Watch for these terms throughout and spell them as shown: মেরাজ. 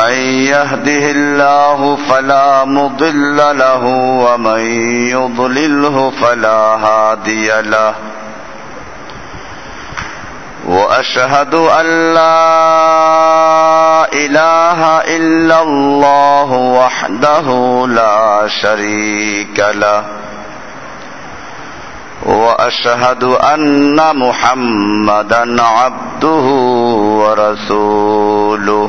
من يهده الله فلا مضل له ومن يضلله فلا هادي له وأشهد أن لا إله إلا الله وحده لا شريك له وأشهد أن محمدا عبده ورسوله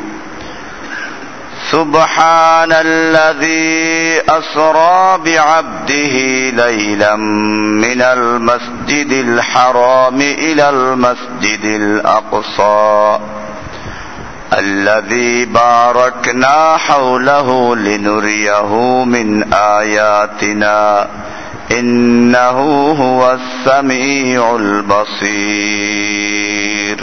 سبحان الذي أسرى بعبده ليلا من المسجد الحرام إلى المسجد الأقصى الذي باركنا حوله لنريه من آياتنا إنه هو السميع البصير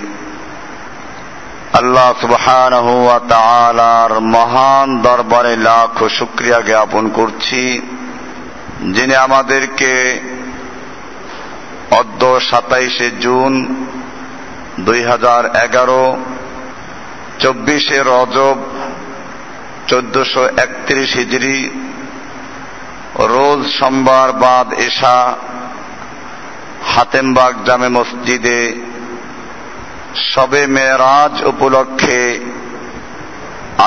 আল্লাহ সুবহানাহু ওয়া তাআলার মহান দরবারে লাখো শুকরিয়া জ্ঞাপন করছি, যিনি আমাদেরকে অদ্য 27 জুন 2011, 24শে রজব 1431 হিজরি রোজ সোমবার বাদ এশা হাতেমবাগ জামে মসজিদে শবে মেরাজ উপলক্ষে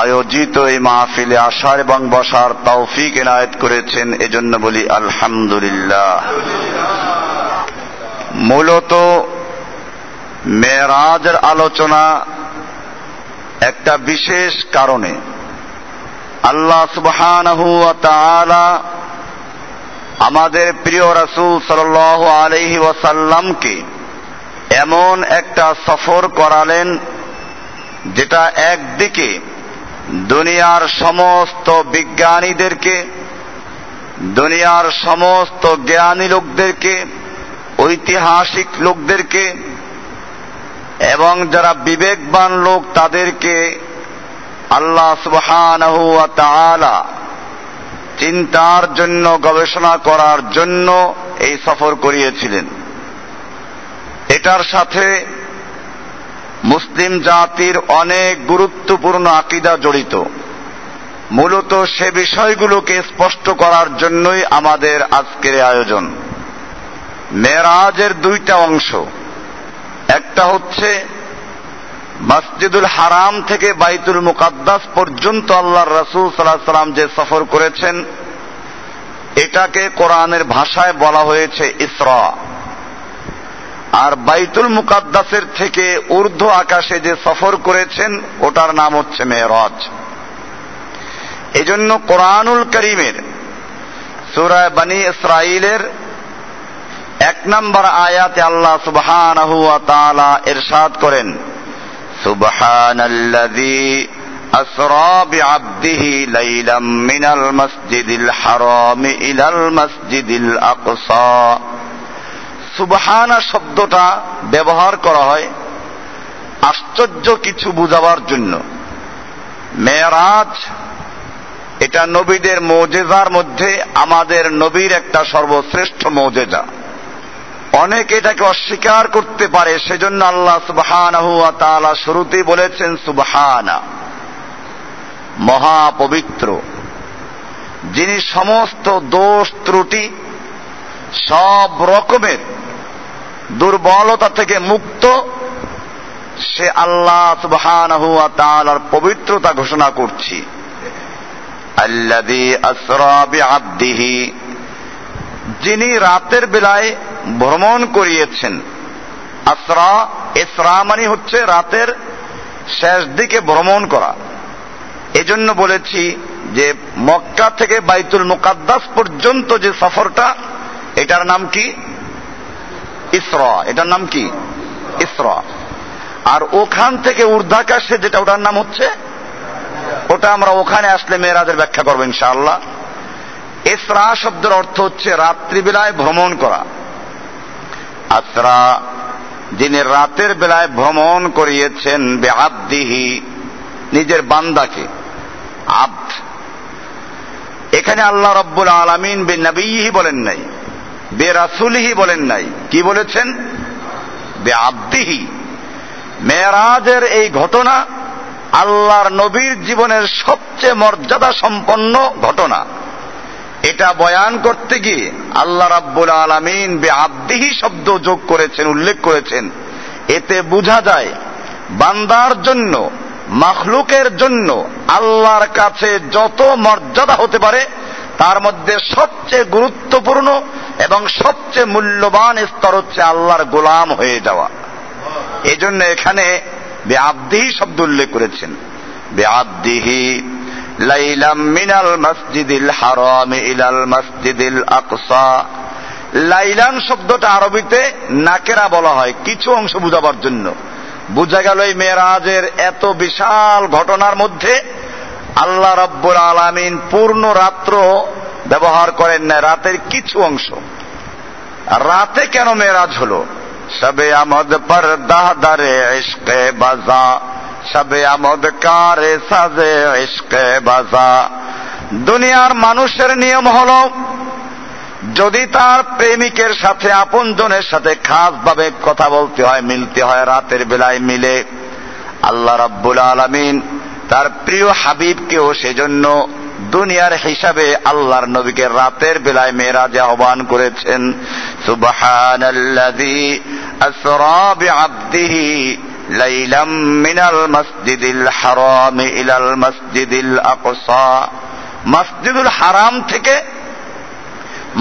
আয়োজিত এই মাহফিলে আসার এবং বসার তৌফিক এনায়েত করেছেন, এজন্য বলি আলহামদুলিল্লাহ। মূলত মেরাজের আলোচনা একটা বিশেষ কারণে, আল্লাহ সুবহানাহু ওয়া তাআলা আমাদের প্রিয় রাসূল সাল্লাল্লাহু আলাইহি ওয়াসাল্লামকে এমন একটা সফর করালেন যেটা একদিকে দুনিয়ার সমস্ত বিজ্ঞানীদেরকে, দুনিয়ার সমস্ত জ্ঞানী লোকদেরকে, ঐতিহাসিক লোকদেরকে এবং যারা বিবেকবান লোক তাদেরকে আল্লাহ সুবহানাহু ওয়া তাআলা চিন্তার জন্য, গবেষণা করার জন্য এই সফর করিয়েছিলেন। এটার সাথে মুসলিম জাতির অনেক গুরুত্বপূর্ণ আকীদা জড়িত। মূলত সে বিষয়গুলোকে স্পষ্ট করার জন্যই আমাদের আজকের আয়োজন। মেরাজের দুইটা অংশ, একটা হচ্ছে মসজিদুল হারাম থেকে বাইতুল মুকাদ্দাস পর্যন্ত আল্লাহর রাসূল সাল্লাল্লাহু আলাইহি ওয়াসাল্লাম যে সফর করেছেন, এটাকে কোরআনের ভাষায় বলা হয়েছে ইসরা। আর বাইতুল মুকাদ্দাসের থেকে ঊর্ধ্ব আকাশে যে সফর করেছেন ওটার নাম হচ্ছে মেরাজ। এজন্য কোরআনুল কারীমের সূরা বনি ইসরাঈলের 1 নম্বর আয়াতে আল্লাহ সুবহানাহু ওয়া তাআলা ইরশাদ করেন, সুবহানাল্লাযী আসরা বিআবদিহি লাইলাম মিনাল মসজিদিল হারাম ইলাল মসজিদিল আকসা। সুবহানা শব্দটা ব্যবহার করা হয় আশ্চর্য কিছু বুঝাবার জন্য। মেরাজ এটা নবীদের মুজিজার মধ্যে আমাদের নবীর একটা সর্বশ্রেষ্ঠ মুজিজা। অনেকে এটাকে অস্বীকার করতে পারে, সেজন্য আল্লাহ সুবহানাহু ওয়া তাআলা শুরুতেই বলেছেন সুবহানা, মহাপবিত্র, যিনি সমস্ত দোষ ত্রুটি, সব রকমের দুর্বলতা থেকে মুক্ত, সে আল্লাহ সুবহানাহু ওয়া তাআলার পবিত্রতা ঘোষণা করছি। আল্লাযী আসরা বিআবদিহি, যিনি রাতের বেলায় ভ্রমণ করিয়েছেন। আসরা, ইসরা মানে হচ্ছে রাতের শেষ দিকে ভ্রমণ করা। এজন্য বলেছি যে মক্কা থেকে বাইতুল মুকাদ্দাস পর্যন্ত যে সফরটা, এটার নাম কি? ইসরা। এটার নাম কি? ইসরা। আর ওখান থেকে ঊর্ধ্বাকাশে যেটা, ওটার নাম হচ্ছে, ওটা আমরা ওখানে আসলে মেরাজের ব্যাখ্যা করব ইনশাআল্লাহ। ইসরা শব্দের অর্থ হচ্ছে রাত্রিবেলায় ভ্রমণ করা। আসরা, যিনি রাতের বেলায় ভ্রমণ করিয়েছেন, বিআবদিহি, নিজের বান্দাকে। আব্দ এখানে আল্লাহ রব্বুল আলামিন বিনবিহি বলেন নাই, বিরাসুলিহি বলেন নাই, কি বলেছেন? বিআবদিহি। মেরাজের এই ঘটনা আল্লাহর নবীর জীবনের সবচেয়ে মর্যাদা সম্পন্ন ঘটনা। এটা বয়ান করতে গিয়ে আল্লাহ রাব্বুল আলামিন বিআবদিহি শব্দ যোগ করেছেন, উল্লেখ করেছেন। এতে বোঝা যায় বান্দার জন্য, মাখলুকের জন্য আল্লাহর কাছে যত মর্যাদা হতে পারে তার মধ্যে সবচেয়ে গুরুত্বপূর্ণ এবং সবচেয়ে মূল্যবান স্তর হচ্ছে আল্লাহর গোলাম হয়ে যাওয়া। এজন্য এখানে বিআবদিহি শব্দ উল্লেখ করেছেন। বিআবদিহি লাইলাম মিনাল মসজিদিল হারাম ইলাল মসজিদিল আকসা। লাইলাম শব্দটা আরবিতে নাকেরা বলা হয় কিছু অংশ বুঝাবার জন্য। বুঝা গেল এই মেরাজের এত বিশাল ঘটনার মধ্যে আল্লাহ রাব্বুল আলামিন পূর্ণ রাত্র ব্যবহার করেন না, রাতের কিছু অংশ। রাতে কেন মেরাজ হলো? শবে আমদ পর দাহদারে ইশকে বাজা, শবে আমদ কারে সাজে ইশকে বাজা। দুনিয়ার মানুষের নিয়ম হলো যদি তার প্রেমিকের সাথে, আপনজনের সাথে খাসভাবে কথা বলতে হয়, মিলতে হয়, রাতের বেলায় মিলে। আল্লাহ রাব্বুল আলামিন তার প্রিয় হাবিবকেও সেজন্য দুনিয়ার হিসাবে আল্লাহর নবীকে রাতের বেলায় মেরাজে আহ্বান করেছেন। সুবহানাল্লাযী আসরা বিআবদিহি লাইলাম মিনাল মসজিদিল হারাম ইলাল মসজিদিল আকসা। মসজিদুল হারাম থেকে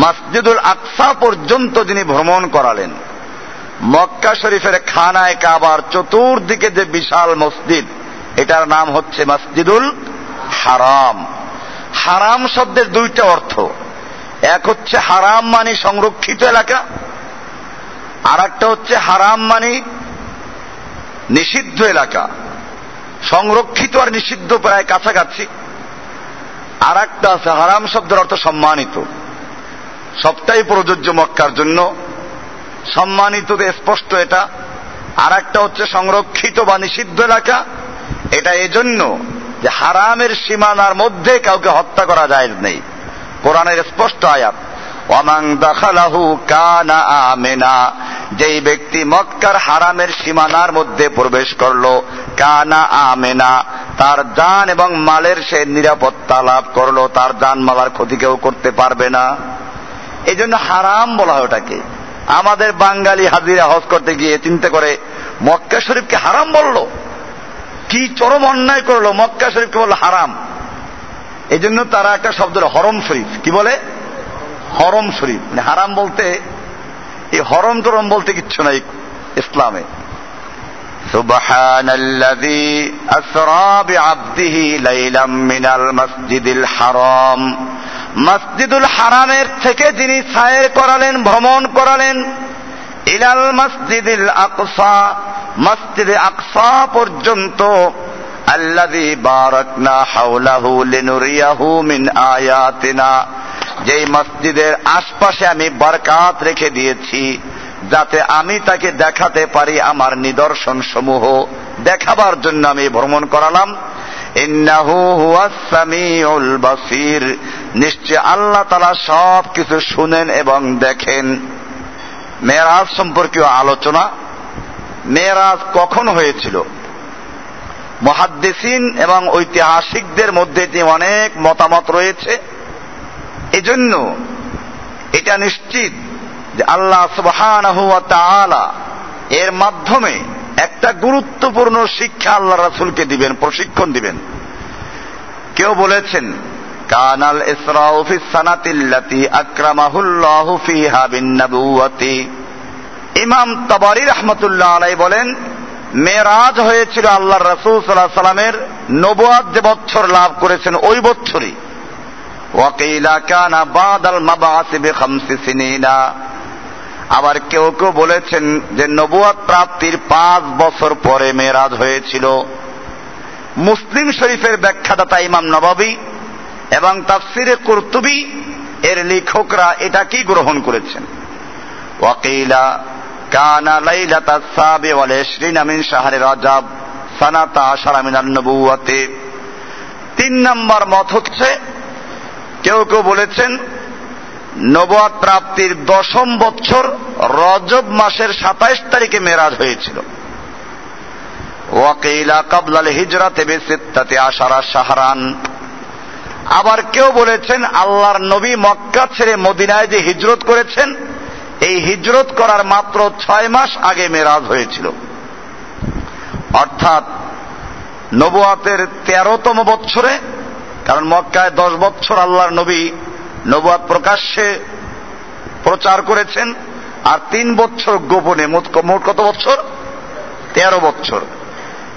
মসজিদুল আকসা পর্যন্ত যিনি ভ্রমণ করালেন, মক্কা শরীফের খানায় কাবার চতুর্দিকে যে বিশাল মসজিদ, এটার নাম হচ্ছে মসজিদুল হারাম। হারাম শব্দের দুইটা অর্থ, এক হচ্ছে হারাম মানে সংরক্ষিত এলাকা, আর একটা হচ্ছে হারাম মানে নিষিদ্ধ এলাকা। সংরক্ষিত আর নিষিদ্ধ প্রায় কাছাকাছি। আর একটা আছে হারাম শব্দের অর্থ সম্মানিত। সবটাই প্রযোজ্য মক্কার জন্য। সম্মানিত স্পষ্ট এটা, আর একটা হচ্ছে সংরক্ষিত বা নিষিদ্ধ এলাকা। এটা এজন্য যে হারামের সীমানার মধ্যে কাউকে হত্যা করা জায়েজ নেই। কোরআনের স্পষ্ট আয়াত, ওয়ামান দাখালাহু কানা আমিনা, যেই ব্যক্তি মক্কার হারামের সীমানার মধ্যে প্রবেশ করলো, কানা আমিনা, তার জান এবং মালের সে নিরাপত্তা লাভ করলো। তার জান মালার ক্ষতি কেউ করতে পারবে না। এই জন্য হারাম বলা হয় ওটাকে। আমাদের বাঙালি হাজিরা হজ করতে গিয়ে চিন্তা করে মক্কা শরীফকে হারাম বললো, কি চরম অন্যায় করলো, মক্কা শরীফকে বললো হারাম। এই জন্য তারা একটা শব্দ হরম শরীফ, কি বলে? হরম শরীফ। মানে হারাম বলতে, এই হরম টরম বলতে কিচ্ছু নাই ইসলামে। সুবহানাল্লাযী আসরা বিআবদিহি লাইলাম মিনাল মসজিদিল হারাম। মসজিদুল হারামের থেকে যিনি সায়ের করালেন, ভ্রমণ করালেন, ইলাল মসজিদিল আকসা, মসজিদে আকসা পর্যন্ত। আল্লাযী বারাকনা হাওলাহু লিনুরিয়াহু মিন আয়াতিনা, যেই মসজিদের আশপাশে আমি বরকত রেখে দিয়েছি যাতে আমি তাকে দেখাতে পারি আমার নিদর্শন সমূহ। দেখাবার জন্য আমি ভ্রমণ করালাম। ইন্নাহু হুয়াস সামিউল বাসীর, নিশ্চয় আল্লাহ তাআলা সব কিছু শুনেন এবং দেখেন। মেরাজ সম্পর্কীয় আলোচনা। মেরাজ কখন হয়েছিল? মুহাদ্দিসিন এবং ঐতিহাসিকদের মধ্যে যে অনেক মতামত রয়েছে। এজন্য এটা নিশ্চিত যে আল্লাহ সুবহানাহু ওয়া তাআলা এর মাধ্যমে একটা গুরুত্বপূর্ণ শিক্ষা আল্লাহ রাসূলকে দিবেন, প্রশিক্ষণ দিবেন। কেউ বলেছেন কানাল ইসরাউ ফিস সানাতিল্লাতি আকরামাহুল্লাহু ফিহা বিন্নবুওয়াতি। ইমাম তাবারী রাহমাতুল্লাহ আলাইহি বলেন মেরাজ হয়েছিল আল্লাহর রাসূল সাল্লাল্লাহু আলাইহি সাল্লামের নবুয়ত যে বছর লাভ করেছেন ওই বছরই। ওয়াকিলা কানা বাদাল মাবআসি বিখামসি সিনিনা। আবার কেউ কেউ বলেছেন যে নবুয়ত প্রাপ্তির 5 বছর পরে মেরাজ হয়েছিল। মুসলিম শরীফের ব্যাখ্যাদাতা ইমাম নববী এবং তাফসিরে কুরতুবী এর লেখকরা এটাকেই গ্রহণ করেছেন। ওয়াকিলা কানা লাইলাতাস সাবি ওয়াল 20 মিন শাহরি রজব সানাতা 10 মিনান নবুওয়াতে। 3 নম্বর মত হচ্ছে, কেউ কেউ বলেছেন নবুয়ত প্রাপ্তির 10ম বছর রজব মাসের 27 তারিখে মেরাজ হয়েছিল। ওয়াকিলা ক্বাবলাল হিজরাতে বি 16 শাহরান। আবার কেউ বলেছেন আল্লাহর নবী মক্কা ছেড়ে মদিনায় যে হিজরত করেছেন এই হিজরত করার মাত্র 6 মাস আগে মেরাজ হয়েছিল। অর্থাৎ নবুয়াতের 13তম বৎসরে, কারণ মক্কায় 10 বছর আল্লাহর নবী নবুয়াত প্রকাশ্যে প্রচার করেছেন, আর 3 বছর গোপনে, মোট কত বছর? 13 বছর।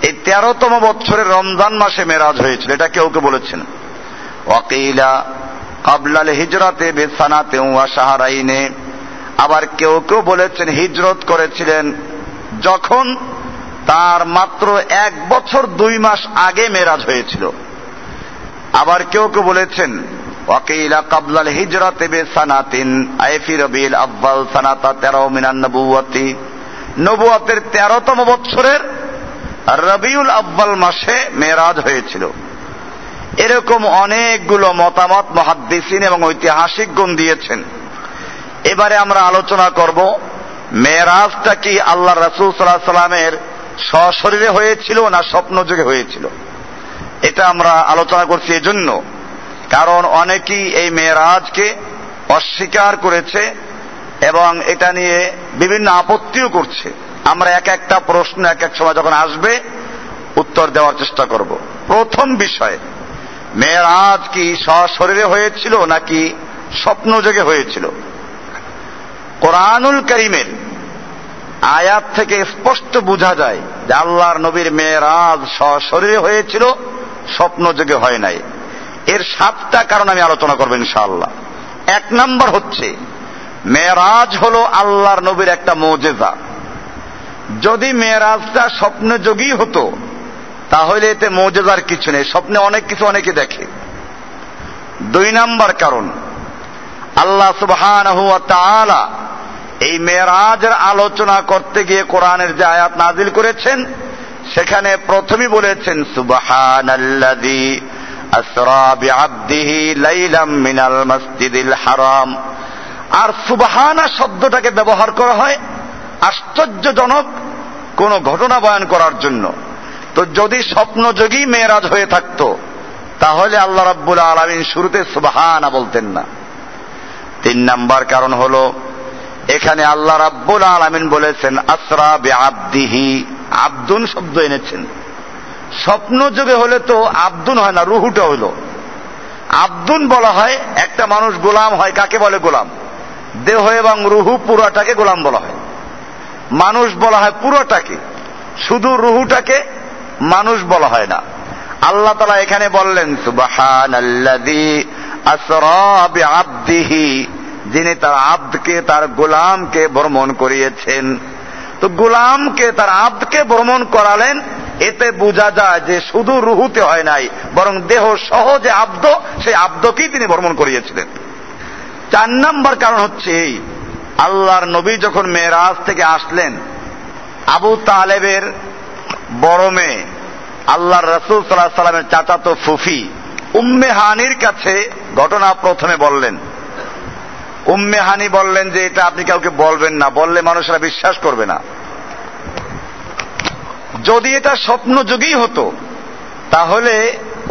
এই 13তম বৎসরে রমজান মাসে মেরাজ হয়েছিল, এটা কেউ কেউ বলেছেন। ওয়াকিলা ক্বাবলাল হিজরাতে বিসানাতে ওয়া শাহরাইনে। আবার কেউ কেউ বলেছেন হিজরত করেছিলেন যখন তার মাত্র 1 বছর 2 মাস আগে মেরাজ হয়েছিল। আবার কেউ কেউ বলেছেন ওয়াকিলা ক্বাবলাল হিজরাতে বিসানাতিন আই ফি রবিউল আউয়াল সানাতা 13 মিনান নবুওয়াতি। নবুয়তের 13তম বৎসরের রবিউল আউয়াল মাসে মেরাজ হয়েছিল। এরকম অনেকগুলো মতামত মুহাদ্দিসিন এবং ঐতিহাসিকগণ দিয়েছেন। এবারে আমরা আলোচনা করব মেরাজটা কি আল্লাহ রাসূল সাল্লাল্লাহু আলাইহি সাল্লামের সশরীরে হয়েছিল না স্বপ্নযোগে হয়েছিল। এটা আমরা আলোচনা করছি এজন্য, কারণ অনেকেই এই মেরাজকে অস্বীকার করেছে এবং এটা নিয়ে বিভিন্ন আপত্তিও করছে। আমরা একটা প্রশ্ন এক সময় যখন আসবে উত্তর দেওয়ার চেষ্টা করব। প্রথম বিষয়, মেরাজ কি সশরীরে হয়েছিল নাকি স্বপ্নযোগে হয়েছিল? কোরআনুল কারীমের আয়াত থেকে স্পষ্ট বোঝা যায় যে আল্লাহর নবীর মেরাজ সশরীরে হয়েছিল, স্বপ্নযোগে হয় নাই। এর 7টা কারণ আমি আলোচনা করব ইনশাআল্লাহ। 1 নম্বর হচ্ছে মেরাজ হলো আল্লাহর নবীর একটা মুজিজা। যদি মেরাজটা স্বপ্নযোগী হতো তাহলে এতে মুজিজার কিছু নেই, স্বপ্নে অনেক কিছু অনেকে দেখে। 2 নম্বর কারণ, আল্লাহ সুবহানাহু ওয়া তাআলা এই মেরাজের আলোচনা করতে গিয়ে কোরআনের যে আয়াত নাজিল করেছেন সেখানে প্রথমেই বলেছেন সুবহানাল্লাযী আসরা বিআবদিহি লাইলাম মিনাল মাসজিদিল হারাম। আর সুবহানা শব্দটাকে ব্যবহার করা হয় আশ্চর্যজনক কোন ঘটনা বয়ান করার জন্য। তো যদি স্বপ্নযোগী মেরাজ হয়ে থাকত তাহলে আল্লাহ রাব্বুল আলামিন শুরুতে সুবহানা বলতেন না। 3 নম্বর কারণ হলো এখানে আল্লাহ রাব্বুল আলামিন বলেছেন আসরা বিআবদিহি, আব্দুন শব্দ এনেছেন। স্বপ্নযোগে হলে তো আব্দুন হয় না, রুহুটা হলো। আব্দুন বলা হয় একটা মানুষ গোলাম হয়, কাকে বলে গোলাম? দেহ এবং রুহু পুরাটাকে গোলাম বলা হয়। মানুষ বলা হয় পুরোটাকে, শুধু রুহুটাকে মানুষ বলা হয় না। আল্লাহ তাআলা এখানে বললেন সুবহানাল্লাযী আসরা বিআবদিহি, যিনি তার আব্দকে, তার গোলামকে ভ্রমণ করিয়েছেন। তো গোলামকে, তার আব্দকে ভ্রমণ করালেন, এতে বোঝা যায় যে শুধু রুহুতে হয় নাই, বরং দেহ সহ যে আব্দ, সেই আব্দকেই তিনি ভ্রমণ করিয়েছিলেন। 4 নম্বর কারণ হচ্ছে এই, আল্লাহর নবী যখন মেরাজ থেকে আসলেন আবু তালেবের বড় মেয়ে আল্লাহর রাসূল সাল্লাল্লাহু আলাইহি সাল্লামের চাচাতো ফুফি উম্মে হানির কাছে ঘটনা প্রথমে বললেন। উম্মে হানি বললেন যে এটা আপনি কাউকে বলবেন না, বললে মানুষরা বিশ্বাস করবে না। যদি এটা স্বপ্নযোগী হতো তাহলে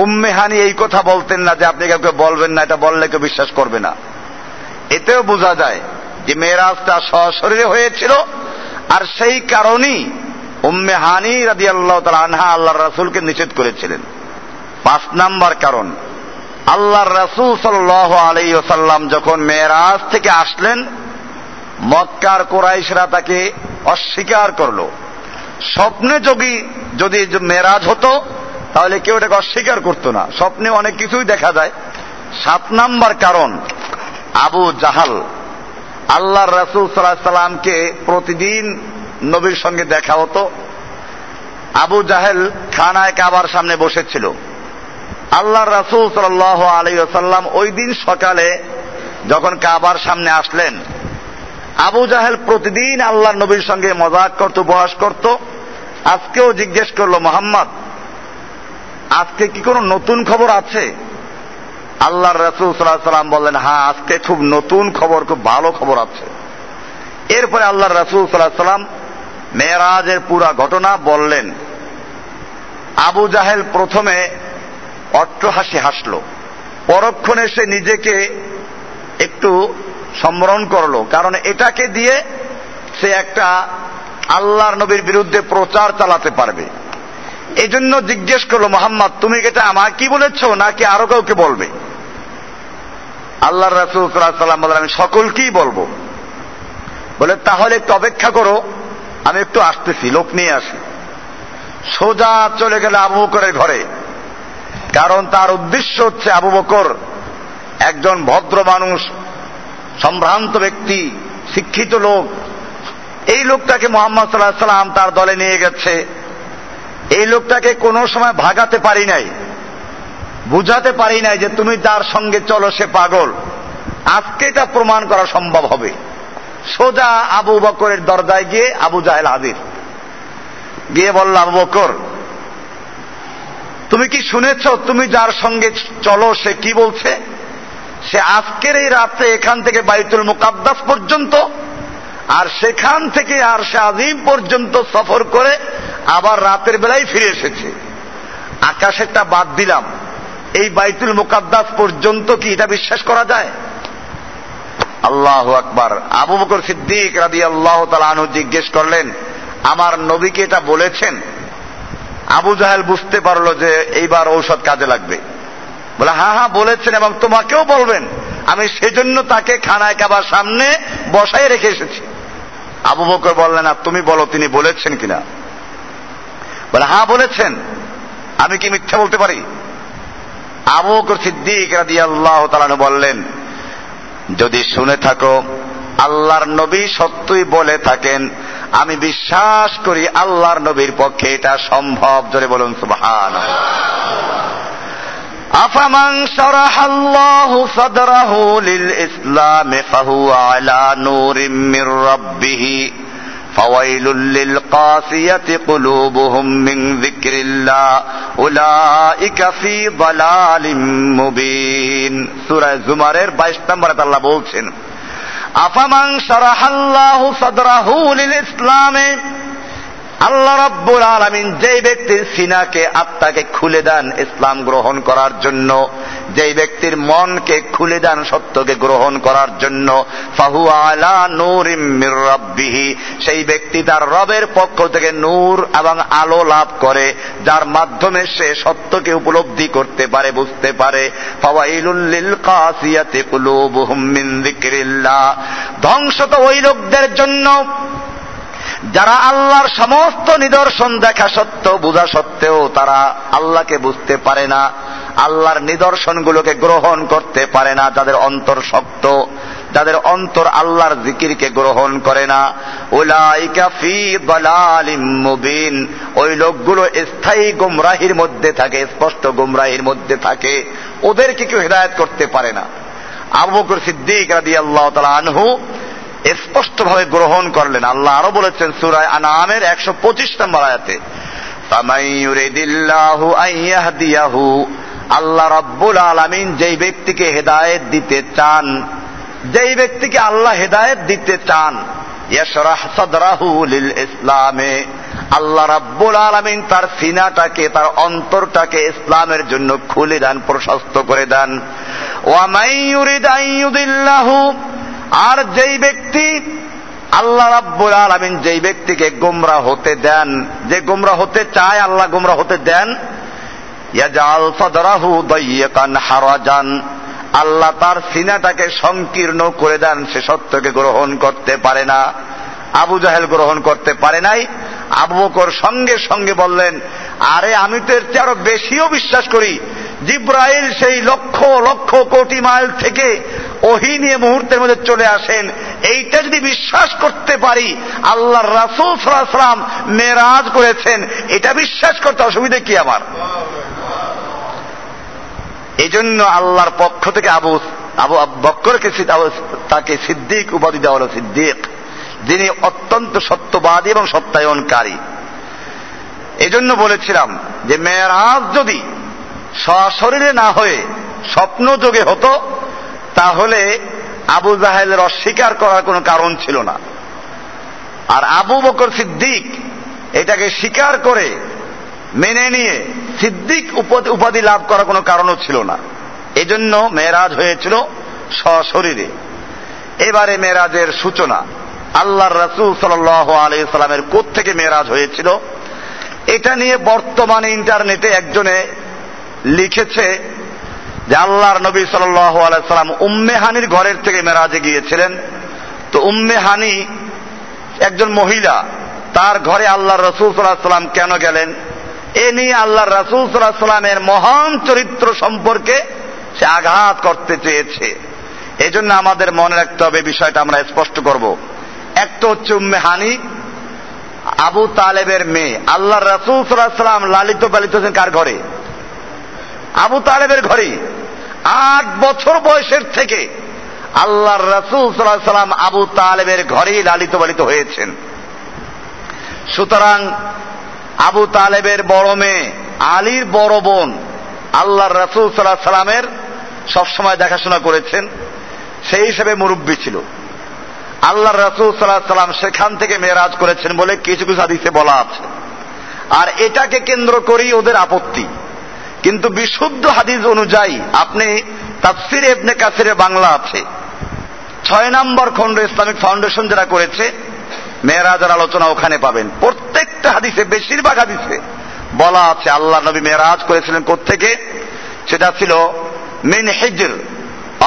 উম্মে হানি এই কথা বলতেন না যে আপনি কাউকে বলবেন না, এটা বললে কেউ বিশ্বাস করবে না। এতেও বোঝা যায় যে মেরাজটা সশরীরে হয়েছিল, আর সেই কারণেই উম্মে হানি রাদিয়াল্লাহু তাআলা আনহা আল্লাহর রাসূলকে নিষেধ করেছিলেন। ৫ নম্বর কারণ, আল্লাহর রাসূল সাল্লাল্লাহু আলাইহি ওয়াসাল্লাম যখন মেরাজ থেকে আসলেন, মক্কার কুরাইশরা তাকে অস্বীকার করলো। স্বপ্নে যোগী যদি মেরাজ হতো তাহলে কেউ এটাকে অস্বীকার করতো না, স্বপ্নে অনেক কিছুই দেখা যায়। 7 নম্বর কারণ, আবু জাহাল আল্লাহর রাসূল সাল্লাল্লাহু আলাইহি ওয়াসাল্লামকে প্রতিদিন নবীর সঙ্গে দেখা হতো। আবু জাহেল খানায় কাবার সামনে বসেছিল, আল্লাহর রাসূল সাল্লাল্লাহু আলাইহি ওয়াসাল্লাম ওই দিন সকালে যখন কাবার সামনে আসলেন, আবু জাহেল প্রতিদিন আল্লাহর নবীর সঙ্গে মজাক করত, উপহাস করত। আজকেও জিজ্ঞেস করলো, মুহাম্মদ আজকে কি কোনো নতুন খবর আছে? আল্লাহর রাসূল সাল্লাল্লাহু আলাইহি ওয়াসাল্লাম বললেন, হ্যাঁ আজকে খুব নতুন খবর, খুব ভালো খবর আছে। এরপরে আল্লাহর রাসূল সাল্লাল্লাহু আলাইহি ওয়াসাল্লাম মেরাজের পুরা ঘটনা বললেন। আবু জাহেল প্রথমে অট্টহাসি হাসলো, পরক্ষণে সে নিজেকে একটু সম্বরণ করলো, কারণ এটাকে দিয়ে সে একটা আল্লাহর নবীর বিরুদ্ধে প্রচার চালাতে পারবে। এজন্য জিজ্ঞেস করলো, মুহাম্মদ তুমি এটা আমাকে কি বলেছো নাকি আরো কাউকে বলবে? আল্লাহর রাসূল সাল্লাল্লাহু আলাইহি ওয়াসাল্লাম বললেন, আমি সকলকেই বলবো। বলে তাহলে একটু অপেক্ষা করো, আমি একটু আসতেছি, লোক নিয়ে আসি। সোজা চলে গেল আবু বকরের ঘরে, কারণ তার উদ্দেশ্য হচ্ছে আবু বকর একজন ভদ্র মানুষ, সম্ভ্রান্ত ব্যক্তি, শিক্ষিত লোক। এই লোকটাকে মুহাম্মদ সাল্লাল্লাহু আলাইহি ওয়াসাল্লাম তার দলে নিয়ে গেছে, এই লোকটাকে কোনো সময় ভাগাতে পারি নাই, বুঝাতে পারি নাই যে তুমি তার সঙ্গে চলো, সে পাগল। আজকে এটা প্রমাণ করা সম্ভব হবে। সোজা আবু বকরের দরজায় গিয়ে আবু জাহেল হাজির, গিয়ে বলল, আবু বকর তুমি কি শুনেছ তুমি যার সঙ্গে চলো সে কি বলছে? সে আজকের এই রাতে এখান থেকে বাইতুল মুকাদ্দাস পর্যন্ত, আর সেখান থেকে আর সে আজিম পর্যন্ত সফর করে আবার রাতের বেলায় ফিরে এসেছে। আকাশেরটা বাদ দিলাম, এই বাইতুল মুকাদ্দাস পর্যন্ত কি এটা বিশ্বাস করা যায়? আল্লাহু আকবার। আবু বকর সিদ্দিক রাদিয়াল্লাহু তাআলা আনহু জিজ্ঞেস করলেন, আমার নবীকে এটা বলেছেন? আবু জাহেল বুঝতে পারলো যে এইবার ঔষধ কাজে লাগবে, বলে হ্যাঁ হ্যাঁ বলেছেন, এবং তোমাকেও বলবেন। আমি সেজন্য তাকে খানায় কাবার সামনে বসায় রেখে এসেছি। আবু বকর বললেন, আর তুমি বলো তিনি বলেছেন কিনা। বলে হ্যাঁ বলেছেন, আমি কি মিথ্যা বলতে পারি? আবু বকর সিদ্দিক রাদিয়াল্লাহু তাআলা আনহু বললেন, যদি শুনে থাকো, আল্লাহর নবী সত্যই বলে থাকেন, আমি বিশ্বাস করি আল্লাহর নবীর পক্ষে এটা সম্ভব। জোরে বলুন সুবহানাল্লাহ। আফামান শারাহাল্লাহু সাদরাহু লিল ইসলামি ফাহুয়া আলা নূরিম মির রাব্বিহি ফাওয়াইলুল লিল কাসিয়াতি কুলুবুহুম মিন যিকরিল্লাহ উলাইকা ফি দালালিম মুবিন। সূরা জুমারের 22 নম্বর আয়াতে আল্লাহ বলছেন, আফামান শারাহাল্লাহু সাদরাহু লিল ইসলামি, আল্লাহ রাব্বুল আলামিন যেই ব্যক্তির সিনাকে, আত্মাকে খুলে দেন ইসলাম গ্রহণ করার জন্য, যেই ব্যক্তির মনকে খুলে দেন সত্যকে গ্রহণ করার জন্য, ফাহুয়া আলা নূরিম মির রাব্বিহি, সেই ব্যক্তি তার রবের পক্ষ থেকে নূর এবং আলো লাভ করে, যার মাধ্যমে সে সত্যকে উপলব্ধি করতে পারে, বুঝতে পারে। ফাওয়াইলুল লিল কাসিয়াতি কুলুবুহুম মিন যিকরিল্লাহ, ধ্বংস তো ওই লোকদের জন্য যারা আল্লাহর সমস্ত নিদর্শন দেখা সত্ত্বেও, বোঝা সত্ত্বেও তারা আল্লাহকে বুঝতে পারে না, আল্লাহর নিদর্শনগুলোকে গ্রহণ করতে পারে না, যাদের অন্তর শক্ত, যাদের অন্তর আল্লাহর জিকিরকে গ্রহণ করে না। উলাইকা ফি দালালিম মুবিন, ওই লোকগুলো স্থায়ী গোমরাহির মধ্যে থাকে, স্পষ্ট গোমরাহির মধ্যে থাকে, ওদেরকে কেউ হেদায়েত করতে পারে না। আবু বকর সিদ্দিক রাদিয়াল্লাহু তাআলা আনহু স্পষ্টভাবে গ্রহণ করলেন। আল্লাহ আরো বলেছেন সূরা আনআমের 125 নম্বর আয়াতে, ফামান ইউরিদিল্লাহু আইয়াহদিয়াহু, আল্লাহ রাব্বুল আলামিন যেই ব্যক্তিকে হেদায়েত দিতে চান, যেই ব্যক্তিকে আল্লাহ হেদায়েত দিতে চান, ইয়াশরাহ সাদরাহু লিল ইসলামে, আল্লাহ রাব্বুল আলামিন তার সিনাটাকে, তার অন্তরটাকে ইসলামের জন্য খুলে দেন, প্রশস্ত করে দেন। ওয়া মাই ইউরিদ আইয়ুদিল্লাহু, আর যেই ব্যক্তি আল্লাহ রাব্বুল আলামিন যেই ব্যক্তিকে গোমরা হতে দেন, যে গোমরা হতে চায় আল্লাহ গোমরা হতে দেন, ইয়াজাল সাদরাহু দাইয়াকান হারাজান, আল্লাহ তার সিনাটাকে সংকীর্ণ করে দেন, সে সত্যকে গ্রহণ করতে পারে না। আবু জাহেল গ্রহণ করতে পারে নাই, আবু বকর সঙ্গে সঙ্গে বললেন, আরে আমি তো এর চেয়ে আরো বেশিও বিশ্বাস করি জিব্রাইল সেই লক্ষ লক্ষ কোটি মাইল থেকে ওহী নিয়ে মুহূর্তের মধ্যে চলে আসেন, এইটা যদি বিশ্বাস করতে পারি আল্লাহর রাসূল সাল্লাল্লাহু আলাইহি ওয়াসাল্লাম মেরাজ করেছেন, এটা বিশ্বাস করতে অসুবিধা কি আমার? এজন্য আল্লাহর পক্ষ থেকে আবু বকরকে তাকে সিদ্দিক উপাধি দেওয়া হলো, সিদ্দিক, যিনি অত্যন্ত সত্যবাদী এবং সত্যায়নকারী। এজন্য বলেছিলাম যে মেরাজ যদি সশরীরে না হয়ে স্বপ্ন যোগে হতো তাহলে আবু জাহেলের অস্বীকার করার কোনো কারণ ছিল না। আর আবু বকর সিদ্দিক এটাকে স্বীকার করে মেনে নিয়ে সিদ্দিক উপাধি লাভ করার কোনো কারণও ছিল না। এজন্য মেরাজ হয়েছিল সশরীরে। এবারে মেরাজের সূচনা, আল্লাহর রাসূল সাল্লাল্লাহু আলাইহি সাল্লামের কোথা থেকে মেরাজ হয়েছিল এটা নিয়ে বর্তমানে ইন্টারনেটে একজনে লিখেছে যে আল্লাহর নবী সাল্লাল্লাহু আলাইহি সাল্লাম উম্মে হানির ঘরের থেকে মেরাজে গিয়েছিলেন। তো উম্মে হানি একজন মহিলা, তার ঘরে আল্লাহর রাসূল সাল্লাল্লাহু আলাইহি সাল্লাম কেন গেলেন এ নিয়ে আল্লাহর রাসূল সাল্লাল্লাহু আলাইহি সাল্লামের মহান চরিত্র সম্পর্কে সে আঘাত করতে চেয়েছে। এজন্য আমাদের মনে রাখতে হবে বিষয়টা আমরা স্পষ্ট করব। একটা হচ্ছে উম্মে হানি আবু তালেবের মেয়ে, আল্লাহর রাসূল সাল্লাল্লাহু আলাইহি সাল্লাম লালিত পালিত হয়েছেন কার ঘরে? আবু তালেবের ঘরে। 8 বছর বয়সের থেকে আল্লাহর রাসূল সাল্লাল্লাহু আলাইহি সাল্লাম আবু তালেবের ঘরেই লালিত পালিত হয়েছেন। সুতরাং আবু তালেবের বড় মেয়ে, আলীর বড় বোন, আল্লাহর রাসূল সাল্লাল্লাহু আলাইহি সাল্লামের সবসময় দেখাশোনা করেছেন, সেই হিসেবে মুরব্বী ছিল। আল্লাহর রাসূল সাল্লাল্লাহু আলাইহি সাল্লাম সেখান থেকে মেরাজ করেছেন বলে কিছু কিছু হাদিসে বলা আছে। আর এটাকে কেন্দ্র করেই ওদের আপত্তি। কিন্তু বিশুদ্ধ হাদিস অনুযায়ী, আপনি তাফসীরে ইবনে কাসিরে বাংলা আছে 6 নম্বর খণ্ড, ইসলামিক ফাউন্ডেশন যারা করেছে মেরাজের আলোচনা ওখানে পাবেন। প্রত্যেকটা হাদিসে, বেশিরভাগ হাদিসে বলা আছে আল্লাহ নবী মেরাজ করেছিলেন কোত্থেকে, সেটা ছিল মিন হিজর,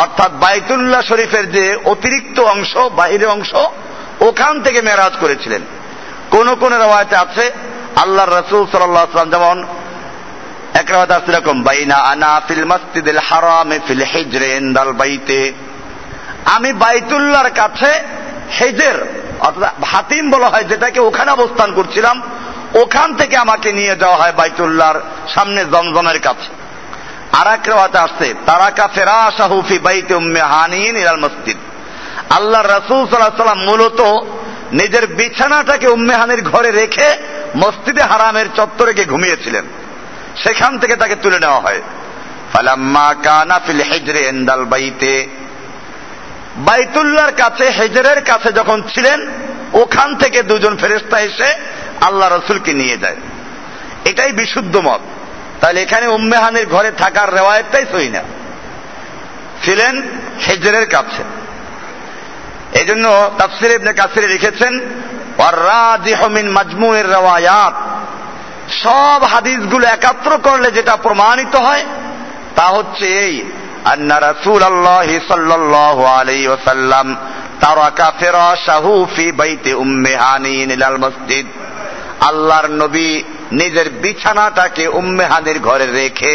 অর্থাৎ বাইতুল্লাহ শরীফের যে অতিরিক্ত অংশ, বাইরের অংশ, ওখান থেকে মেরাজ করেছিলেন। কোন কোন রিওয়ায়াতে আছে আল্লাহর রাসূল সাল্লাল্লাহু আলাইহি ওয়াসাল্লাম, যেমন এক রিওয়ায়াতে আছে এরকম, বাইনা আনা ফিল মাসজিদিল হারামি ফিল হিজরি ইনদাল বাইতে, আমি বাইতুল্লাহর কাছে হিজর অর্থাৎ হাতিম বলা হয় যেটাকে, ওখানে অবস্থান করছিলাম, ওখান থেকে আমাকে নিয়ে যাওয়া হয় বাইতুল্লাহর সামনে জমজমের কাছে। আর এক রিওয়ায়াতে আসছে তারাকা ফিরাশাহু ফি বাইতি উম্মি হানিন ইলাল মসজিদ, আল্লাহর রাসূল সাল্লাল্লাহু আলাইহি ওয়াসাল্লাম মূলত নিজের বিছানাটাকে উম্মে হানির ঘরে রেখে মসজিদে হারামের চত্বরে গিয়ে ঘুমিয়েছিলেন, সেখান থেকে তাকে তুলে নেওয়া হয়। ফালাম্মা কানা ফিল হিজরি ইনদাল বাইতে, বাইতুল্লাহর কাছে হিজরের কাছে যখন ছিলেন ওখান থেকে 2জন ফেরেশতা এসে আল্লাহ রাসূলকে নিয়ে যায়। এটাই বিশুদ্ধ মত। তাহলে এখানে উম্মে হানির ঘরে থাকার রেওয়ায়তটাই সহি না, ছিলেন হিজরের কাছে। এজন্য তাফসীরে ইবনে কাসিরে লিখেছেন ওয়ার রাজিহু মিন মাজমু'র রিওয়ায়াত, সব হাদিসগুলো একত্র করলে যেটা প্রমাণিত হয় তা হচ্ছে এই, আন্না রাসূলুল্লাহ সাল্লাল্লাহু আলাইহি ওয়াসাল্লাম তারাকা ফিরাশাহু ফি বাইতি উম্মি হানিন ইলাল মসজিদ, আল্লাহর নবী নিজের বিছানাটাকে উম্মে হানির ঘরে রেখে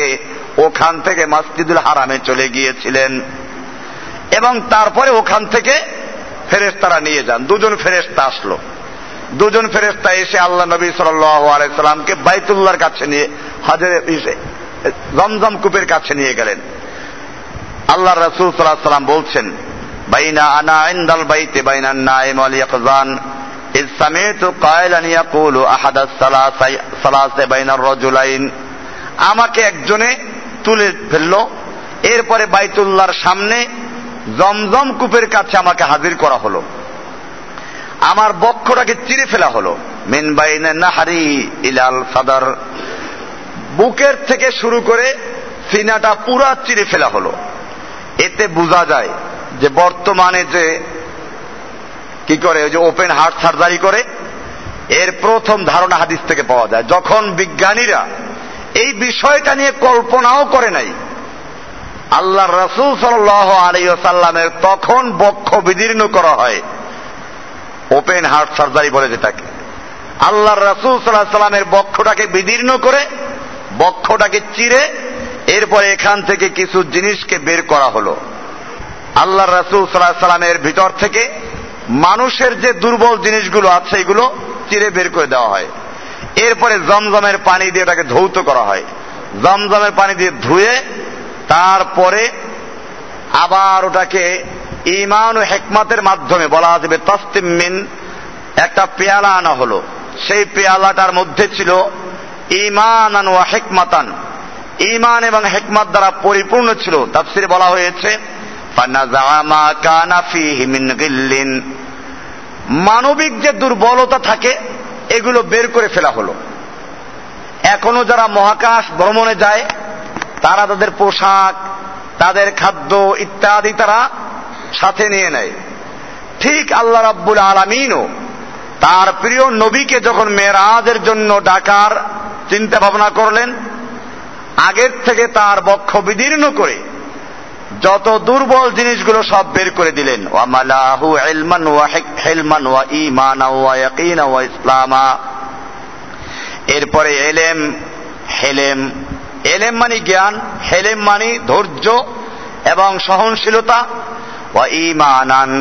ওখান থেকে মসজিদুল হারামে চলে গিয়েছিলেন এবং তারপরে ওখান থেকে ফেরেশতারা নিয়ে যান। 2জন ফেরেশতা আসলো, 2জন ফেরেশতা এসে আল্লাহ নবী সাল্লাল্লাহু আলাইহি সাল্লামকে বাইতুল্লাহর কাছে নিয়ে হাজরে জমজম কূপের কাছে নিয়ে গেলেন। আল্লাহ রাসূল সাল্লাল্লাহু আলাইহি সাল্লাম বলছেন, বাইনা আনা ইনদাল বাইতি বাইনান নাইম ওয়াল ইয়াকজান إذ سمعت قائلا يقول أحد الثلاثة بين الرجلين, আমাকে একজনে তুলে ফেললো, এরপরে বাইতুল্লাহর সামনে জমজম কূপের কাছে আমাকে হাজির করা হলো, আমার বক্ষটাকে চিরে ফেলা হলো, মিন বাইনা নাহরি ইলাল সাদর, বুকের থেকে শুরু করে সিনাটা পুরা চিরে ফেলা হলো। এতে বোঝা যায় যে বর্তমানে যে কি করে, ওই যে ওপেন হার্ট সার্জারি করে। এর প্রথম ধারণা হাদিস থেকে পাওয়া যায়। যখন বিজ্ঞানীরা এই বিষয়টা নিয়ে কল্পনাও করে নাই, আল্লাহ রাসূল সাল্লাল্লাহু আলাইহি ওয়াসাল্লামের তখন বক্ষ বিদীর্ণ করা হয়, ওপেন হার্ট সার্জারি বলে যেটাকে। আল্লাহ রাসূল সাল্লাল্লাহু আলাইহি ওয়াসাল্লামের বক্ষটাকে বিদীর্ণ করে, বক্ষটাকে চিরে এরপরে এখান থেকে কিছু জিনিসকে বের করা হলো। আল্লাহ রাসূল সাল্লাল্লাহু আলাইহি ওয়াসাল্লামের ভিতর থেকে মানুষের যে দুর্বল জিনিসগুলো আছে এগুলো চিরে বের করে দেওয়া হয়। এরপরে জমজমের পানি দিয়ে এটাকে ধৌত করা হয়, জমজমের পানি দিয়ে ধুয়ে তারপরে আবার ওটাকে ইমান ও হিকমতের মাধ্যমে বলা যাবে তাসতিম মিন, একটা পেয়ালা আনা হলো। সেই পেয়ালাটার মধ্যে ছিল ঈমানান ওয়া হিকমাতান, ঈমান এবং হিকমত দ্বারা পরিপূর্ণ ছিল। তাফসীরে বলা হয়েছে ফানাযা মা কানা ফীহি মিন গিল্লিন, মানবিক যে দুর্বলতা থাকে এগুলো বের করে ফেলা হলো। এখনো যারা মহাকাশ ভ্রমণে যায় তারা তাদের পোশাক, তাদের খাদ্য ইত্যাদি তারা সাথে নিয়ে নেয়। ঠিক আল্লাহ রাব্বুল আলামিনও তার প্রিয় নবীকে যখন মেরাজের জন্য ডাকার চিন্তা ভাবনা করলেন, আগের থেকে তার বক্ষ বিদীর্ণ করে যত দুর্বল জিনিসগুলো সব বের করে দিলেন। ওয়া মালাহু ইলমান ওয়া হিলমান ওয়া ঈমানাও ওয়া ইয়াকিনা ওয়া ইসলামা। এরপরে ইলম, হিলম, ইলম মানে জ্ঞান, হিলম মানে ধৈর্য এবং সহনশীলতা, ওয়া ঈমানান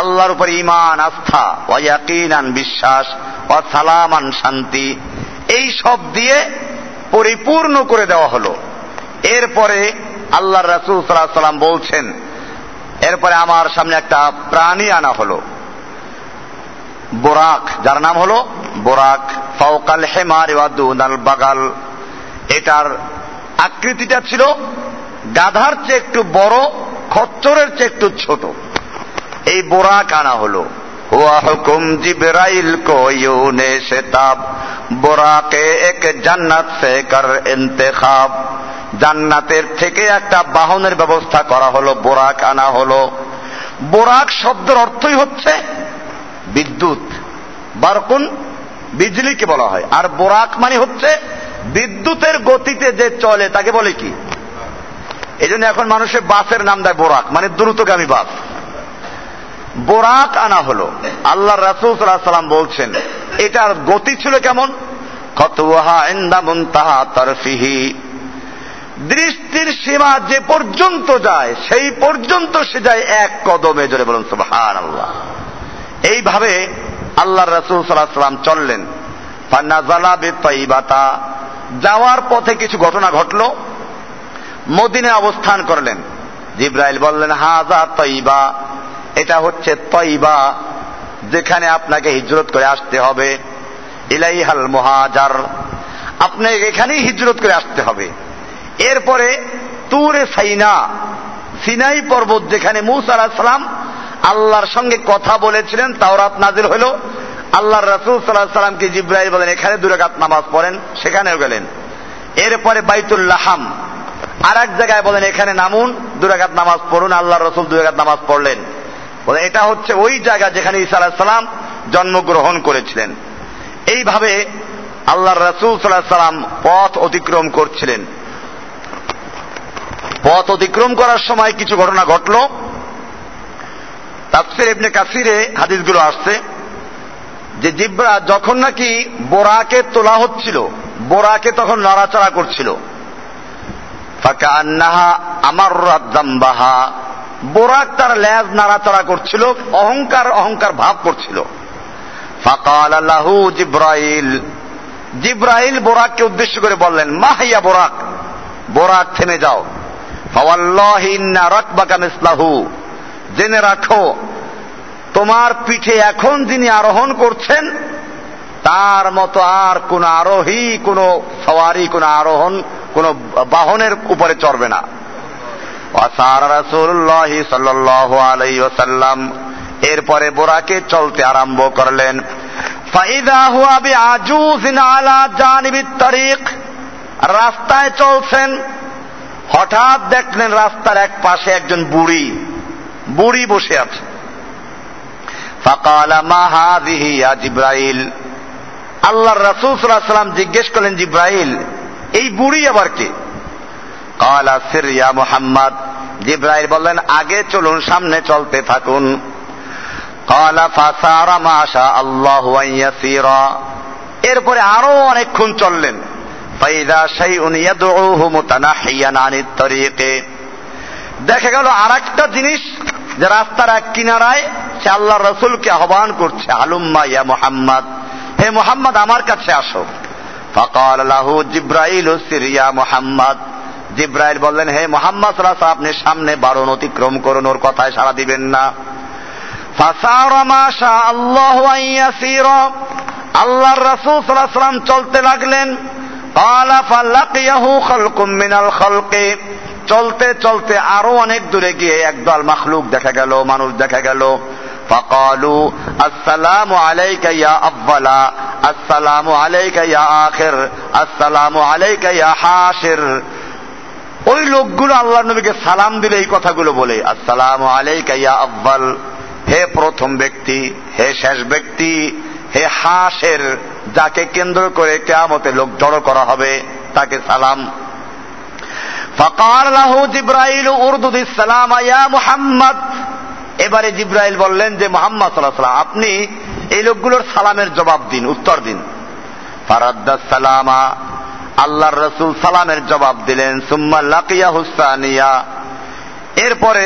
আল্লাহর উপর ঈমান আস্থা, ওয়া ইয়াকিনান বিশ্বাস, ওয়া সালামান শান্তি, এই সব দিয়ে পরিপূর্ণ করে দেওয়া হলো। এরপরে আল্লাহর রাসূল সাল্লাল্লাহু আলাইহি ওয়াসাল্লাম বলছেন, এরপরে আমার সামনে একটা প্রাণী আনা হলো, বোরাক, যার নাম হলো বোরাক। ফাওকাল হিমার ওয়া দুনাল বাগাল, এটার আকৃতিটা ছিল গাধার চেয়ে একটু বড়, খচ্চরের চেয়ে একটু ছোট। এই বোরাক আনা হলো। ওয়া হুকুম জিবরাইল কো ইউনে শেতাব, বোরাকে এক জান্নাত সে কর ইন্তেখাব, জান্নাতের থেকে একটা বাহনের ব্যবস্থা করা হলো, বোরাক আনা হলো। বোরাক শব্দের অর্থই হচ্ছে বিদ্যুৎ, বারকুন বিজলিকে বলা হয়। আর বোরাক মানে হচ্ছে বিদ্যুতের গতিতে যে চলে তাকে বলে কি, এই জন্য এখন মানুষের বাসের নাম দেয় বোরাক, মানে দ্রুতগামী বাস। বোরাক আনা হলো। আল্লাহ রাসূল সাল্লাল্লাহু আলাইহি ওয়াসাল্লাম বলছেন এটার গতি ছিল কেমন, খতওয়াহা ইনদা মুনতাহা তারফিহি, দৃষ্টির সীমা যে পর্যন্ত যায় সেই পর্যন্ত সে যায় এক কদমে। জোরে বলুন সুবহানাল্লাহ। এইভাবে আল্লাহ রাসূল সাল্লাল্লাহু আলাইহি ওয়াসাল্লাম চললেন। ফানাযালা বিতাইবাতা, যাওয়ার পথে কিছু ঘটনা ঘটল। মদিনায় অবস্থান করলেন। জিবরাইল বললেন হাযা তাইবা, এটা হচ্ছে তাইবা, যেখানে আপনাকে হিজরত করে আসতে হবে। ইলাইহাল মুহাজার, আপনি এখানেই হিজরত করে আসতে হবে। এরপরে তুরে সাইনা, সিনাই পর্বত, যেখানে মুসা আলাইহিস সালাম আল্লাহর সঙ্গে কথা বলেছিলেন, তাওরাত নাজিল হলো। আল্লাহর রাসূল সাল্লাল্লাহু আলাইহি সাল্লামকে জিবরাইল বলেন এখানে দুই রাকাত নামাজ পড়েন, সেখানেও গেলেন। এরপরে বাইতুল লাহাম, আর এক জায়গায় বলেন এখানে নামুন, দুই রাকাত নামাজ পড়ুন। আল্লাহর রাসূল দুই রাকাত নামাজ পড়লেন। বলেন এটা হচ্ছে ওই জায়গা যেখানে ঈসা আলাইহিস সালাম জন্মগ্রহণ করেছিলেন। এইভাবে আল্লাহর রাসূল সাল্লাল্লাহু আলাইহি সাল্লাম পথ অতিক্রম করছিলেন। পথ অতিক্রম করার সময় কিছু ঘটনা ঘটল। তাফসীর ইবনে কাসিরে হাদিসগুলো আসছে যে যখন নাকি বোরাকে তোলা হচ্ছিল, বোরাকে তখন নড়াচড়া করছিল। ফাকান্নাহা আমাররাত জামবাহা, বোরাক তার লেজ নড়াচড়া করছিল, অহংকার অহংকার ভাব করছিল। ফাকাল লাহু জিবরাইল, জিবরাইল বোরাককে উদ্দেশ্য করে বললেন মাহিয়া বোরাক, বোরাক থেমে যাও। ফাওয়াল্লাহি ইন্না রাকবাকা মিসলাহু, জেনে রাখো তোমার পিঠে এখন যিনি আরোহণ করছেন তার মতো আর কোন আরোহী, কোন সওয়ারি, কোন আরোহণ, কোন বাহনের উপরে চড়বে না। ওয়াসার রাসূলুল্লাহি সাল্লাল্লাহু আলাইহি ওয়াসাল্লাম, এরপরে বোরাকে চলতে আরম্ভ করলেন। ফাইযা হুয়া বিআজুজিন আলা জানিবিত তারিক, রাস্তায় চলছেন, হঠাৎ দেখলেন রাস্তার এক পাশে একজন বুড়ি বসে আছে। আল্লাহর রাসূল সাল্লাল্লাহু আলাইহি ওয়াসাল্লাম জিজ্ঞেস করলেন, জিব্রাইল এই বুড়ি আবার কে? ক্বালা সির ইয়া মুহাম্মদ। জিব্রাইল বললেন, আগে চলুন, সামনে চলতে থাকুন। ক্বালা ফাসারা মা শা আল্লাহু আন ইয়াসিরা। এরপরে আরো অনেকক্ষণ চললেন। ফাইদা শাইউন ইয়াদউহু মুতানাহিয়ান আনিত তরিকে। দেখা গেল আরেকটা জিনিস যে রাস্তার এক কিনারায় সে আল্লাহর রাসূলকে আহ্বান করছে, হালুম্মা ইয়া মুহাম্মদ, হে মুহাম্মদ আমার কাছে আসো। ফাকাল লাহু জিব্রাইল সির ইয়া মুহাম্মদ। জিব্রাইল বললেন, হে মুহাম্মদ সাল্লাল্লাহু আলাইহি ওয়াসাল্লাম সামনে বারণ অতিক্রম করুন, ওর কথায় সাড়া দিবেন না। ফাসারা মা শা আল্লাহু আন ইয়াসিরা। আল্লাহর রাসূল সাল্লাল্লাহু আলাইহি ওয়াসাল্লাম চলতে লাগলেন। ক্বালা ফালাকিয়াহু খালকুম মিনাল খালকি। চলতে চলতে আরো অনেক দূরে গিয়ে একদল মাখলুক দেখা গেল, মানুষ দেখা গেল। ফাকালু আসসালামু আলাইকা ইয়া আউয়ালা, আসসালামু আলাইকা ইয়া আখির, আসসালামু আলাইকা ইয়া হাশির। ওই লোকগুলো আল্লাহর নবীকে সালাম দিলে এই কথাগুলো বলে, আসসালামু আলাইকা ইয়া আউয়াল, হে প্রথম ব্যক্তি, হে শেষ ব্যক্তি, হে হাশির, যাকে কেন্দ্র করে কিয়ামতে লোক জড়ো করা হবে, তাকে সালাম। فقال له جبرائيل اردد السلام يا محمد। এবারে জিব্রাইল বললেন যে মুহাম্মদ সাল্লাল্লাহু আলাইহি ওয়াসাল্লাম আপনি এই লোকগুলোর সালামের জবাব দিন, উত্তর দিন। فرد السلام, আল্লাহর রাসূল সালামের জবাব দিলেন। ثم لقيه الثانيه। এরপরে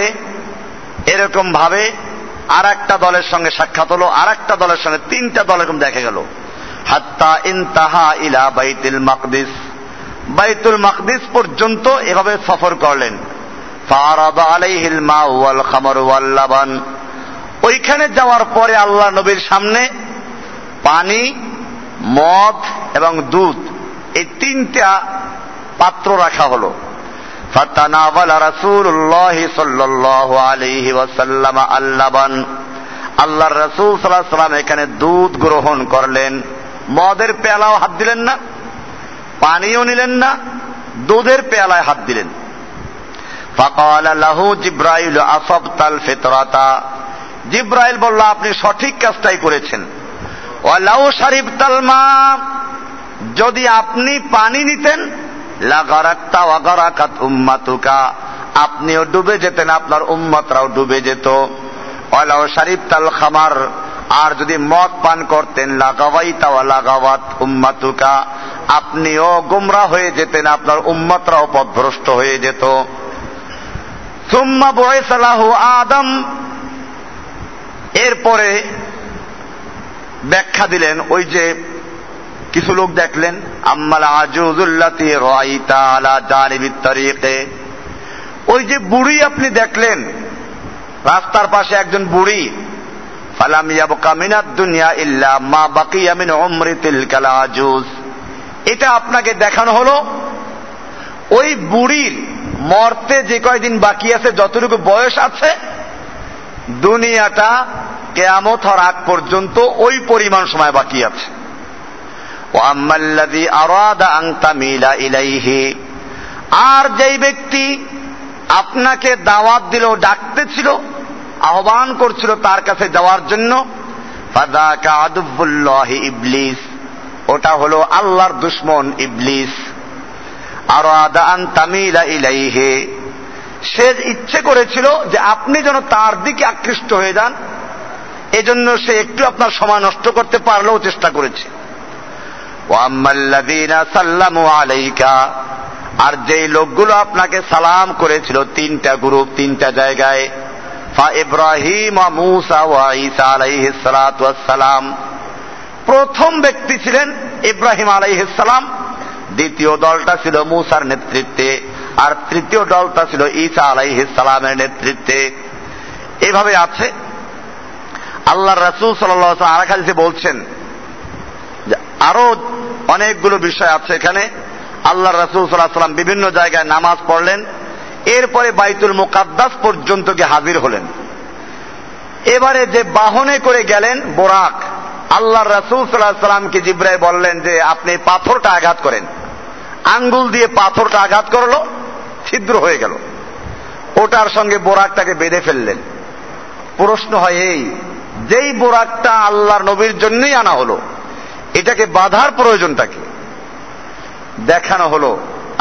এরকম ভাবে আরেকটা দলের সঙ্গে সাক্ষাৎ হলো, আরেকটা দলের সঙ্গে, তিনটা দল এরকম দেখা গেল। حتى انتهى الى بيت المقدس। বাইতুল মাকদিস পর্যন্ত এভাবে সফর করলেন। ফারাদা আলাইহিল মা ওয়াল খামর ওয়াল লাবান। ওইখানে যাওয়ার পরে আল্লাহ নবীর সামনে পানি, মদ এবং দুধ, এই তিনটা পাত্র রাখা হলো। ফাতানাওয়ালা রাসূলুল্লাহ সাল্লাল্লাহু আলাইহি ওয়াসাল্লাম আল লাবান। আল্লাহর রাসূল সাল্লাল্লাহু আলাইহি ওয়াসাল্লাম এখানে দুধ গ্রহণ করলেন, মদের পেয়ালাও হাত দিলেন না, পানিও নিলেন না, দুধের পেয়ালায় হাত দিলেন। ফাকাল লাহু জিব্রাইল আসাবতাল ফিতরাতা। জিব্রাইল বলল, আপনি সঠিক কাজটাই করেছেন। ওয়ালাউ শারিবতাল মা, যদি আপনি পানি নিতেন, লাগারাক্তা ওয়াগারাকাত উম্মাতুকা, আপনিও ডুবে যেতেন, আপনার উম্মতরাও ডুবে যেত। ওয়ালাউ শারিবতাল খামার, আর যদি মদ পান করতেন, লাগাওয়াইতা ওয়া লাগাওয়াত উম্মাতুকা, আপনিও গোমরা হয়ে যেতেন, আপনার উম্মতরাও পথভ্রষ্ট হয়ে যেত। সুম্মা বুইসা লাহু আদম। এরপরে ব্যাখ্যা দিলেন, ওই যে কিছু লোক দেখলেন, আম্মাল আজুজুল্লাতি রাআইতা আলা জানিবিত তরিকে, ওই যে বুড়ি আপনি দেখলেন রাস্তার পাশে একজন বুড়ি। ফালাম ইয়াবকা মিনাদ দুনিয়া ইল্লা মা বাকিয়া মিন উমরি তিলকাল আজুজ। এটা আপনাকে দেখানো হলো ওই বুড়ির মরতে যে কয়দিন বাকি আছে, যতটুকু বয়স আছে, দুনিয়াটা কিয়ামত হওয়ার আগ পর্যন্ত ওই পরিমাণ সময় বাকি আছে। ওয়াম্মাল্লাযী আরাদা আন তামিলা ইলাইহি, আর যেই ব্যক্তি আপনাকে দাওয়াত দিল, ডাকতেছিল, আহ্বান করছিল তার কাছে যাওয়ার জন্য, ফাযাকা আদুবুল্লাহি ইবলিস, ওটা হলো আল্লাহর দুশমন ইবলিস। আরাদা আন তামিলা ইলাইহি, সে ইচ্ছে করেছিল যে আপনি যেন তার দিকে আকৃষ্ট হয়ে যান, এজন্য সে একটু আপনার সময় নষ্ট করতে পারলেও চেষ্টা করেছে। ওয়া আম্মাল্লাযীনা সাল্লামু আলাইকা, আর যেই লোকগুলো আপনাকে সালাম করেছিল, তিনটা গ্রুপ, তিনটা জায়গায়, ফা ইব্রাহিম ওয়া মূসা ওয়া ঈসা আলাইহিস সালাতু ওয়াস সালাম। প্রথম ব্যক্তি ছিলেন ইব্রাহিম আলাইহিস সালাম, দ্বিতীয় দলটা ছিল মূসার নেতৃত্বে, আর তৃতীয় দলটা ছিল ঈসা আলাইহিস সালামের নেতৃত্বে। এভাবে আছে। আল্লাহর রাসূল সাল্লাল্লাহু আলাইহি ওয়াসাল্লাম আরেকদিকে বলছেন যে আরো অনেকগুলো বিষয় আছে এখানে। আল্লাহর রাসূল সাল্লাল্লাহু আলাইহি ওয়াসাল্লাম বিভিন্ন জায়গায় নামাজ পড়লেন, এরপরে বাইতুল মুকাদ্দাস পর্যন্ত গিয়ে হাজির হলেন। এবারে যে বাহনে করে গেলেন, বোরাক, আল্লাহর রাসূল সাল্লাল্লাহু আলাইহি ওয়াসাল্লামকে জিবরাইল বললেন যে আপনি পাথরটা আঘাত করেন। আঙ্গুল দিয়ে পাথরটা আঘাত করলো, ছিদ্র হয়ে গেল, ওটার সঙ্গে বোরাকটাকে বেঁধে ফেললেন। প্রশ্ন হয় এই, যেই বোরাকটা আল্লাহর নবীর জন্যই আনা হলো, এটাকে বাধার প্রয়োজনটাকে দেখানো হলো।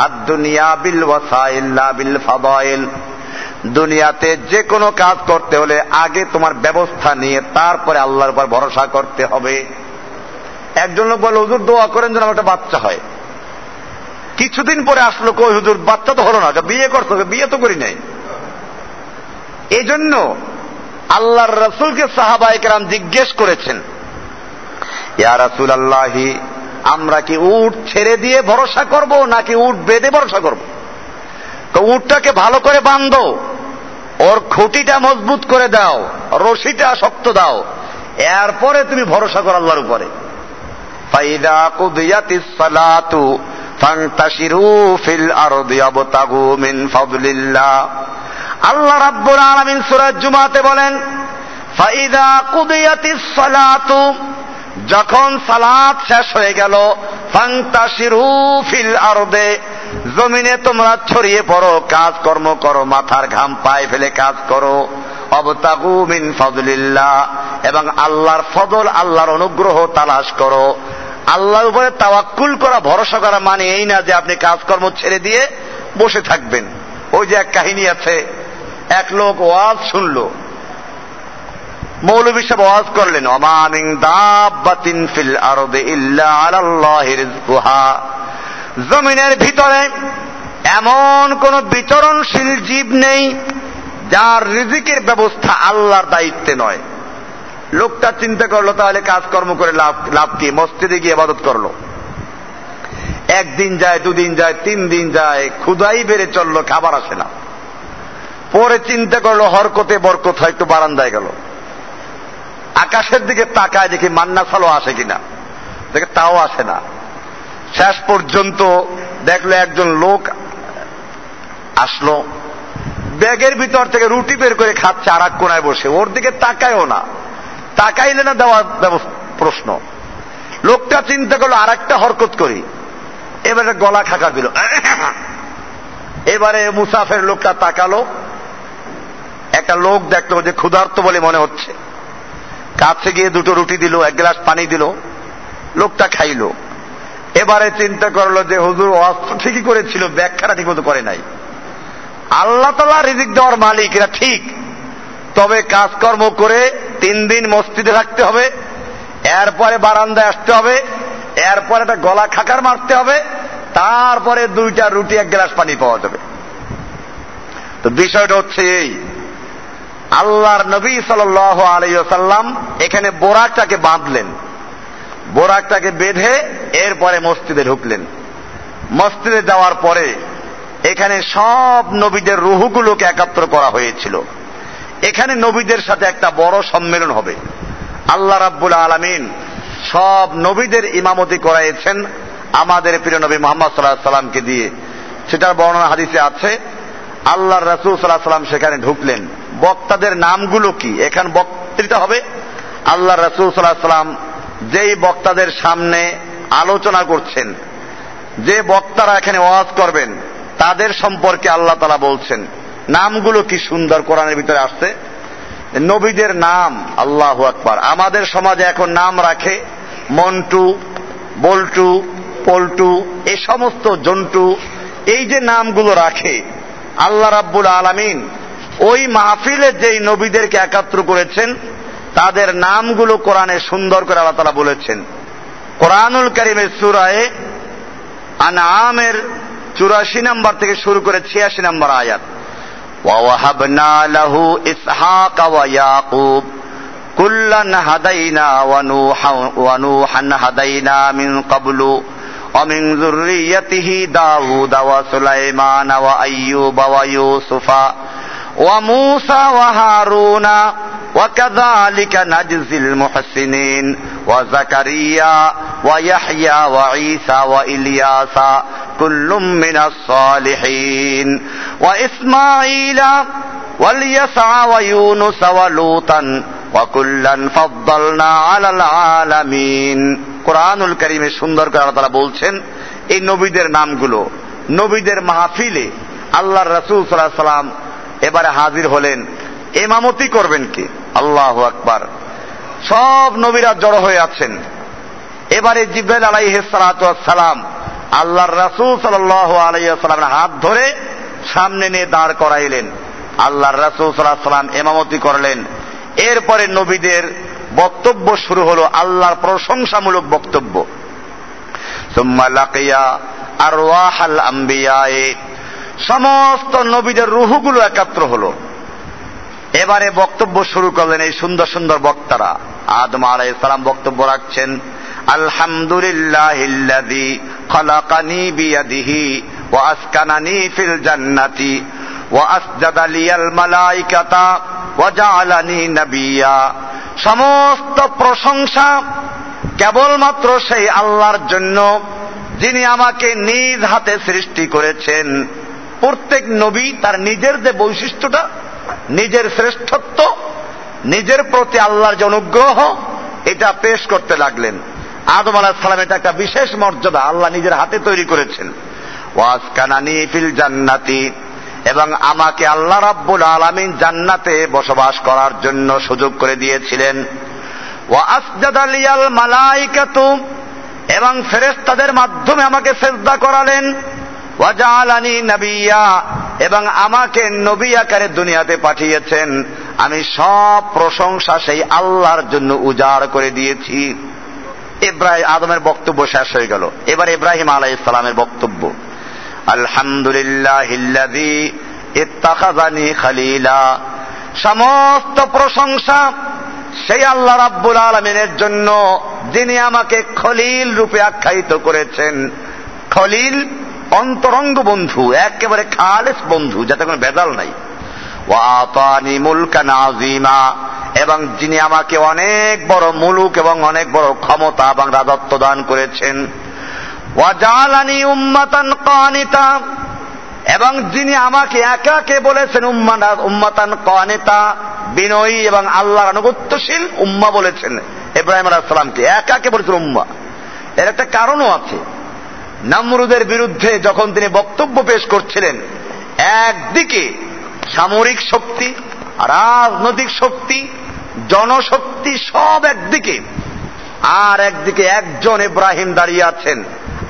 আদ-দুনিয়া বিল ওয়াসাইল লা বিল ফাদাইল, দুনিয়াতে যে কোনো কাজ করতে হলে আগে তোমার ব্যবস্থা নিয়ে তারপরে আল্লাহর উপর ভরসা করতে হবে। একজন লোক বলে, হুজুর দোয়া করেন যেন আমার একটা বাচ্চা হয়। কিছুদিন পরে আসলো, কই হুজুর বাচ্চা তো হলো না, বিয়ে করতে হবে। বিয়ে তো করি নাই। এই জন্য আল্লাহর রাসূলকে সাহাবায়ে কেরাম জিজ্ঞেস করেছেন, ইয়া রাসূলুল্লাহ, আমরা কি উট ছেড়ে দিয়ে ভরসা করব নাকি উট বেঁধে ভরসা করব? তো উটটাকে ভালো করে বাঁধো, ওর খুঁটিটা মজবুত করে দাও, রশিটা শক্ত দাও, এরপরে তুমি ভরসা করো আল্লাহর উপরে। ফাইদা কুদিয়াতিস সালাতু ফান্তাশিরু ফিল আরদি ওয়াবতাগু মিন ফাদলিল্লাহ। আল্লাহ রাব্বুল আলামিন সূরা জুমাতে বলেন, ফাইদা কুদিয়াতিস সালাতু, যখন সালাত শেষ হয়ে গেল, ফান্তাশিরু ফিল আরদে, জমিনে তোমরা ছড়িয়ে পড়ো, কাজকর্ম করো, মাথার ঘাম পায়ে ফেলে কাজ করো, ওয়াবতাগু মিন ফাদলিল্লাহ, এবং আল্লাহর ফজল, আল্লাহর অনুগ্রহ তালাশ করো। আল্লাহর উপরে তাওয়াক্কুল করা, ভরসা করা মানে এই না যে আপনি কাজকর্ম ছেড়ে দিয়ে বসে থাকবেন। ওই যে এক কাহিনী আছে, এক লোক ওয়াজ শুনলো, মৌলবী সাহেব ওয়াজ করলেন, আমা মিন দাব্বাতিন ফিল আরদি ইল্লা আলাল্লাহি রিজকুহা, জমিনের ভিতরে এমন কোন বিচরণশীল জীব নেই যার রিজিকের ব্যবস্থা আল্লাহর দায়িত্বে নয়। লোকটা চিন্তা করলো, তাহলে কাজকর্ম করে লাভ কি, মসজিদে গিয়ে ইবাদত করলো, একদিন যায়, দুদিন যায়, তিন দিন যায়, ক্ষুধাই বেড়ে চললো, খাবার আসে না। পরে চিন্তা করলো হরকতে বরকত হয়, একটু বারান্দায় গেল, আকাশের দিকে তাকায়, দেখি মান্না ফলো আসে কিনা, দেখে তাও আসে না। শেষ পর্যন্ত দেখলো একজন লোক আসলো, ব্যাগের ভিতর থেকে রুটি বের করে খাচ্ছে আর এক কোনায় বসে, ওর দিকে তাকায়ও না, তাকাইলে না দেওয়ার প্রশ্ন। লোকটা চিন্তা করলো আর একটা হরকত করি, এবারে গলা খাঁকা দিল। এবারে মুসাফের লোকটা তাকালো, একটা লোক দেখলো যে ক্ষুধার্ত বলে মনে হচ্ছে, কাছে গিয়ে দুটো রুটি দিল, এক গ্লাস পানি দিল, লোকটা খাইলো। এবারে চিন্তা করলো যে হুজুর অস্ত্র ঠিকই করেছিল, ব্যাখ্যাটা ঠিক মতো করে নাই। আল্লাহ তাআলা রিজিক দেওয়ার মালিক, এটা ঠিক, তবে কাজকর্ম করে 3 দিন মসজিদে থাকতে হবে, এরপরে বারান্দায় আসতে হবে, এরপরে একটা গলা খাকার মারতে হবে, তারপরে 2টা রুটি এক গ্লাস পানি পাওয়া যাবে। তো বিষয়টা হচ্ছে এই, আল্লাহর নবী সাল্লাল্লাহু আলাইহি ওয়াসাল্লাম এখানে বোরাকটাকে বাঁধলেন, বোরাকটাকে বেঁধে এরপরে মসজিদে ঢুকলেন। মসজিদে যাওয়ার পরে এখানে সব নবীদের রূহগুলোকে একত্র করা হয়েছিল। এখানে নবীদের সাথে একটা বড় সম্মেলন হবে। আল্লাহ রাব্বুল আলামিন সব নবীদের ইমামতি করাইছেন আমাদের প্রিয় নবী মুহাম্মদ সাল্লাল্লাহু আলাইহি ওয়াসাল্লামকে দিয়ে, সেটার বর্ণনা হাদিসে আছে। আল্লাহর রাসূল সাল্লাল্লাহু আলাইহি ওয়াসাল্লাম সেখানে ঢুকলেন। বক্তাদের নামগুলো কি, এখানে বক্তৃতা হবে। আল্লাহর রাসূল সাল্লাল্লাহু আলাইহি ওয়াসাল্লাম যেই বক্তাদের সামনে আলোচনা করছেন, যে বক্তারা এখানে ওয়াজ করবেন, তাদের সম্পর্কে আল্লাহ তাআলা বলছেন। নামগুলো কি সুন্দর কোরআনের ভিতরে আসছে নবীদের নাম, আল্লাহু আকবার। আমাদের সমাজে এখন নাম রাখে মন্টু, বল্টু, পল্টু, এই সমস্ত জন্টু, এই যে নামগুলো রাখে। আল্লাহ রাব্বুল আলামিন ওই মাহফিলে যেই নবীদেরকে একাত্র করেছেন, তাদের নামগুলো কোরআনে সুন্দর করে আল্লাহ তাআলা বলেছেন। কোরআনুল কারীমের সূরা আনআমের 84 নম্বর থেকে শুরু করে 86 নম্বর আয়াত, وَوَهَبْنَا لَهُ إِسْحَاقَ وَيَعْقُوبَ كُلًّا هَدَيْنَا وَنُوحًا هَدَيْنَا مِنْ قَبْلُ وَمِنْ ذُرِّيَّتِهِ دَاوُودَ وَسُلَيْمَانَ وَأَيُّوبَ وَيُوسُفَ وَمُوسَى وَهَارُونَ وَكَذَلِكَ نَجْزِي الْمُحْسِنِينَ وَزَكَرِيَّا وَيَحْيَى وَعِيسَى وَإِلْيَاسَ كُلٌّ مِّنَ الصَّالِحِينَ وَإِسْمَاعِيلَ وَالْيَسْعَى وَيُونُسَ وَلُوطًا وَكُلًّا فَضَّلْنَا عَلَى الْعَالَمِينَ। কুরআনুল কারীমে সুন্দর করে আল্লাহ তাআলা বলছেন এই নবীদের নামগুলো। নবীদের মাহফিলে আল্লাহর রাসূল সাল্লাল্লাহু আলাইহি ওয়াসাল্লাম এবারে হাজির হলেন। ইমামতি করবেন কি, আল্লাহু আকবার। সব নবীরা জড়ো হয়ে আছেন। এবারে জিব্রাইল আলাইহিসসালাম আল্লাহর রাসূল সাল্লাল্লাহু আলাইহি ওয়াসাল্লামের হাত ধরে সামনে নিয়ে দাঁড় করাইলেন। আল্লাহর রাসূল সাল্লাল্লাহু আলাইহি ওয়াসাল্লাম ইমামতি করলেন। এরপরে নবীদের বক্তব্য শুরু হলো আল্লাহর প্রশংসামূলক বক্তব্য। সুম্মা লাকিয়া আরওয়াহাল আম্বিয়া, সমস্ত নবীদের রূহগুলো একত্র হলো। এবারে বক্তব্য শুরু করলেন এই সুন্দর সুন্দর বক্তারা। আদম আলাইহিস সালাম বক্তব্য রাখছেন, আলহামদুলিল্লাহিল্লাযী খলাকানি বিয়াদিহি ওয়া আসকানানি ফিল জান্নাতি ওয়া আসজাদা লিয়াল মালায়েকাতা ওয়া জাআলানি নাবিয়্যা। সমস্ত প্রশংসা কেবলমাত্র সেই আল্লাহর জন্য যিনি আমাকে নিজ হাতে সৃষ্টি করেছেন। প্রত্যেক নবী তার নিজের যে বৈশিষ্ট্যটা, নিজের শ্রেষ্ঠত্ব, নিজের প্রতি আল্লাহর যে অনুগ্রহ, এটা পেশ করতে লাগলেন। আদম আলাইহিস সালাম এটা একটা বিশেষ মর্যাদা আল্লাহ নিজের হাতে তৈরি করেছেন। ওয়াজ কানানি ফিল জান্নাতি, এবং আমাকে আল্লাহ রাব্বুল আলামিন জান্নাতে বসবাস করার জন্য সুযোগ করে দিয়েছিলেন। ওয়া আসজাদা লিয়াল মালায়েকাতু, এবং ফেরেশতাদের মাধ্যমে আমাকে সিজদা করালেন। ওয়া জাআলানি নাবিয়্যা, এবং আমাকে নবী আকারে দুনিয়াতে পাঠিয়েছেন। আমি সব প্রশংসা সেই আল্লাহর জন্য উজাড় করে দিয়েছি। ইব্রাহিম আদমের বক্তব্য শেষ হয়ে গেল। এবার ইব্রাহিম আলাইহিস সালামের বক্তব্য, আলহামদুলিল্লাহিল্লাযী ইত্তাখাযানি খলীলা। সমস্ত প্রশংসা সেই আল্লাহ রাব্বুল আলামিনের জন্য যিনি আমাকে খলীল রূপে আখ্যায়িত করেছেন। খলীল অন্তরঙ্গ বন্ধু, একেবারে খালেস বন্ধু, যাতে কোনো ভেজাল নাই। ওয়া আতানি মুলকান আযীমা, এবং যিনি আমাকে অনেক বড় মুলুক এবং অনেক বড় ক্ষমতা এবং রাজত্ব দান করেছেন। ওয়া জালানি উম্মাতান কানিতা, এবং যিনি আমাকে একাকে বলেছেন উম্মাতান কানিতা, বিনয়ী এবং আল্লাহর অনুগত্যশীল উম্মা বলেছেন। ইব্রাহিম আলাইহিস সালামকে একাকে বলেছেন উম্মা। এর একটা কারণও আছে। নমরুদের বিরুদ্ধে যখন তিনি বক্তব্য পেশ করছিলেন, একদিকে সামরিক শক্তি, রাজনৈতিক শক্তি, জনশক্তি সব একদিকে, আর একদিকে একজন ইব্রাহিম দাঁড়িয়ে আছেন।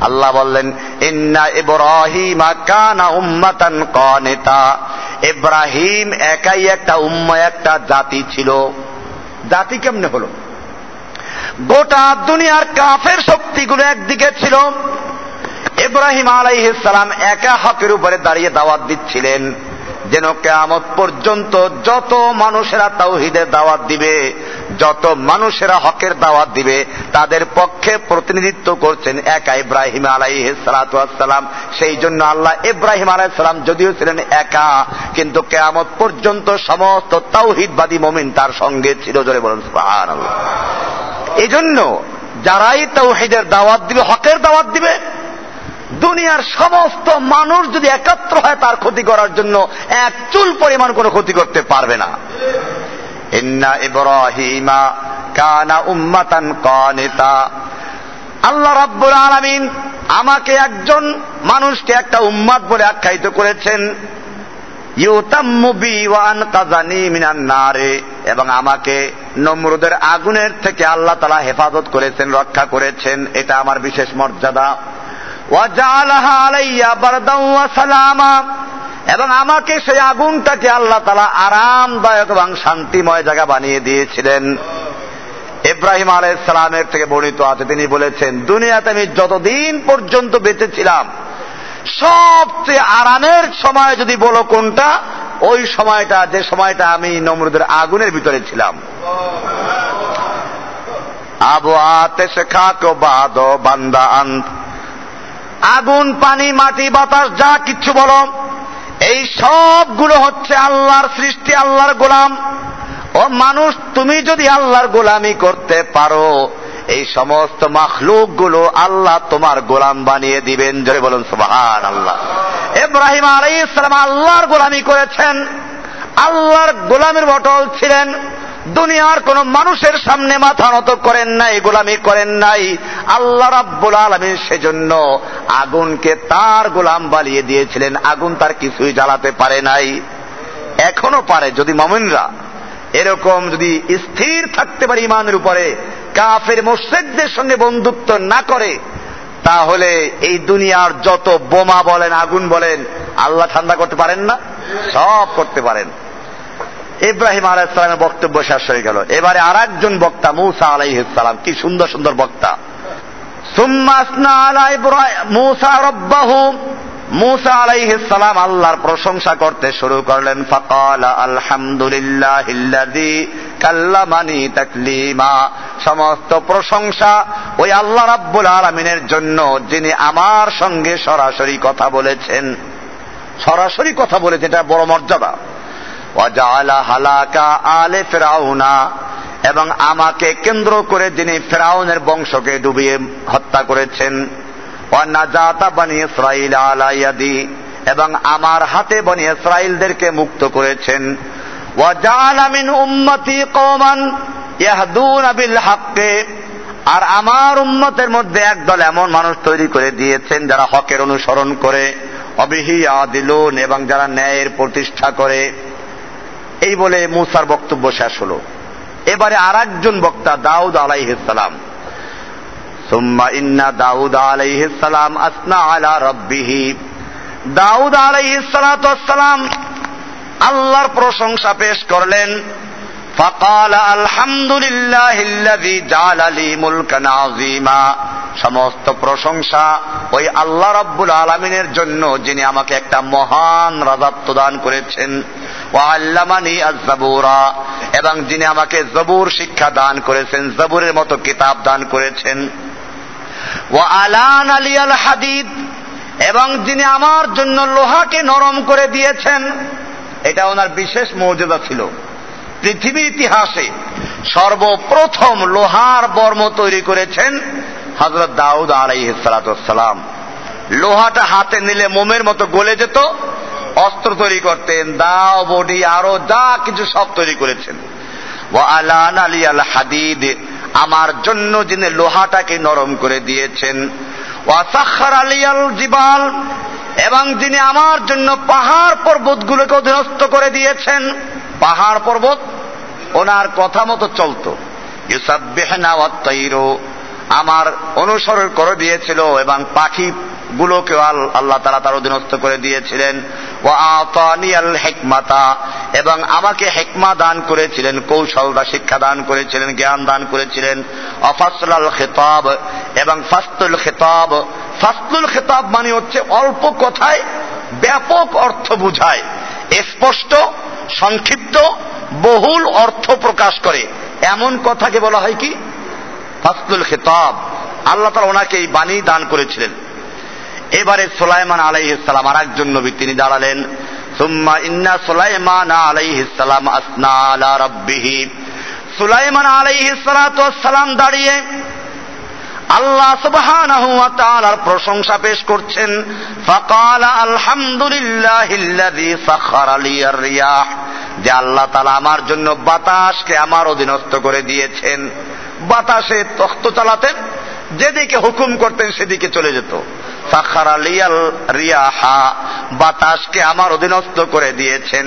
আল্লাহ বললেন, ইন্না ইব্রাহিমা কানা উম্মাতান কানিতা। ইব্রাহিম একাই একটা উম্মা, একটা জাতি ছিল। জাতি কেমনে হলো? গোটা দুনিয়ার কাফের শক্তিগুলো একদিকে ছিল, ইব্রাহিম আলাইহিস সালাম একা হকের উপরে দাঁড়িয়ে দাওয়াত দিচ্ছিলেন যেন কিয়ামত পর্যন্ত যত মানুষেরা তাওহীদের দাওয়াত দিবে, যত মানুষেরা হকের দাওয়াত দিবে, তাদের পক্ষে প্রতিনিধিত্ব করছেন একা ইব্রাহিম আলাইহিস সালাম। সেই জন্য আল্লাহ ইব্রাহিম আলাইহিস সালাম যদিও ছিলেন একা, কিন্তু কিয়ামত পর্যন্ত সমস্ত তাওহীদবাদী মুমিন তার সঙ্গে ছিল। জোরে বলুন সুবহানাল্লাহ। এজন্য যারাই তাওহীদের দাওয়াত দিবে, হকের দাওয়াত দিবে, দুনিয়ার সমস্ত মানুষ যদি একত্র হয় তার ক্ষতি করার জন্য, এক চুল পরিমাণ কোনো ক্ষতি করতে পারবে না। ইন্না ইব্রাহিমা কানা উম্মাতান কানিতা। আল্লাহ রাব্বুল আলামিন আমাকে একজন মানুষকে একটা উম্মাত বলে আখ্যায়িত করেছেন। ইউতাম্মু বি ওয়া আনকাযানি মিনান নারে, এবং আমাকে নমরুদের আগুনের থেকে আল্লাহ তাআলা হেফাজত করেছেন, রক্ষা করেছেন। এটা আমার বিশেষ মর্যাদা। ওয়াজআলাহা আলাইয়া বারদাও ওয়া সালামা, এবং আমাকে সেই আগুনটাকে আল্লাহ তাআলা আরামদায়ক এবং শান্তিময় জায়গা বানিয়ে দিয়েছিলেন। ইব্রাহিম আলাইহিস সালামের থেকে বর্ণিত আছে, তিনি বলেছেন, দুনিয়াতে আমি যতদিন পর্যন্ত বেঁচে ছিলাম সবচেয়ে আরামের সময় যদি বলো কোনটা, ওই সময়টা যে সময়টা আমি নমরুদের আগুনের ভিতরে ছিলাম। আবু আতেশখাক বাদ বান্দা আন্ত, আগুন, পানি, মাটি, বাতাস যা কিছু বলো, এই সবগুলো হচ্ছে আল্লাহর সৃষ্টি, আল্লাহর গোলাম। ও মানুষ, তুমি যদি আল্লাহর গোলামি করতে পারো, এই সমস্ত মাখলুকগুলো আল্লাহ তোমার গোলাম বানিয়ে দিবেন। জোরে বলুন সুবহানাল্লাহ। ইব্রাহিম আলাইহিস সালাম আল্লাহর গোলামি করেছেন, আল্লাহর গোলামের অটল ছিলেন। দুনিয়ার কোন মানুষের সামনে মাথা নত করেন নাই, গোলামি করেন নাই। আল্লাহ রাব্বুল আলামিন সেজন্য আগুনকে তার গোলাম বানিয়ে দিয়েছিলেন। আগুন তার কিছুই জ্বালাতে পারে নাই, এখনো পারে যদি মুমিনরা এরকম যদি স্থির থাকতে পারে ইমানের উপরে, কাফের মুশরিকদের সঙ্গে বন্ধুত্ব না করে, তাহলে এই দুনিয়ার যত বোমা বলেন আগুন বলেন আল্লাহ ঠান্ডা করতে পারেন না, সব করতে পারেন। ইব্রাহিম আলাইহিস সালামের বক্তব্য শেষ হয়ে গেল। এবারে আর একজন বক্তা মূসা আলাইহিস সালাম, কি সুন্দর সুন্দর বক্তা। সুম্মা আসনা আলা ইব্রাহিম মূসা রাব্বাহু, মূসা আলাইহিস সালাম আল্লাহর প্রশংসা করতে শুরু করলেন। ফাকালা আলহামদুলিল্লাহিল্লাযী কাল্লামানি তাকলিমা, সমস্ত প্রশংসা ওই আল্লাহ রাব্বুল আলামিনের জন্য যিনি আমার সঙ্গে সরাসরি কথা বলেছেন। সরাসরি কথা বলেছে, এটা বড় মর্যাদা। ওয়াজালা হালাকা আলে ফিরাউনা, এবং আমাকে কেন্দ্র করে যিনি ফিরাউনের বংশকে ডুবিয়ে হত্যা করেছেন। ওয়া নাজাতা বনি ইসরাঈল আলা ইয়াদি, এবং আমার হাতে বনি ইসরাঈলদেরকে মুক্ত করেছেন। ওয়া জাআলা মিন উম্মতি কওমান ইয়াহদুনা বিল হাক্কি, আর আমার উম্মতের মধ্যে একদল এমন মানুষ তৈরি করে দিয়েছেন যারা হকের অনুসরণ করে। অবিহি আদিলুন, এবং যারা ন্যায়ের প্রতিষ্ঠা করে। এই বলে মূসার বক্তব্য শেষ হলো। এবারে আর একজন বক্তা দাউদ আলাইহিস সালাম। সুম্মা ইন্না দাউদ আলাইহিস সালাম আসনা আলা রাব্বিহি, দাউদ আলাইহিস সালাতু ওয়াসসালাম আল্লাহর প্রশংসা পেশ করলেন। ফাকালা আলহামদুলিল্লাহিল্লাযী জাআলা লি মুলকান আযীমা, সমস্ত প্রশংসা ওই আল্লাহ রাব্বুল আলামিনের জন্য যিনি আমাকে একটা মহান রাজত্ব দান করেছেন। ওয়া আল্লামানি আয-যাবুরা, এবং যিনি আমাকে যবুর শিক্ষা দান করেছেন, যবুরের মতো কিতাব দান করেছেন। ওয়া আলানা লিয়াল হাদিদ, এবং যিনি আমার জন্য লোহাকে নরম করে দিয়েছেন। এটা ওনার বিশেষ মর্যাদা ছিল। পৃথিবীর ইতিহাসে সর্বপ্রথম লোহার বর্ম তৈরি করেছেন হযরত দাউদ আলাইহিস সালাতু ওয়াসসালাম। লোহাটা হাতে নিলে মোমের মতো গলে যেত। অস্ত্র তৈরি করতেন, দাও বডি আরো যা কিছু সব তৈরি করেছেন। ওয়া আলানা লিয়াল হাদিদ, আমার জন্য যিনি লোহাটাকে নরম করে দিয়েছেন। ওয়া সাখখারা লিয়াল জিবাল, এবং যিনি আমার জন্য পাহাড় পর্বতগুলোকে অধীনস্থ করে দিয়েছেন। পাহাড় পর্বত ওনার কথা মতো চলতো। ইউসাব্বিহনা ওয়াত তাইরু, আমার অনুসরণ করে দিয়েছিল এবং পাখি গুলোকে আল্লাহ তাআলা তার অধীনস্থ করে দিয়েছিলেন। ওয়া আতানিয়াল হিকমাতা, এবং আমাকে হিকমা দান করেছিলেন, কৌশল বা শিক্ষা দান করেছিলেন, জ্ঞান দান করেছিলেন। আফাসলাল খিতাব, এবং ফাসতুল খিতাব, ফাসতুল খিতাব মানে হচ্ছে অল্প কথায় ব্যাপক অর্থ বুঝায়, স্পষ্ট সংক্ষিপ্ত বহুল অর্থ প্রকাশ করে এমন কথাকে বলা হয় কি ফাসতুল খিতাব। আল্লাহ তাআলা ওনাকে এই বাণী দান করেছিলেন। এবারে সুলাইমান আলাইহিস সালাম আর একজন নবী, তিনি দাঁড়ালেন। সুম্মা ইন্না সুলাইমান আলাইহিস সালাম আসনা আলা রাব্বিহি, সুলাইমান আলাইহিস সালাতু ওয়াসসালাম দাঁড়িয়ে আল্লাহ সুবহানাহু ওয়া তাআলার প্রশংসা পেশ করছেন। ফাকালা আলহামদুলিল্লাহিল্লাযী সাখখারা লিয়ার রিয়াহ, যে আল্লাহ তাআলা আমার জন্য বাতাসকে আমার অধীনস্থ করে দিয়েছেন। বাতাসে তখ্ত চালাতেন, যেদিকে হুকুম করতেন সেদিকে চলে যেত। সাখখারা লিয়াল রিয়াহা, বাতাসকে আমার অধীনস্থ করে দিয়েছেন।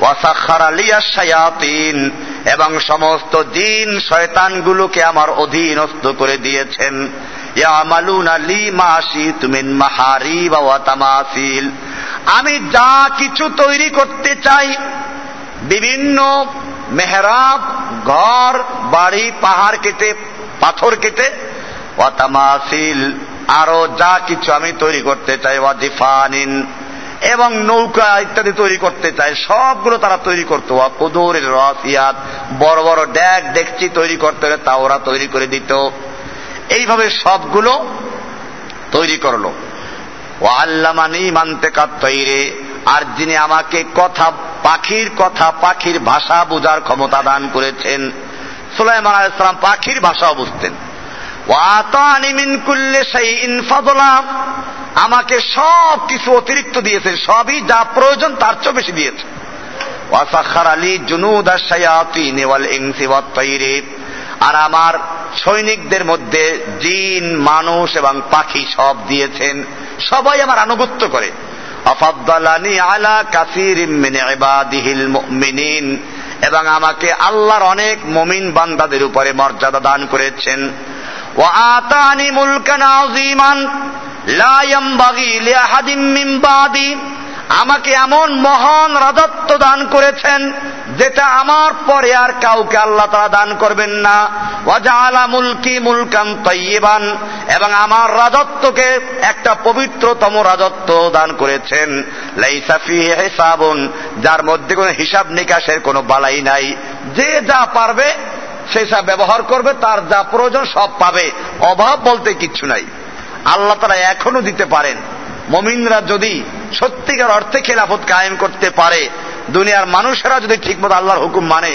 ওয়া সাখখারা লিয়াশ শায়াতিন, এবং সমস্ত জিন শয়তানগুলোকে আমার অধীনস্থ করে দিয়েছেন। ইয়ামালুনা লিমা শাইতু মিন মাহারিব ওয়া তামাসিল, আমি যা কিছু তৈরি করতে চাই, বিভিন্ন মেহরাব, ঘর বাড়ি, পাহাড় কেটে পাথর কেটে, ওয়া তামাসিল, আরো যা কিছু আমি তৈরি করতে চাই, ওয়া জিফানিন, এবং নৌকা ইত্যাদি তৈরি করতে চায়, সবগুলো তারা তৈরি করতো। ওয়া কুদুরের রাসিয়াত, বড় বড় ড্যাগ ডেকচি তৈরি করতে হলে তা ওরা তৈরি করে দিত। এইভাবে সবগুলো তৈরি করলো। ওয়া আল্লামানি মানতিকাত তাইরে, আর যিনি আমাকে কথা পাখির ভাষা বোঝার ক্ষমতা দান করেছেন। সুলাইমান আলাইহিস সালাম পাখির ভাষাও বুঝতেন। ওয়া আতানি মিন কুল্লি শাইইন ফাদলা, আমাকে সব কিছু অতিরিক্ত দিয়েছেন, সবই যা প্রয়োজন তার চেয়ে বেশি দিয়েছেন। ওয়া সাখখারা লি জুনুদা শায়াতিন ওয়াল ইনসি ওয়াত তাইরি, আর আমার সৈনিকদের মধ্যে জিন, মানুষ এবং পাখি সব দিয়েছেন, সবাই আমার আনুগত্য করে। আফাদদালানি আলা কাসীরিম মিন ইবাদিহিল মুমিনিন, এবং আমাকে আল্লাহর অনেক মুমিন বান্দাদের উপরে মর্যাদা দান করেছেন। ওয়া আতানি মুলকান আযীমান লা ইয়ামবাগি লিআহাদিন মিন বাদি, আমাকে এমন মহান রাজত্ব দান করেছেন যেটা আমার পরে আর কাউকে আল্লাহ তাআলা দান করবেন না। ওয়াজআলা মুলকি মুলকান তাইয়িবান, এবং আমার রাজত্বকে একটা পবিত্রতম রাজত্ব দান করেছেন। লাইসা ফিহি হিসাবুন, যার মধ্যে কোনো হিসাব নিকাশের কোনো বালাই নাই। যে যা পারবে সে সব ব্যবহার করবে, তার যা প্রয়োজন সব পাবে, অভাব বলতে কিচ্ছু নাই। আল্লাহ তাআলা এখনো দিতে পারেন। মুমিনরা যদি সত্যিকার অর্থে খেলাফত কায়েম করতে পারে, দুনিয়ার মানুষেরা যদি ঠিকমতো আল্লাহর হুকুম মানে,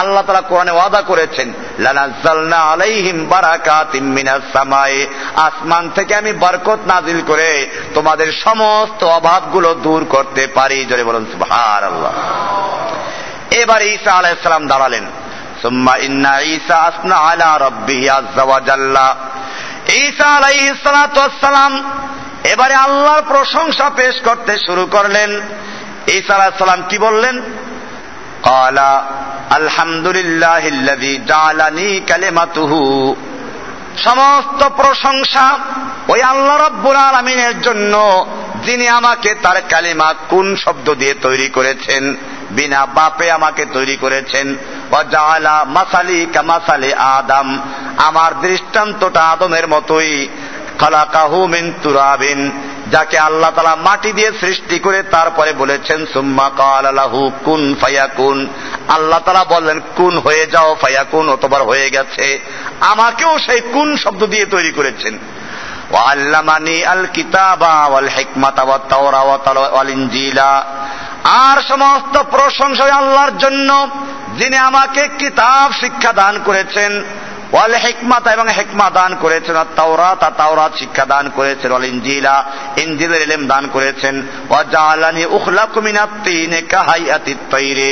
আল্লাহ তাআলা কোরআনে ওয়াদা করেছেন লানাজ্জালনা আলাইহিম বারাকাতিম মিনাস সামায়ে, আসমান থেকে আমি বরকত নাযিল করে তোমাদের সমস্ত অভাবগুলো দূর করতে পারি। জোরে বলুন সুবহানাল্লাহ। এবার ঈসা আলাইহিস সালাম দাঁড়ালেন। সুম্মা ইন্না ঈসা আসনা আলা রাব্বিহি আযজা ওয়া জাল্লা, ঈসা আলাইহিস সালাতু ওয়াস সালাম এবারে আল্লাহর প্রশংসা পেশ করতে শুরু করলেন। ঈসা আলাইহিস সালাম কি বললেন? ক্বালা আলহামদুলিল্লাহিল্লাযী জালানি কালিমাতুহু, সমস্ত প্রশংসা ওই আল্লাহ রাব্বুল আলামিনের জন্য যিনি আমাকে তার কালিমা কুন শব্দ দিয়ে তৈরি করেছেন, বিনা বাপে আমাকে তৈরি করেছেন। ওয়াজালা মাসালি কামাসালি আদম, আমার দৃষ্টান্তটা আদমের মতোই। খালাকাহু মিন তুরাবিন, যাকে আল্লাহ তাআলা মাটি দিয়ে সৃষ্টি করে তারপরে বলেছেন সুম্মা ক্বালা লাহু কুন ফায়াকুন, আল্লাহ তাআলা বললেন কুন হয়ে যাও, ফায়াকুন অতবার হয়ে গেছে। আমাকেও সেই কুন শব্দ দিয়ে তৈরি করেছেন। ওয়া আল্লামানি আল কিতাবা ওয়াল হিকমাতা ওয়াত তাওরাতা ওয়াল ইনজিলা, আর সমস্ত প্রশংসা আল্লাহর জন্য যিনি আমাকে কিতাব শিক্ষা দান করেছেন, ওয়াল হিকমাতা এবং হিকমা দান করেছেন, আর তাওরাত তাওরাত শিক্ষা দান করেছেন, ওয়াল ইনজিলা ইনজিলের ইলম দান করেছেন। ওয়া জালানি উখলাকু মিনাত তিন কাহায়াতিত তাইরে,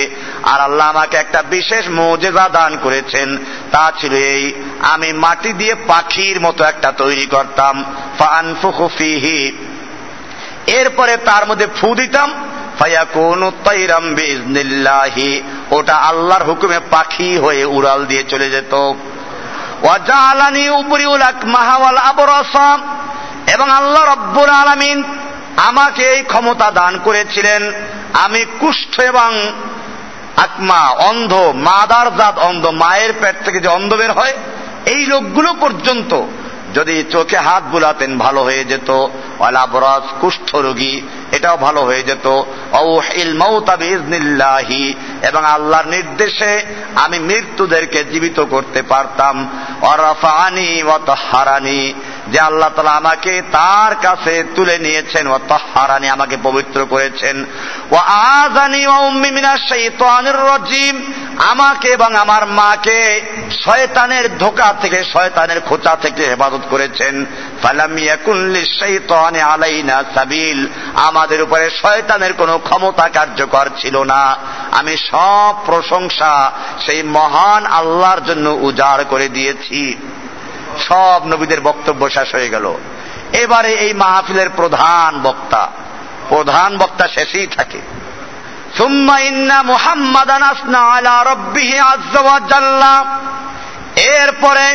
আর আল্লাহ আমাকে একটা বিশেষ মুজিজা দান করেছেন, তা ছিল এই আমি মাটি দিয়ে পাখির মতো একটা তৈরি করতাম। ফা আনফুখু ফিহি, এরপরে তার মধ্যে ফু দিতাম, ফায়াকুনু তাইরাম বিইজনিল্লাহি, ওটা আল্লাহর হুকুমে পাখি হয়ে উড়াল দিয়ে চলে যেত। ওয়াজালানি উবরিউল আকমাহা ওয়াল আবরাসা, এবং আল্লাহ রাব্বুল আলামিন আমাকে এই ক্ষমতা দান করেছিলেন আমি কুষ্ঠ এবং আকমা অন্ধ, মাদারজাত অন্ধ, মায়ের পেট থেকে যে অন্ধ বের হয় এই লোকগুলো পর্যন্ত যদি চোখে হাত বুলাতেন ভালো হয়ে যেত। ওয়াল আবরাস কুষ্ঠ রোগী, এটাও ভালো হয়ে যেত। আউহিল মাউতা বিইজনিল্লাহি, এবং আল্লাহর নির্দেশে আমি মৃত্যুদেরকে জীবিত করতে পারতাম। ওয়া রাফাআনি ওয়া তাহহারানি, যে আল্লাহ তাআলা আমাকে তার কাছে তুলে নিয়েছেন, ওয়া তাহহারানি আমাকে পবিত্র করেছেন। ওয়া আযানি ওয়া উম্মি মিনাশ শাইতানির রাজীম, আমাকে এবং আমার মাকে শয়তানের ধোঁকা থেকে, শয়তানের খোঁচা থেকে হেফাজত করেছেন। ফালাম ইয়াকুন লিশ-শাইতানি আলাইনা সাবিল, আমাদের উপরে শয়তানের কোনো ক্ষমতা কার্যকর ছিল না। আমি সব প্রশংসা সেই মহান আল্লাহর জন্য উজাড় করে দিয়েছি। সব নবীদের বক্তব্য শেষ হয়ে গেল। এবারে এই মাহফিলের প্রধান বক্তা শেষেই থাকে। সুম্মা ইন্না মুহাম্মাদান আসনা আলা রাব্বিহি আযজা ওয়া জাল্লা, এরপরে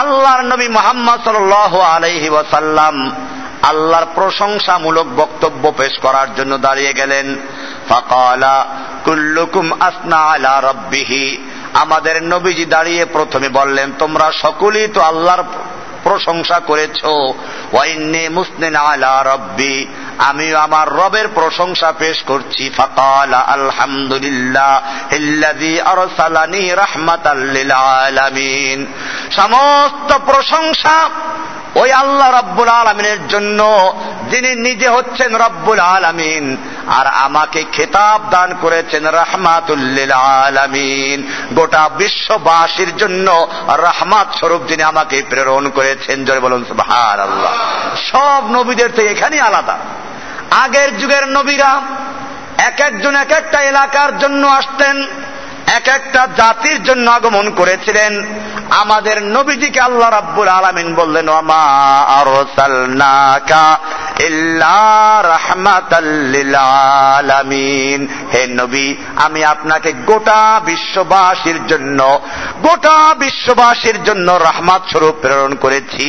আল্লাহর নবী মুহাম্মদ সাল্লাল্লাহু আলাইহি ওয়াসাল্লাম আল্লাহর প্রশংসামূলক বক্তব্য পেশ করার জন্য দাঁড়িয়ে গেলেন। ফাকালা কুল্লুকুম আসনা আলা রাব্বিহি, আমাদের নবীজি দাঁড়িয়ে প্রথমে বললেন তোমরা সকলেই তো আল্লাহর প্রশংসা করেছো। ওয়া ইন্নী মুসনিন আলা রাব্বি, আমি আমার রবের প্রশংসা পেশ করছি। ফাকালা আলহামদুলিল্লাহিল্লাযী আরসালানি রাহমাতাল লিল আলামিন, সমস্ত প্রশংসা ওই আল্লাহ রাব্বুল আলামিনের জন্য যিনি নিজে হচ্ছেন রব্বুল আলামিন, আর আমাকে খেতাব দান করেছেন রাহমাতুল লিল আলামিন, গোটা বিশ্ববাসীর জন্য রাহমাত স্বরূপ যিনি আমাকে প্রেরণ করেছেন। জোরে বলুন সুবহানাল্লাহ। সব নবীদের থেকে এখানেই আলাদা। আগের যুগের নবীরা এক একজন এক একটা এলাকার জন্য আসতেন, এক একটা জাতির জন্য আগমন করেছিলেন। আমাদের নবীজিকে আল্লাহ রাব্বুল আলামিন বললেন ওয়া মা আরসালনাকা ইল্লা রাহমাতাল লিল আলামিন। হে নবী, আমি আপনাকে গোটা বিশ্ববাসীর জন্য রাহমাত স্বরূপ প্রেরণ করেছি।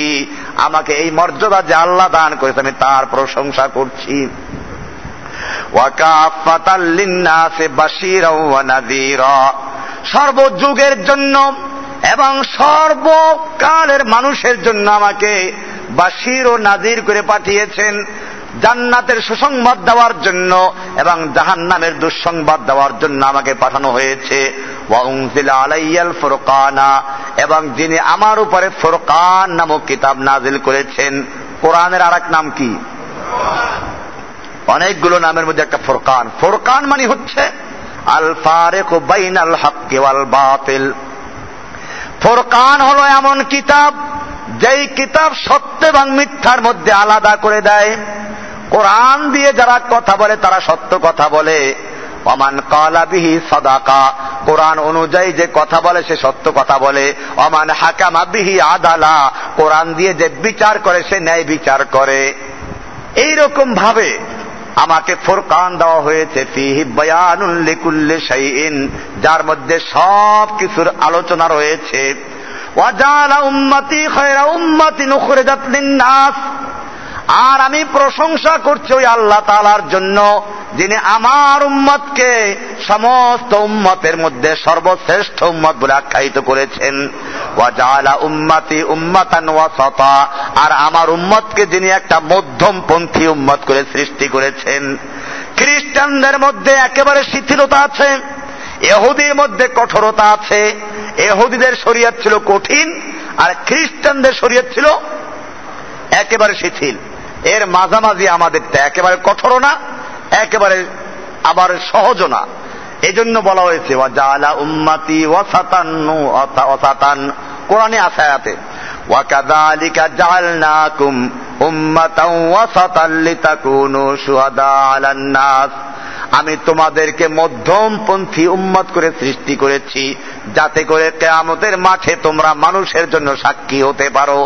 আমাকে এই মর্যাদা যে আল্লাহ দান করেছে আমি তার প্রশংসা করছি। ওয়াকাফাতাল লিন্নাসি বাশীরা ওয়া নাযীরা, সর্বযুগের জন্য এবং সর্বকালের মানুষের জন্য আমাকে বাশীর ও নাজির করে পাঠিয়েছেন, জান্নাতের সুসংবাদ দেওয়ার জন্য এবং জাহান্নামের দুঃসংবাদ দেওয়ার জন্য আমাকে পাঠানো হয়েছে। ওয়া উনজিলা আলাইয়াল ফুরকানা, এবং যিনি আমার উপরে ফুরকান নামক কিতাব নাজিল করেছেন। কোরআনের আরেক নাম কি? অনেকগুলো নামের মধ্যে একটা ফুরকান। ফুরকান মানে হচ্ছে আল ফারিকু বাইনাল হাক্কি ওয়াল বাতিল। ফুরকান হলো এমন কিতাব, যেই কিতাব সত্য এবং মিথ্যার মধ্যে আলাদা করে দেয়। কোরআন দিয়ে যারা কথা বলে তারা সত্য কথা বলে, ওমান ক্বালা বিহি সাদাকা, কোরআন অনুযায়ী যে কথা বলে সে সত্য কথা বলে, ওমান হাকামা বিহি আদালা, কোরআন দিয়ে যে বিচার করে সে ন্যায় বিচার করে। এইরকম ভাবে আমাকে ফুরকান দেওয়া হয়েছে, ফিহি বায়ানুন লিকুল্লি শাইইন, যার মধ্যে সব কিছুর আলোচনা রয়েছে। ওয়া জাআলা উম্মতি খায়রা উম্মাতিন উখরিজাত লিন-নাস, আর আমি প্রশংসা করছি ওই আল্লাহ তাআলার জন্য যিনি আমার উম্মতকে সমস্ত উম্মতের মধ্যে সর্বশ্রেষ্ঠ উম্মত বলে আখ্যায়িত করেছেন। ওয়া জাআলা উম্মতি উম্মাতান ওয়াসাতা, আর আমার উম্মতকে যিনি একটা মধ্যমপন্থী উম্মত করে সৃষ্টি করেছেন। খ্রিস্টানদের মধ্যে একেবারে শিথিলতা আছে, ইহুদির মধ্যে কঠোরতা আছে। ইহুদিদের শরীয়ত ছিল কঠিন আর খ্রিস্টানদের শরীয়ত ছিল একেবারে শিথিল। এর মাঝামাঝি আমাদেরটা, একেবারে কঠোর না, একেবারে আবার সহজ না। এজন্য বলা হয়েছে ওয়া জাআলা উম্মতি ওয়াসাতান ওয়াসাতান, কোরআনে আছে আয়াতে, ওয়া কাযালিকা জাআলনাকুম উম্মাতান ওয়াসাতাল লিতাকুনু শুহাদা আলান নাস, আমি তোমাদেরকে মধ্যমপন্থী উম্মত করে সৃষ্টি করেছি যাতে করে কিয়ামতের মাঠে তোমরা মানুষের জন্য সাক্ষী হতে পারো।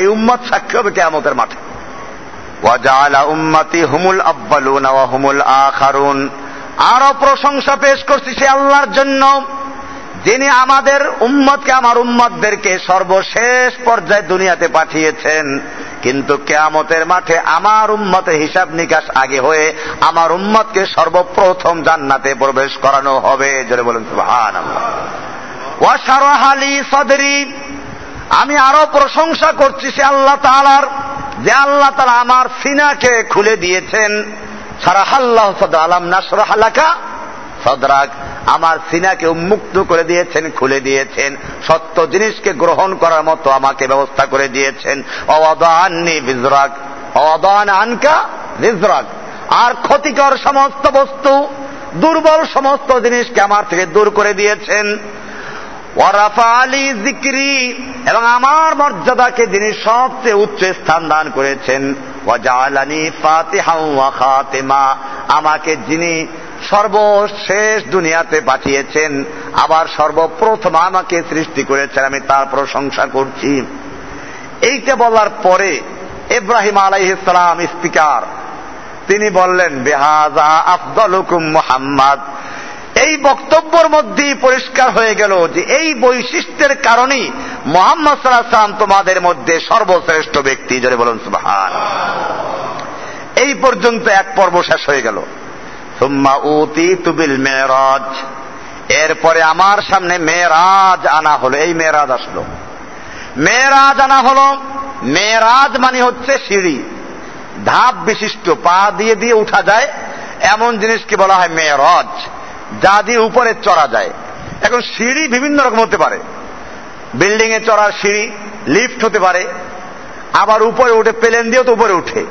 এই উম্মত সাক্ষী হবে কিয়ামতের মাঠে। ওয়া জাআলা উম্মতি হুমুল আউয়ালুনা ওয়া হুমুল আখিরুন, আরো প্রশংসা পেশ করছি সে আল্লাহর জন্য যিনি আমাদের উম্মতকে, আমার উম্মতদেরকে সর্বশেষ পর্যায়ে দুনিয়াতে পাঠিয়েছেন, কিন্তু কিয়ামতের মাঠে আমার উম্মতের হিসাব নিকাশ আগে হয়ে আমার উম্মতকে সর্বপ্রথম জান্নাতে প্রবেশ করানো হবে। জোরে বলুন সুবহানাল্লাহ। ওয়া শারাহা লি সাদরি, আমি আরো প্রশংসা করছি সে আল্লাহ তাআলার যে আল্লাহ তাআলা আমার সিনাকে খুলে দিয়েছেন। শারাহাল্লাহু সাদরা, আলাম নাশরাহ লাকা সাদরাক, আমার সিনাকে উন্মুক্ত করে দিয়েছেন, খুলে দিয়েছেন, সত্য জিনিসকে গ্রহণ করার মতো আমাকে ব্যবস্থা করে দিয়েছেন। অওয়াদানি বিজরাক অওয়াদান আনকা বিজরাক, আর ক্ষতিকর সমস্ত বস্তু, দুর্বল সমস্ত জিনিসকে আমার থেকে দূর করে দিয়েছেন। ওয়ারাফালি যিকরি, এবং আমার মর্যাদাকে যিনি সবচেয়ে উচ্চ স্থান দান করেছেন। ওয়া জাআলানি ফাতিহাও ওয়া খাতিমা, আমাকে যিনি সর্বশেষ দুনিয়াতে পাঠিয়েছেন আবার সর্বপ্রথম আমাকে সৃষ্টি করেছেন, আমি তার প্রশংসা করছি। এইটা বলার পরে ইব্রাহিম আলাইহিস সালাম স্পিকার, তিনি বললেন বিহাযা আফদালুকুম মুহাম্মদ। এই বক্তব্যের মধ্যেই পরিষ্কার হয়ে গেল যে এই বৈশিষ্ট্যের কারণেই মুহাম্মদ সাল্লাল্লাহু আলাইহি ওয়াসাল্লাম তোমাদের মধ্যে সর্বশ্রেষ্ঠ ব্যক্তি। জোরে বলুন সুবহানাল্লাহ। এই পর্যন্ত এক পর্ব শেষ হয়ে গেল। সুম্মা উতিতু বিল মেরাজ, এরপরে আমার সামনে মেরাজ আনা হলো। এই মেরাজ আসলো, মেরাজ আনা হলো। মেরাজ মানে হচ্ছে সিঁড়ি, ধাপ বিশিষ্ট, পা দিয়ে দিয়ে উঠা যায় এমন জিনিসকে বলা হয় মেরাজ, যা দিয়ে উপরে চড়া যায়। এখন সিঁড়ি বিভিন্ন রকম হতে পারে, বিল্ডিং এ চড়ার সিঁড়ি, লিফট হতে পারে, আবার উপরে উঠে প্লেন দিয়েও তো উপরে উঠে।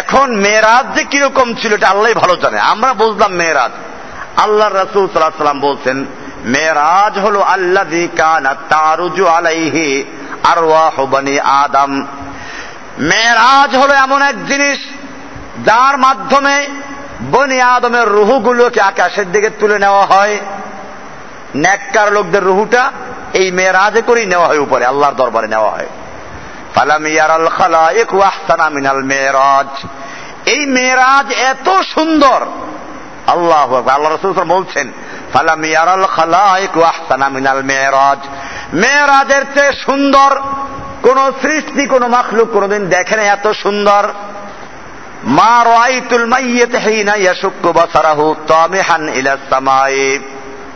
এখন মেরাজ যে কিরকম ছিল এটা আল্লাহ ভালো জানে। আমরা বুঝলাম মেরাজ, আল্লাহ রাসূল সাল্লাল্লাহু আলাইহি ওয়াসাল্লাম বলছেন মেরাজ হলো আল্লাযী কানা তারুজু আলাইহি আরওয়াহু বনি আদম। মেরাজ হলো এমন এক জিনিস যার মাধ্যমে বনি আদমের রুহগুলোকে আকাশের দিকে তুলে নেওয়া হয়। নেককার লোকদের রুহটা এই মেরাজে করেই নেওয়া হয়, উপরে আল্লাহর দরবারে নেওয়া হয়। এই মেরাজ এত সুন্দর, আল্লাহ আল্লাহ রাসূল বলছেন ফালাম ইয়ারাল খালায়েক আহসানা মিনাল মেরাজ, মেরাজের চেয়ে সুন্দর কোন সৃষ্টি কোন মাখলুক কোনদিন দেখে না এত সুন্দর। মা রাআইতুল মাইয়িত হিনা ইয়াশুক্কু বাসারাহু তামিহান ইলাস সামাই,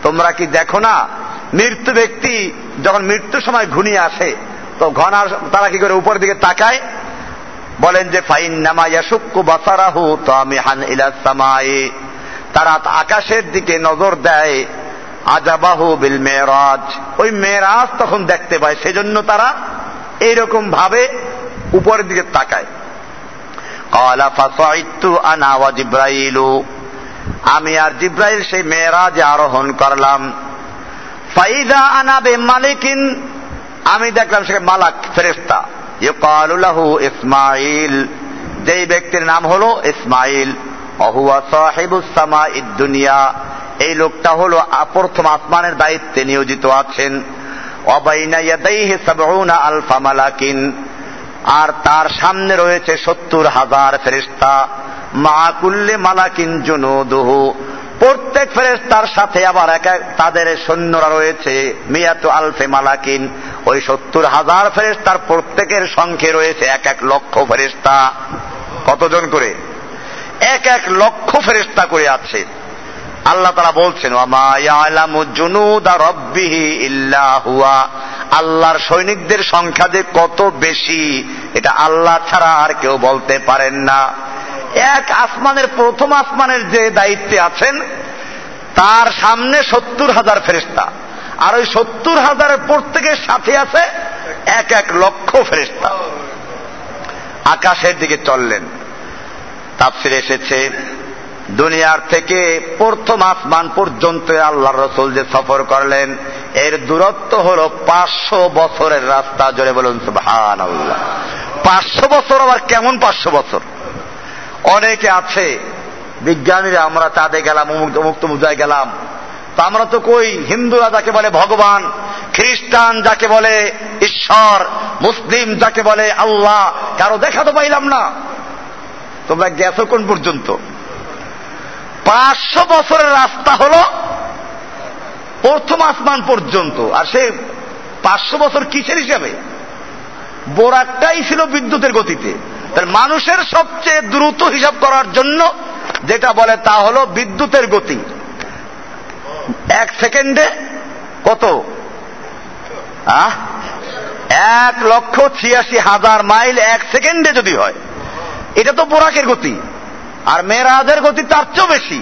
তোমরা কি দেখো না মৃত্যু ব্যক্তি যখন মৃত্যুর সময় ঘুনিয়ে আসে তো ঘনার তারা কি করে উপরের দিকে তাকায়? বলেন যে ফাইন্নামা ইয়াশুক্কু বাসারাহু তামিহান ইলাস সামাই, তারা আকাশের দিকে নজর দেয়। আজাবাহু বিল মেরাজ, ওই মেরাজ তখন দেখতে পায়, সেজন্য তারা এইরকম ভাবে উপরের দিকে তাকায়। ক্বালা ফাসাইতু আনা ওয়া জিব্রাইলু, আমি আর জিব্রাইল সেই মেরাজে আরোহণ করলাম। ফাইযা আনা বিমালিকিন, আমি দেখলাম সে মালাক ফেরেশতা। ইয়াকালু লাহু ইসমাঈল, যেই ব্যক্তির নাম হলো ইসমাঈল। অহুয়া সাহিবুস সামাঈদ দুনিয়া, এই লোকটা হলো প্রথম আসমানের দায়িত্বে নিয়োজিত আছেন। ওয়াবাইনা ইয়াদাইহি 70 আলফা মালাকিন, আর তার সামনে রয়েছে 70,000 ফেরেশতা। মা কুল্লি মালাকিন জুনুদুহু, প্রত্যেক ফেরেশতার সাথে আবার তাদের সৈন্যরা রয়েছে। মিয়াতু আলফে মালাকিন, ওই 70,000 ফেরেশতার প্রত্যেকের সংখ্যে রয়েছে 100,000 ফেরেশতা। কতজন করে? 100,000 ফেরেশতা করে আছে। আল্লাহ তাআলা বলছেন ওয়ামা ইয়ালামু জুনুদা রাব্বিহি ইল্লা হুয়া, আল্লাহর সৈনিকদের সংখ্যা যে কত বেশি এটা আল্লাহ ছাড়া আর কেউ বলতে পারেন না। এক আসমানের প্রথম আসমানের যে দায়িত্বে আছেন তার সামনে 70,000 ফেরেশতা, আর ওই 70,000 প্রত্যেকের সাথে আছে 100,000 ফেরেশতা। আকাশের দিকে চললেন। তাফসীরে এসেছে দুনিয়ার থেকে প্রথম আসমান পর্যন্ত আল্লাহর রাসূল যে সফর করলেন এর দূরত্ব হলো 500 বছরের রাস্তা। জোরে বলুন সুবহানাল্লাহ। 500 বছর, আবার কেমন 500 বছর? অনেকে আছে বিজ্ঞানীরা, আমরা চাঁদে গেলাম, অমুক তমুক জায়গায় গেলাম, তো আমরা তো কই হিন্দুরা যাকে বলে ভগবান, খ্রিস্টান যাকে বলে ঈশ্বর, মুসলিম যাকে বলে আল্লাহ, কারো দেখা তো পাইলাম না। তোমরা গেছো কোন পর্যন্ত? 500 বছরের রাস্তা হলো প্রথম আসমান পর্যন্ত। আর সেই 500 বছর কিসের হিসাবে? বোরাকটাই ছিল বিদ্যুতের গতিতে। তার মানুষের সবচেয়ে দ্রুত হিসাব করার জন্য যেটা বলে তা হলো বিদ্যুতের গতি। 1 সেকেন্ডে কত? 1,86,000 মাইল 1 সেকেন্ডে যদি হয়, এটা তো বোরাকের গতি। আর মেরাজের গতি তার চেয়ে বেশি,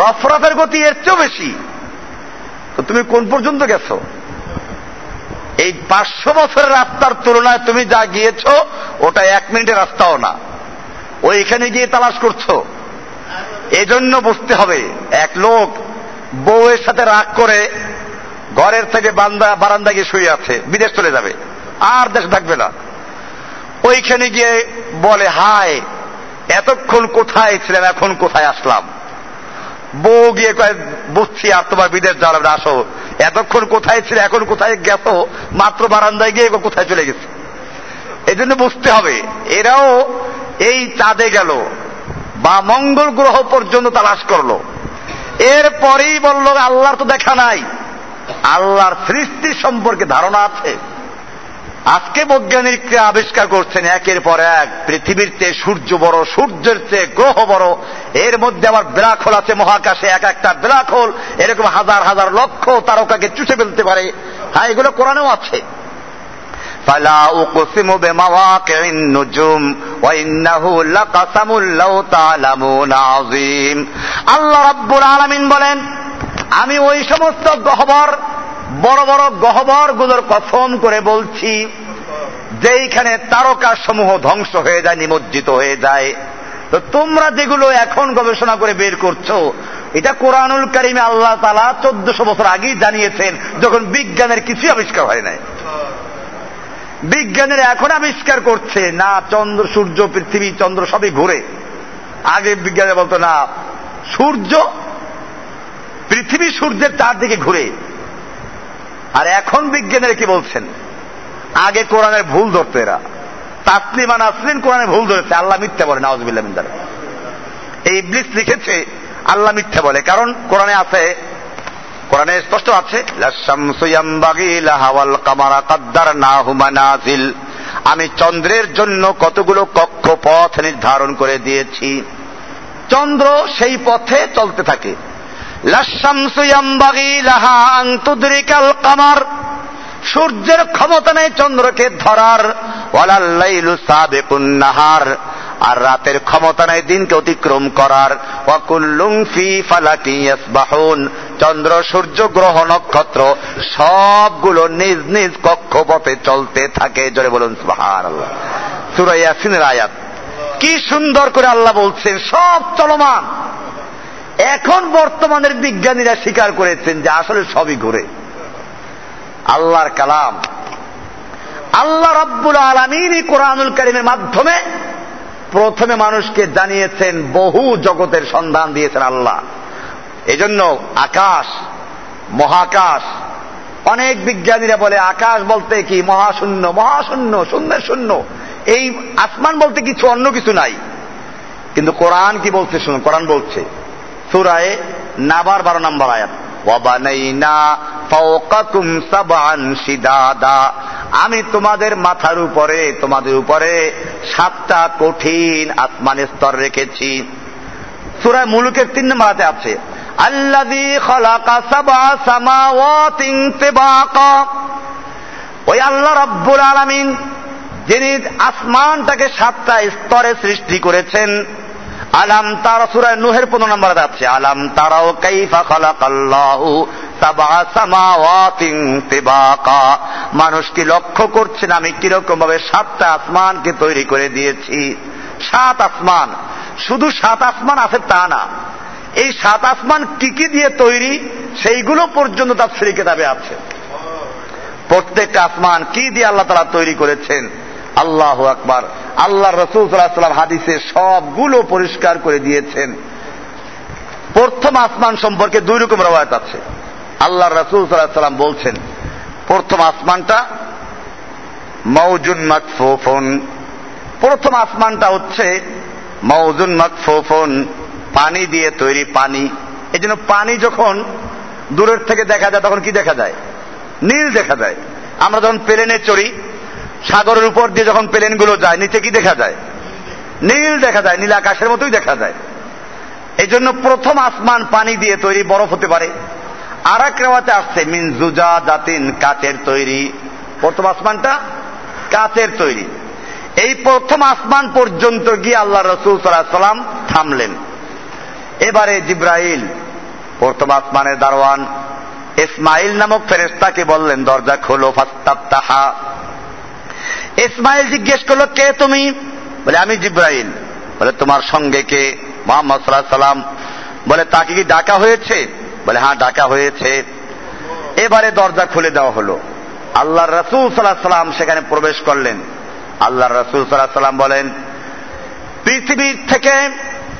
রফরফের গতি এর চেয়ে বেশি। তো তুমি কোন পর্যন্ত গেছো? এই 500 বছরের রাস্তার তুলনায় তুমি যা গিয়েছো ওটা 1 মিনিটের রাস্তাও না। ওইখানে গিয়ে তালাশ করছো। এজন্য বুঝতে হবে, এক লোক বউয়ের সাথে রাগ করে ঘরের থেকে বারান্দা গিয়ে শুয়ে আছে, বিদেশ চলে যাবে, আর দেশ থাকবে না। ওইখানে গিয়ে বলে, হায় এতক্ষণ কোথায় ছিলাম, এখন কোথায় আসলাম। বউ গিয়ে কয়, বুঝছি আর তোমার বিদেশ যাওয়া লাগবে, আসো। এতক্ষণ কোথায় ছিল, এখন কোথায় গেছো, মাত্র বারান্দায় গিয়ে কোথায় চলে গেছে। এই জন্য বুঝতে হবে, এরাও এই চাঁদে গেল বা মঙ্গল গ্রহ পর্যন্ত তালাশ করলো, এরপরেই বলল আল্লাহর তো দেখা নাই। আল্লাহর সৃষ্টি সম্পর্কে ধারণা আছে। আজকে বৈজ্ঞানিকরা আবিষ্কার করছেন একের পর এক, পৃথিবীর চেয়ে সূর্য বড়, সূর্যের চেয়ে গ্রহ বড়, এর মধ্যে আবার ব্ল্যাক হোল আছে মহাকাশে, 1-1টা ব্ল্যাক হোল এরকম 1000-1000 লক্ষ তারকাকে চুষে ফেলতে পারে। হ্যাঁ, এগুলো কোরআনেও আছে। ফালা উকসিমু বিমাওয়াকিন নুজুম ওয়া ইন্নাহু লাকাসামুল লাউ তাআলামুন আযীম। আল্লাহ রাব্বুল আলামিন বলেন, আমি ওই সমস্ত গহ্বর, বড় বড় গহ্বরগুলোর কসম করে বলছি যেইখানে তারকা সমূহ ধ্বংস হয়ে যায়, নিমজ্জিত হয়ে যায়। তো তোমরা যেগুলো এখন গবেষণা করে বের করছো, এটা কোরআনুল কারিমে আল্লাহ তাআলা 1400 বছর আগেই জানিয়েছেন, যখন বিজ্ঞানের কিছু আবিষ্কার হয় নাই। বিজ্ঞানীরা এখন আবিষ্কার করছে না চন্দ্র, সূর্য, পৃথিবী, চন্দ্র সবই ঘুরে। আগে বিজ্ঞানীরা বলতো না, সূর্য, পৃথিবী সূর্যের চারদিকে ঘুরে। আর এখন বিজ্ঞানীরা কি বলছেন? আগে কোরআনের ভুল ধরতো এরা, তাসলিমা নাসরিন কোরআনে ভুল ধরেছে, আল্লাহ মিথ্যা বলে। নাউযুবিল্লাহ মিন যালিক। এই ইবলিস লিখেছে আল্লাহ মিথ্যা বলে, কারণ কোরআনে আছে, কোরআনে স্পষ্ট আছে, লাশামসু ইয়ামবাগি লাহা ওয়াল কামারা কাদ্দারনাহু মানাজিল, আমি চন্দ্রের জন্য কতগুলো কক্ষপথ নির্ধারণ করে দিয়েছি, চন্দ্র সেই পথে চলতে থাকে। লাশামসু ইয়ামবাগি লাহা আন তুদরিকাল কামার, সূর্যের ক্ষমতা নেই চন্দ্রকে ধরার, ওয়ালাল লাইলু সাবিকুন নাহার, আর রাতের ক্ষমতা নেই দিনকে অতিক্রম করার, ওয়াকুল্লুম ফি ফালাকিন ইয়াসবাহুন, চন্দ্র সূর্য গ্রহ নক্ষত্র সবগুলো নিজ নিজ কক্ষপথে চলতে থাকে। জোরে বলুন সুবহানাল্লাহ। সূরা ইয়াসিনের আয়াত কি সুন্দর করে আল্লাহ বলছেন, সব চলমান। এখন বর্তমানের বিজ্ঞানীরা স্বীকার করেছেন যে আসলে সবই ঘুরে। আল্লাহর কালাম, আল্লাহ রাব্বুল আলামিন কোরআনুল কারীমের মাধ্যমে প্রথমে মানুষকে জানিয়েছেন, বহু জগতের সন্ধান দিয়েছেন আল্লাহ। এজন্য আকাশ, মহাকাশ, অনেক বিজ্ঞানীরা বলে আকাশ বলতে কি মহাশূন্য, মহাশূন্য, শূন্যের শূন্য, এই আসমান বলতে কিছু অন্য কিছু নাই। কিন্তু কোরআন কি বলছে শুনুন, কোরআন বলছে সূরায়ে নাবার ১২ নম্বর আয়াত, আমি তোমাদের মাথার উপরে, তোমাদের উপরে 7টা কঠিন আসমানের স্তর রেখেছি। সূরা মুলুকের ৩ নম্বর আয়াতে আছে, আল্লাযী খালাকা সাবআ সামাওয়াতিন তিবাকা, ওই আল্লাহ রাব্বুল আলামিন যিনি আসমানটাকে 7টা স্তরে সৃষ্টি করেছেন। আলাম তারা, সূরা নূহের ১৫ নম্বর আয়াত আছে, আলাম তারাও কাইফা খালাকাল্লাহু সাবআ সামাওয়াতিন তিবাকা, মানুষ কি লক্ষ্য করছেন আমি কিরকম ভাবে 7টা আসমানকে তৈরি করে দিয়েছি। 7 আসমান, শুধু 7 আসমান আছে তা না, এই 7 আসমান কি কি দিয়ে তৈরি সেইগুলো পর্যন্ত তাফসীরে কিতাবে আছে। প্রত্যেকটা আসমান কি দিয়ে আল্লাহ তাআলা তৈরি করেছেন। আল্লাহু আকবার। আল্লাহ রাসূল সাল্লাল্লাহু আলাইহি ওয়াসাল্লাম হাদিসে সবগুলো পরিষ্কার করে দিয়েছেন। প্রথম আসমান সম্পর্কে 2 রকম রওয়ায়াত আছে। আল্লাহ রাসূল সাল্লাল্লাহু আলাইহি ওয়াসাল্লাম বলছেন, প্রথম আসমানটা মাউজুন মাকফুফুন, প্রথম আসমানটা হচ্ছে মাউজুন মাকফুফুন, পানি দিয়ে তৈরি, পানি। এজন্য পানি যখন দূরের থেকে দেখা যায় তখন কি দেখা যায়, নীল দেখা যায়। আমরা যখন প্লেনে চড়ি, সাগরের উপর দিয়ে যখন প্লেনগুলো যায় নিচে কি দেখা যায়, নীল দেখা যায়, নীল আকাশের মতোই দেখা যায়। এই জন্য প্রথম আসমান পানি দিয়ে তৈরি, বরফ হতে পারে। আর এক রেওয়াতে আসছে মিন জুজাদাতিন, কাচের তৈরি। প্রথম আসমানটা কাচের তৈরি। এই প্রথম আসমান পর্যন্ত গিয়ে আল্লাহ রাসূল সাল্লাল্লাহু আলাইহি ওয়াসাল্লাম থামলেন। এবারে জিবরাইল, প্রথম আসমানের দারোয়ান ইসমাইল নামক ফেরেশতাকে বললেন দরজা খোলো, ফাস্তাফতাহা। ইসমাইল জিজ্ঞেস করলো কে তুমি, বলে আমি জিবরাইল। বলে তোমার সঙ্গে কে, মুহাম্মদ সাল্লাল্লাহু আলাইহি সাল্লাম। বলে তাকে কি ডাকা হয়েছে, বলে হ্যাঁ ডাকা হয়েছে। এবারে দরজা খুলে দেওয়া হলো, আল্লাহর রাসূল সাল্লাল্লাহু আলাইহি সাল্লাম সেখানে প্রবেশ করলেন। আল্লাহর রাসূল সাল্লাল্লাহু আলাইহি সাল্লাম বলেন, পৃথিবীর থেকে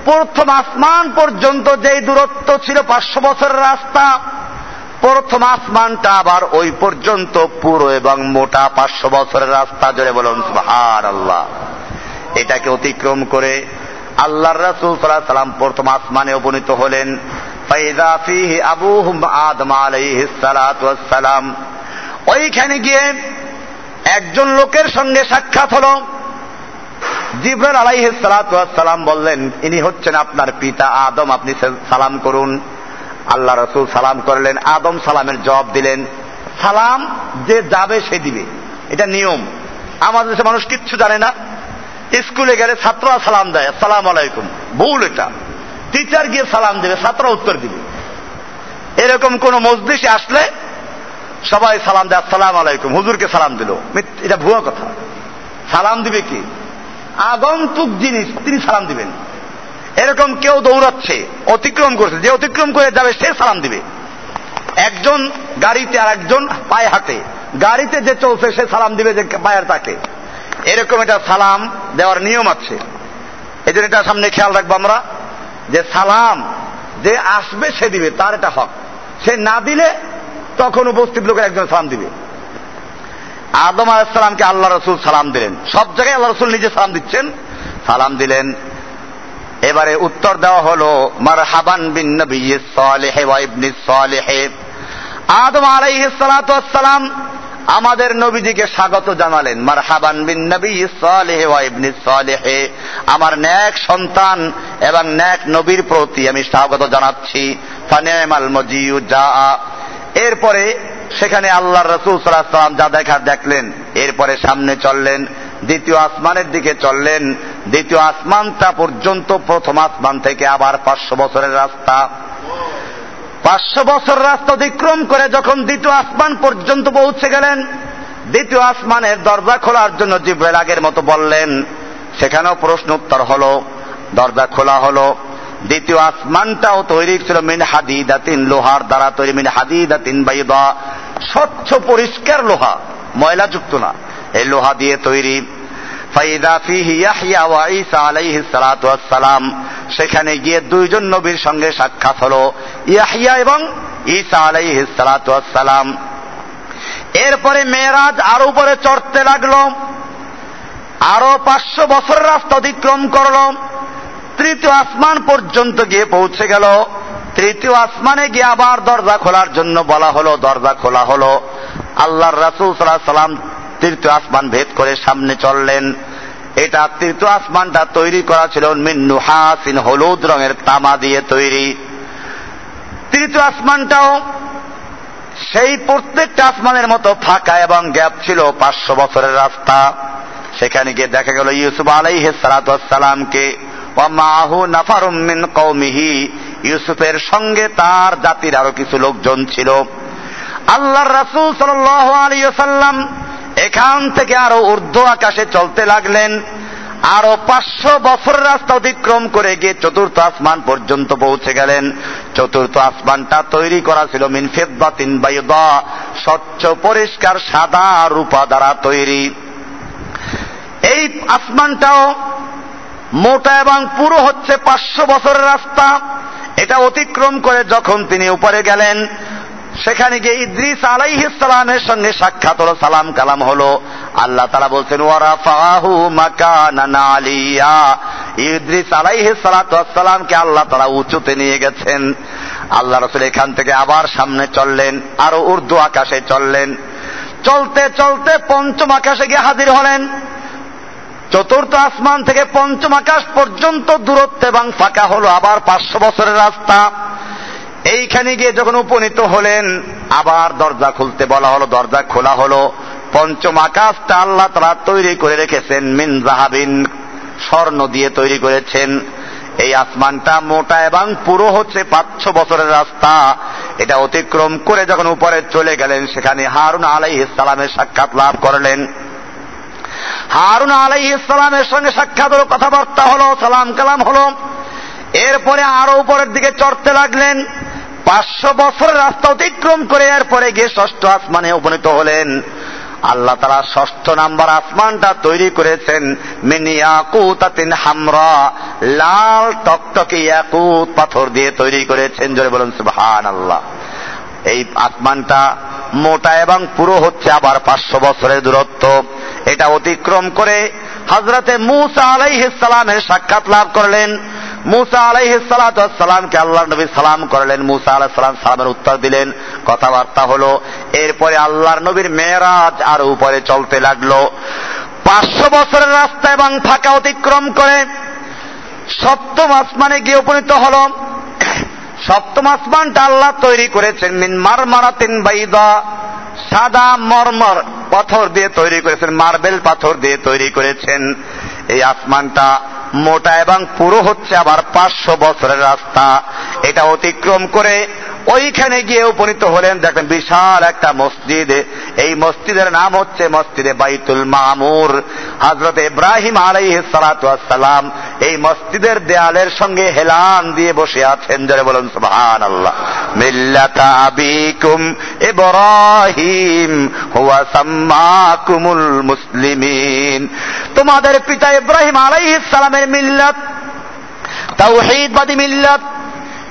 প্রথম আসমান পর্যন্ত যেই দূরত্ব ছিল 500 বছরের রাস্তা, প্রথম আসমানটা আবার ওই পর্যন্ত পুরো এবং মোটা 500 বছরের রাস্তা। জোরে বলুন সুবহানাল্লাহ। এটাকে অতিক্রম করে আল্লাহর রাসূল সাল্লাল্লাহু আলাইহি সাল্লাম প্রথম আসমানে উপনীত হলেন। ফাইযা ফীহি আবুহুম আদম আলাইহিস সালাতু ওয়াস সালাম, ওইখানে গিয়ে একজন লোকের সঙ্গে সাক্ষাৎ হলো। জিবরাইল আলাইহিস সালাতু ওয়াস সালাম বললেন ইনি হচ্ছেন আপনার পিতা আদম, আপনি সালাম করুন। আল্লাহ রাসূল সালাম করলেন, আদম সালামের জবাব দিলেন। সালাম যে যাবে সে দিবে, এটা নিয়ম। আমাদের দেশে মানুষ কিচ্ছু জানে না, স্কুলে গেলে ছাত্ররা সালাম দেয় আসসালামু আলাইকুম, ভুল এটা। টিচার গিয়ে সালাম দেবে, ছাত্ররা উত্তর দিবে। এরকম কোন মজলিসে আসলে সবাই সালাম দেয় আসসালামু আলাইকুম, হুজুরকে সালাম দিল, এটা ভুয়া কথা। সালাম দিবে কি আগন্তুক জিনিস, তিনি সালাম দিবেন। এরকম কেউ দৌড়াচ্ছে, অতিক্রম করছে, যে অতিক্রম করে যাবে সে সালাম দিবে। একজন গাড়িতে আর একজন পায়ে হাঁটে, গাড়িতে যে চলছে সে সালাম দিবে যে পায়ের তাকে, এরকম এটা সালাম দেওয়ার নিয়ম আছে। এই জন্য এটা সামনে খেয়াল রাখবো আমরা, যে সালাম যে আসবে সে দিবে, তার এটা হক। সে না দিলে তখন উপস্থিত লোকের একজন সালাম দিবে। আদম আলাইহিস সালামকে আল্লাহ রাসূল সালাম দিলেন, সব জায়গায় আল্লাহ রাসূল নিজে সালাম দিচ্ছেন, সালাম দিলেন। এবারে উত্তর দেওয়া হলো মারহাবান বিন নবিয়্যিস সালেহ ওয়া ইবনিস সালেহ। আদম আলাইহিস সালাতু ওয়াস সালাম আমাদের নবীজিকে স্বাগত জানালেন, মারহাবান বিন নবিয়্যিস সালেহ ওয়া ইবনিস সালেহ, আমার নেক সন্তান এবং নেক নবীর প্রতি আমি স্বাগত জানাচ্ছি। ফানিমাল মাজিউ জাআ। এরপরে সেখানে আল্লাহর রাসূল সাল্লাল্লাহু আলাইহি ওয়াসাল্লাম যা দেখলেন, এরপরে সামনে চললেন, দ্বিতীয় আসমানের দিকে চললেন। দ্বিতীয় আসমানটা পর্যন্ত প্রথম আসমান থেকে আবার 500 বছরের রাস্তা। 500 বছর রাস্তা অতিক্রম করে যখন দ্বিতীয় আসমান পর্যন্ত পৌঁছে গেলেন, দ্বিতীয় আসমানের দরজা খোলার জন্য জিবরাইল আগের মতো বললেন, সেখানেও প্রশ্ন উত্তর হলো, দরজা খোলা হলো। দ্বিতীয় আসমানটাও তৈরি ছিল মিন হাদিদাতিন, লোহার দ্বারা তৈরি, মিন হাদিদাতিন বাইদা, স্বচ্ছ পরিষ্কার লোহা, ময়লাযুক্ত না, এই লোহা দিয়ে তৈরি। ফাইদা ফিহি ইয়াহইয়া ওয়া ঈসা আলাইহিস সালাতু ওয়াস সালাম, সেখানে গিয়ে দুইজন নবীর সঙ্গে সাক্ষাৎ হলো, ইয়াহইয়া এবং ঈসা আলাইহিস সালাতু ওয়াস সালাম। এরপরে মেরাজ আরো উপরে চড়তে লাগলো, আরো 500 বছর রাস্তা অতিক্রম করলো, তৃতীয় আসমান পর্যন্ত গিয়ে পৌঁছে গেল। তৃতীয় আসমানে গিয়ে আবার দরজা খোলার জন্য বলা হলো, দরজা খোলা হলো। আল্লাহর রাসূল সাল্লাল্লাহু আলাইহি সাল্লাম তৃতীয় আসমান ভেদ করে সামনে চললেন। এটা তৃতীয় আসমানটা তৈরি করা ছিল মিন নুহাসিন, হলুদ রঙের তামা দিয়ে তৈরি। তৃতীয় আসমানটাও সেই প্রত্যেকটা আসমানের মতো ফাঁকা এবং গ্যাপ ছিল, 500 বছরের রাস্তা। সেখানে গিয়ে দেখা গেল ইউসুফ আলাইহিস সালাতু ওয়াস সালামকে, ওয়ামাহু নাফারুম মিন কওমিহি, ইউসুফের সঙ্গে তার জাতির আরো কিছু লোকজন ছিল। আল্লাহর রাসূল সাল্লাল্লাহু আলাইহি ওয়াসাল্লাম এখান থেকে আরো ঊর্ধ্ব আকাশে চলতে লাগলেন, আরো 500 বছর রাস্তা অতিক্রম করে গিয়ে চতুর্থ আসমান পর্যন্ত পৌঁছে গেলেন। চতুর্থ আসমানটা তৈরি করা ছিল মিন ফিদ্দাতিন বাইদা, স্বচ্ছ পরিষ্কার সাদা রূপা দ্বারা তৈরি। এই আসমানটাও মোটা এবং পুরো হচ্ছে 500 বছরের রাস্তা। এটা অতিক্রম করে যখন তিনি উপরে গেলেন, সেখানে গিয়ে ইদ্রিস আলাইহিস সালামের সঙ্গে সাক্ষাৎ হলো, সালাম কালাম হলো। আল্লাহ তাআলা বলেন ওয়া রাফাহু মাকানান আলিয়া, ইদ্রিস আলাইহিস সালাতু ওয়াস সালামকে আল্লাহ তাআলা উঁচুতে নিয়ে গেছেন। আল্লাহ রাসূল এখান থেকে আবার সামনে চললেন, আরো ঊর্ধ্ব আকাশে চললেন। চলতে চলতে পঞ্চম আকাশে গিয়ে হাজির হলেন। চতুর্থ আসমান থেকে পঞ্চম আকাশ পর্যন্ত দূরত্ব এবং ফাঁকা হলো, আবার 500 বছরের রাস্তা। এইখানে গিয়ে যখন উপনীত হলেন, আবার দরজা খুলতে বলা হলো, দরজা খোলা হলো। পঞ্চম আকাশটা আল্লাহ তাআলা তৈরি করে রেখেছেন মিন যাহাবিন, স্বর্ণ দিয়ে তৈরি করেছেন। এই আসমানটা মোটা এবং পুরো হচ্ছে 500 বছরের রাস্তা। এটা অতিক্রম করে যখন উপরে চলে গেলেন, সেখানে হারুন আলাইহিস সালামের সাক্ষাৎ লাভ করলেন। হারুন আলাইহিস সালামের সঙ্গে সাক্ষাৎ হলো, কথাবার্তা হলো, সালাম কালাম হলো। এরপরে আরো উপরের দিকে চড়তে লাগলেন, 500 বছর রাস্তা অতিক্রম করে এরপরে গিয়ে ষষ্ঠ আসমানে উপনীত হলেন। আল্লাহ তাআলা ষষ্ঠ নাম্বার আসমানটা তৈরি করেছেন মিন ইয়াকুতাতিন হামরা, লাল টকটকে ইয়াকুত পাথর দিয়ে তৈরি করেছেন। জোরে বলুন সুবহানাল্লাহ। এই আসমানটা মোটা এবং পুরো হচ্ছে আবার 500 বছরের দূরত্ব। এটা অতিক্রম করে হযরতে মূসা আলাইহিস সালামের সাক্ষাৎ লাভ করলেন। মূসা আলাইহিস সালাতু ওয়াস সালামকে আল্লাহর নবী সালাম করলেন, মূসা আলাইহিস সালাম সালামের উত্তর দিলেন, কথাবার্তা হলো। এরপরে আল্লাহর নবীর মেরাজ আর উপরে চলতে লাগলো, 500 বছরের রাস্তা এবং ফাঁকা অতিক্রম করে সপ্তম আসমানে গিয়ে উপনীত হলো। সপ্তম আসমানটা আল্লাহ তৈরি করেছেন মিন মারমারাতিন বাইদা, সাদা মরমর পাথর দিয়ে তৈরি করেছেন, মার্বেল পাথর দিয়ে তৈরি করেছেন। এই আসমানটা মোটা এবং পুরো হচ্ছে আবার 500 বছরের রাস্তা। এটা অতিক্রম করে ওইখানে গিয়ে উপনীত হলেন, দেখেন বিশাল একটা মসজিদ। এই মসজিদের নাম হচ্ছে মসজিদে বাইতুল মামুর। হযরত ইব্রাহিম আলাইহিস সালাতু ওয়াস সালাম এই মসজিদের দেয়ালের সঙ্গে হেলান দিয়ে বসে আছেন। জোরে বলুন সুবহানাল্লাহ। মিল্লাতা আবিকুম ইব্রাহিম হুয়া সাম্মাকুমুল মুসলিমিন, তোমাদের পিতা ইব্রাহিম আলাইহিস সালামের মিল্লাত তাওহীদবাদী মিল্লাত,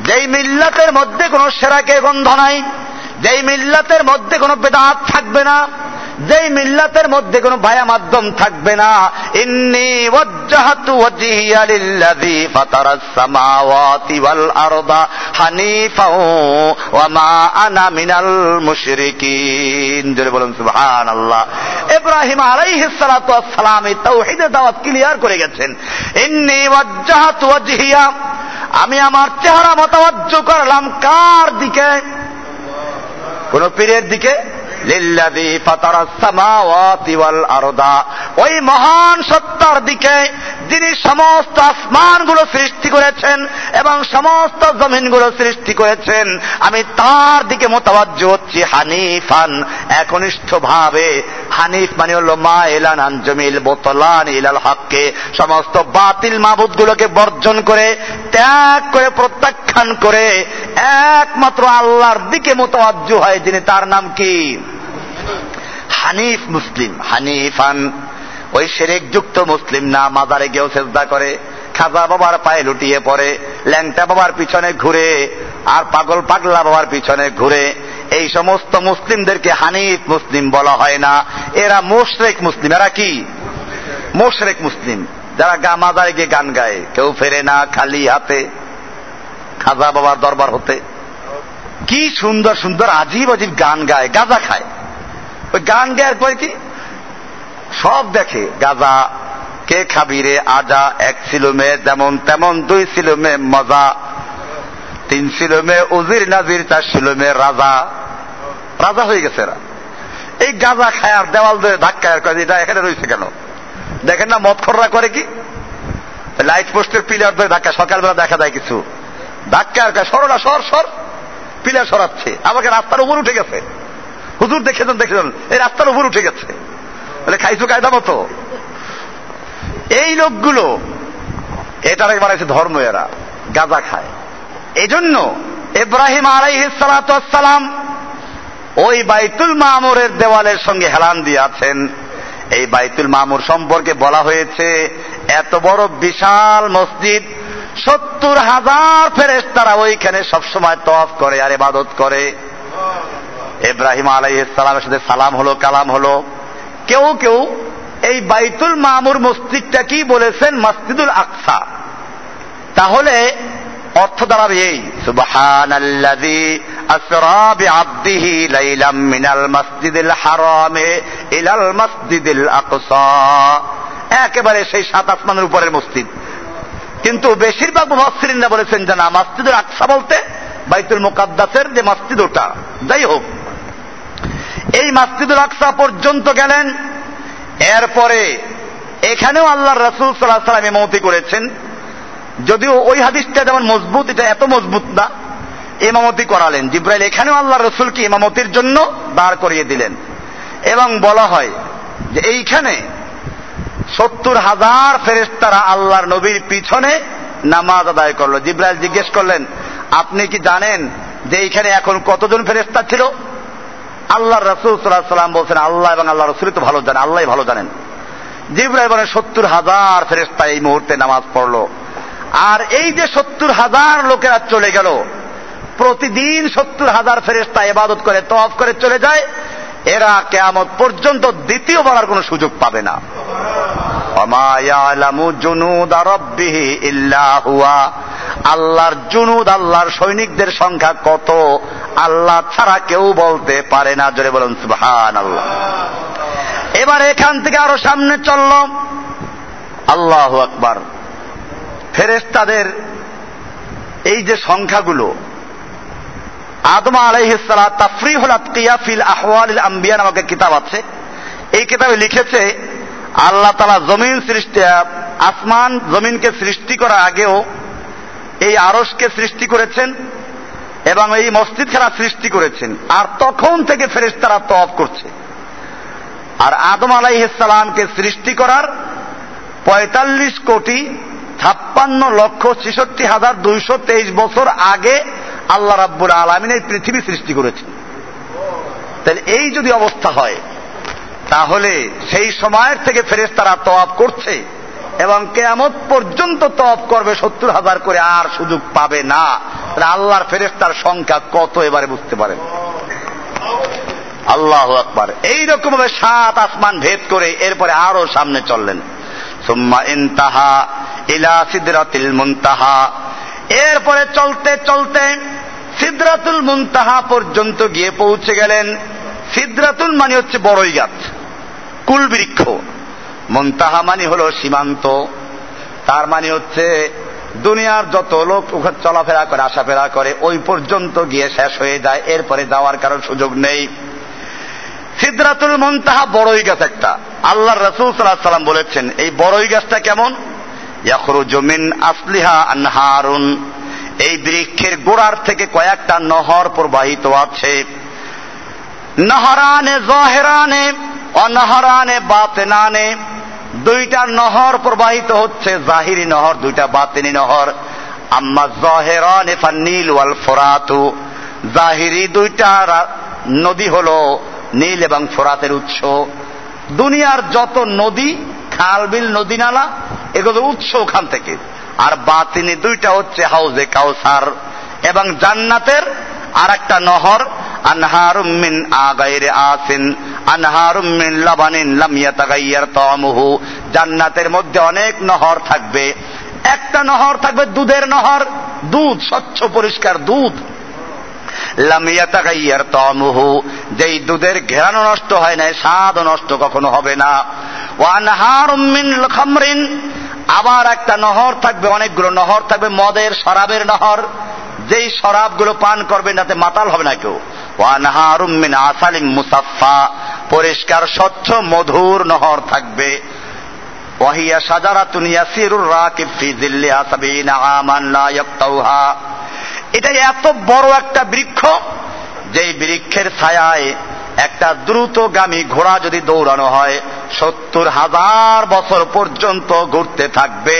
যেই মিল্লাতের মধ্যে কোনো শিরকের গন্ধ নাই, যেই মিল্লাতের মধ্যে কোনো বেদাত থাকবে না, যেই মিল্লাতের মধ্যে কোনো ভায়া মাধ্যম থাকবে না। ইন্নী ওয়াজ্জাহতু ওয়াজহিয়া লিল্লাযী ফাতারাস সামাওয়াতি ওয়াল আরদা হানিফা ওয়া মা আনা মিনাল মুশরিকিন। জোরে বলুন সুবহানাল্লাহ। ইব্রাহিম আলাইহিস সালাতু ওয়াস সালাম তাওহীদের দাওয়াত ক্লিয়ার করে গেছেন। ইন্নী ওয়াজ্জাহতু ওয়াজহিয়া, আমি আমার চেহারা মুতাওয়াজ্জহ করলাম কার দিকে? কোন পীরের দিকে? লিল্লাযী ফাতারাস সামাওয়াতি ওয়াল আরদা, ওই মহান সত্তার দিকে যিনি সমস্ত আসমানগুলো সৃষ্টি করেছেন এবং সমস্ত জমিনগুলো সৃষ্টি করেছেন, আমি তার দিকে মুতাওয়াজ্জহ হচ্ছি। হানিফান, একনিষ্ঠভাবে। হানিফ মানে হলো মাইলান আন জামিল বুতলান ইলাল হককে, সমস্ত বাতিল মাবুদগুলোকে বর্জন করে, ত্যাগ করে, প্রত্যাখ্যান করে একমাত্র আল্লাহর দিকে মুতাওয়াজ্জহ হয়, যিনি, তার নাম কি? হানিফ মুসলিম। হানিফান ওই শিরক যুক্ত মুসলিম না, মাজারে গিয়েও সেজদা করে, খাজা বাবার পায়ে লুটিয়ে পড়ে, ল্যাংটা বাবার পিছনে ঘুরে, আর পাগল পাগলা বাবার পিছনে ঘুরে, এই সমস্ত মুসলিমদেরকে হানিফ মুসলিম বলা হয় না। এরা মুশরিক মুসলিম। এরা কি? মুশরিক মুসলিম, যারা মাজারে গিয়ে গান গায়, কেউ ফেরে না খালি হাতে খাজা বাবার দরবার হতে। কি সুন্দর সুন্দর আজীব আজীব গান গায়, গাঁজা খায়। ওই গান গায় পরে কি সব দেখে, গাঁজা কে খাবিরে আজা, এক সিলুমে যেমন তেমন, দুই সিলুমে মজা, তিন সিলুমে উজির নাজির, চার সিলুমে রাজা। রাজা হয়ে গেছে এরা। এই গাঁজা খায় আর দেওয়াল ধরে ধাক্কায়, এটা এখানে রয়েছে কেন? দেখেন না মদখররা করে কি, লাইট পোস্টের পিলার ধরে ধাক্কা, সকালবেলা দেখা যায় কিছু ধাক্কা, সরলা সর সর, পিলার সরাচ্ছে, আমাকে রাস্তার উপর উঠে গেছে হুজুর, দেখেছেন দেখেছেন এই রাস্তার উপর উঠে গেছে, বলে খাইছো কায়দা মতো। এই লোকগুলো এটারে বানাইছে ধর্ম, এরা গাঁজা খায়। এজন্য ইব্রাহিম আলাইহিস সালাতু ওয়াস সালাম ওই বাইতুল মামুরের দেওয়ালের সঙ্গে হেলান দিয়েছেন। এই বাইতুল মামুর সম্পর্কে বলা হয়েছে, এত বড় বিশাল মসজিদ, 70,000 ফেরেশতারা ওইখানে সবসময় তওয়াফ করে আর ইবাদত করে। ইব্রাহিম আলাইহিস সালামের সাথে সালাম হলো, কালাম হলো। কেউ কেউ এই বাইতুল মামুর মসজিদটা কি বলেছেন? মসজিদুল আকসা। তাহলে অর্থ দাঁড়াবে এই, সুবহানাল্লাযী আসরা বিআবদিহি লাইলাম মিনাল মসজিদিল হারামি ইলাল মসজিদিল আকসা। একেবারে সেই সাত আসমানের উপরের মসজিদ। কিন্তু বেশিরভাগ মুফাসসিরিনরা বলেছেন যে না, মসজিদুল আকসা বলতে বাইতুল মুকাদ্দাসের যে মসজিদ, ওটা। যাই হোক, এই মসজিদুল আকসা পর্যন্ত গেলেন। এরপরে এখানেও আল্লাহর রাসূল সাল্লাল্লাহু আলাইহি ওয়াসাল্লাম ইমামতি করেছেন, যদিও ওই হাদিসটা যেমন মজবুত, এটা এত মজবুত না। ইমামতি করালেন জিবরাইল, এখানেও আল্লাহর রাসূলকে ইমামতির জন্য দাঁড় করিয়ে দিলেন। এবং বলা হয় যে এইখানে 70,000 ফেরেশতারা আল্লাহর নবীর পিছনে নামাজ আদায় করলো। জিবরাইল জিজ্ঞেস করলেন, আপনি কি জানেন যে এইখানে এখন কতজন ফেরেশতা ছিল? আল্লাহর রাসূল সাল্লাল্লাহু আলাইহি ওয়াসাল্লাম বলেন, আল্লাহ এবং আল্লাহর রাসূলই তো ভালো জানেন, আল্লাহই ভালো জানেন। জিবরাইল বলেন, 70,000 ফেরেশতা এই মুহূর্তে নামাজ পড়লো। আর এই যে 70,000 লোকেরা চলে গেল, প্রতিদিন 70,000 ফেরেশতা ইবাদত করে, তওয়াফ করে চলে যায়, এরা কিয়ামত পর্যন্ত দ্বিতীয়বার আর কোনো সুযোগ পাবে না। ওমা ইয়ালামু জুনুদা রাব্বিহি ইল্লা হুয়া, আল্লাহর জুনুদ, আল্লাহর সৈনিকদের সংখ্যা কত আল্লাহ ছাড়া কেউ বলতে পারে না। জোরে বলুন সুবহানাল্লাহ। এবার এখান থেকে আরো সামনে চলল। আল্লাহু আকবার। ফেরেশতাদের এই যে সংখ্যাগুলো, আদম আলাইহিস সালাম তাফরিহুল আতকিয়া ফিল আহওয়ালিল আমবিয়া নামক কিতাব আছে, এই কিতাবে লিখেছে আল্লাহ তাআলা জমিন সৃষ্টি, আসমান জমিনকে সৃষ্টি করার আগেও এই আরশকে সৃষ্টি করেছেন এবং এই মসজিদখানা সৃষ্টি করেছেন। আর তখন থেকে ফেরেশতারা তওয়াফ করছে। আর আদম আলাইহিস সালামকে সৃষ্টি করার 45,56,223 বছর আগে আল্লাহ রাব্বুল আলামিন এই পৃথিবী সৃষ্টি করেছেন। তাহলে এই যদি অবস্থা হয়, তাহলে সেই সময়ের থেকে ফেরেশতারা তওয়াফ করছে এবং কিয়ামত পর্যন্ত তওয়াফ করবে 70,000 করে, আর সুযোগ পাবে না। তাহলে আল্লাহর ফেরেশতার সংখ্যা কত, এবারে বুঝতে পারেন। আল্লাহু আকবার। এইরকম ভাবে সাত আসমান ভেদ করে এরপরে আরো সামনে চললেন। সুম্মা ইনতাহা ইলা সিদরাতিল মুনতাহা, এরপরে চলতে চলতে সিদরাতুল মুনতাহা পর্যন্ত গিয়ে পৌঁছে গেলেন। সিদরাতুল মানে হচ্ছে বড়ই গাছ, কুলবৃক্ষ। মুনতাহা মানে হলো সীমান্ত, তার মানে হচ্ছে দুনিয়ার যত লোক ওখানে চলাফেরা করে আসাফেরা করে ওই পর্যন্ত গিয়ে শেষ হয়ে যায়, এরপরে যাওয়ার কারণ সুযোগ নেই। সিদরাতুল মুনতাহা বড়ই গাছ একটা। আল্লাহর রাসূল সাল্লাল্লাহু আলাইহি ওয়াসাল্লাম বলেছেন এই বড়ই গাছটা কেমন, ইয়াখরুজু মিন আসলিহা আনহারুন, এই বৃক্ষের গোড়ার থেকে কয়েকটা নহর প্রবাহিত আছে। নহরানে জাহিরানে ও নহরানে বাতিনানে, দুইটা নহর প্রবাহিত হচ্ছে, জাহিরি নহর দুইটা, বাতিনি নহর। আম্মা জাহিরানে ফান্নীল ওয়াল ফুরাতু, জাহিরি দুইটা নদী হলো নীল এবং ফোরাতের উৎস। দুনিয়ার যত নদী, খাল বিল নদী নালা, এগুলো উৎস ওখান থেকে। আর বাতিনি দুইটা হচ্ছে হাউজে কাউসার এবং জান্নাতের আর একটা নহর, আনহারুম মিন আগাইরে আসিন আনহারুম মিন লাবানিন লাম ইয়াতাগায়্যার তা'মুহু, জান্নাতের মধ্যে অনেক নহর থাকবে, একটা নহর থাকবে দুধের নহর, দুধ স্বচ্ছ পরিষ্কার দুধ, লাম ইয়াতাগায়্যার তা'মুহু, যেই দুধের ঘ্রাণ নষ্ট হয় না, স্বাদ নষ্ট কখনো হবে না। ওয়া আনহারুম মিন খামরিন, আবার একটা নহর থাকবে, অনেকগুলো নহর থাকবে মদের, শরাবের নহর, যেই শরাবগুলো পান করবেন তাতে মাতাল হবে না কেউ। ওয়া আনহারুম মিন আসালিম মুসাফা, পরিষ্কার স্বচ্ছ মধুর নহর থাকবে। ওয়াহিয়া শাজারাতুন ইয়াসিরুর রাকিব ফি জিল্লিহা সাবিনা আমান লা ইয়াক্তাউহা, এটা এত বড় একটা বৃক্ষ, যেই বৃক্ষের ছায়ায় একটা দ্রুতগামী ঘোড়া যদি দৌড়ানো হয় 70,000 বছর পর্যন্ত ঘুরতে থাকবে,